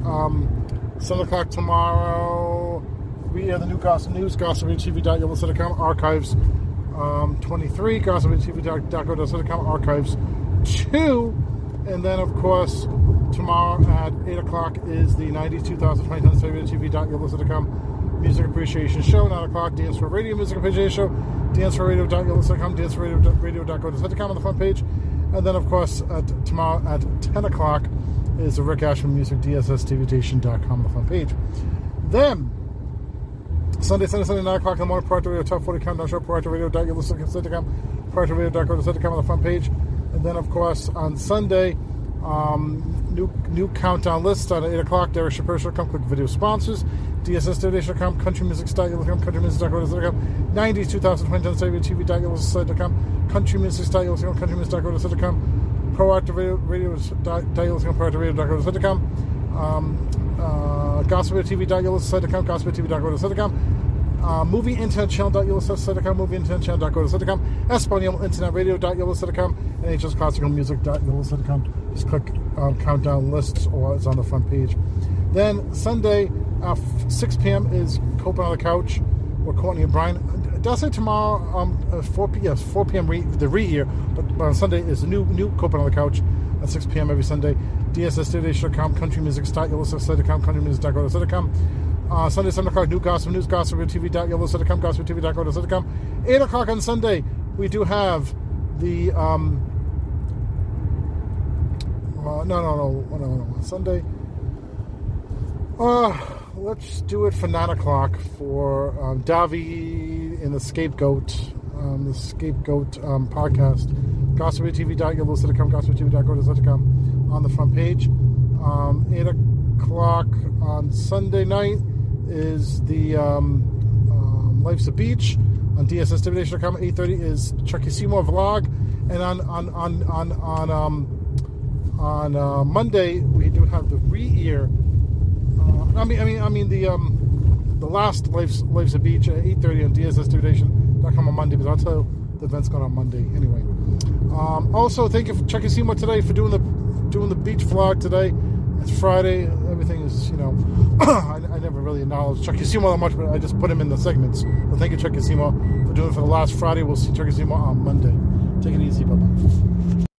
7 o'clock tomorrow, we have the new Gossip News, GossipTV.com Archives 23, GossipTV.com Archives 2. And then, of course, Tomorrow at 8 o'clock is the 90s, 2020, www.yourlistener.com Music Appreciation Show. 9 o'clock, Dance for Radio Music Appreciation Show. danceforradio.yourlistener.com, danceforradio.go.com on the front page. And then, of course, tomorrow at 10 o'clock is the Rick Ashman Music, dsstvtation.com on the front page. Then, Sunday, 9 o'clock in the morning, Project Radio, Top 40 Countdown Show, projectradio.yourlistener.com, projectradio.go.com on the front page. And then, of course, on Sunday, new countdown list on 8 o'clock, Derek Shapiro.com, click video sponsors, dsstivation.com, countrymusic.com, countrymusic.com, 90s, 2020, TV.com, countrymusic.com, countrymusic.com, proactive radio.com, gospeltv.com, gospeltv.com, movieinternet.channel.com, movieinternet.channel.com, espanyol.internetradio.com, and hsclassicalmusic.com. Just click countdown lists, or it's on the front page. Then Sunday, 6 p.m. is Coping on the Couch with Courtney and Brian. Did I say tomorrow? 4 p.m. The re-year, but on Sunday is the new Coping on the Couch at 6 p.m. every Sunday. DSSTV.com, countrymusic.com, countrymusic.com. Sunday, 7 o'clock, New Gospel News, gospeltv.yellowstone.com, gospeltv.go.com. 8 o'clock on Sunday, we do have the, Sunday, let's do it for 9 o'clock for Davi and the Scapegoat podcast, gospeltv.yellowstone.com, gospeltv.go.com on the front page. 8 o'clock on Sunday night is the Life's a Beach on DSSTV.com. 8:30 is Chuckisimo vlog, and on Monday we do have the re-ear. The last Life's a Beach at 8:30 on DSSTV.com on Monday, because I'll tell you the event's going on Monday anyway. Also, thank you for Chuckisimo today for doing the beach vlog today. It's Friday. Everything is, I never really acknowledged Chuckisimo that much, but I just put him in the segments. Well, thank you, Chuckisimo, for doing it for the last Friday. We'll see Chuckisimo on Monday. Take it easy. Bye-bye.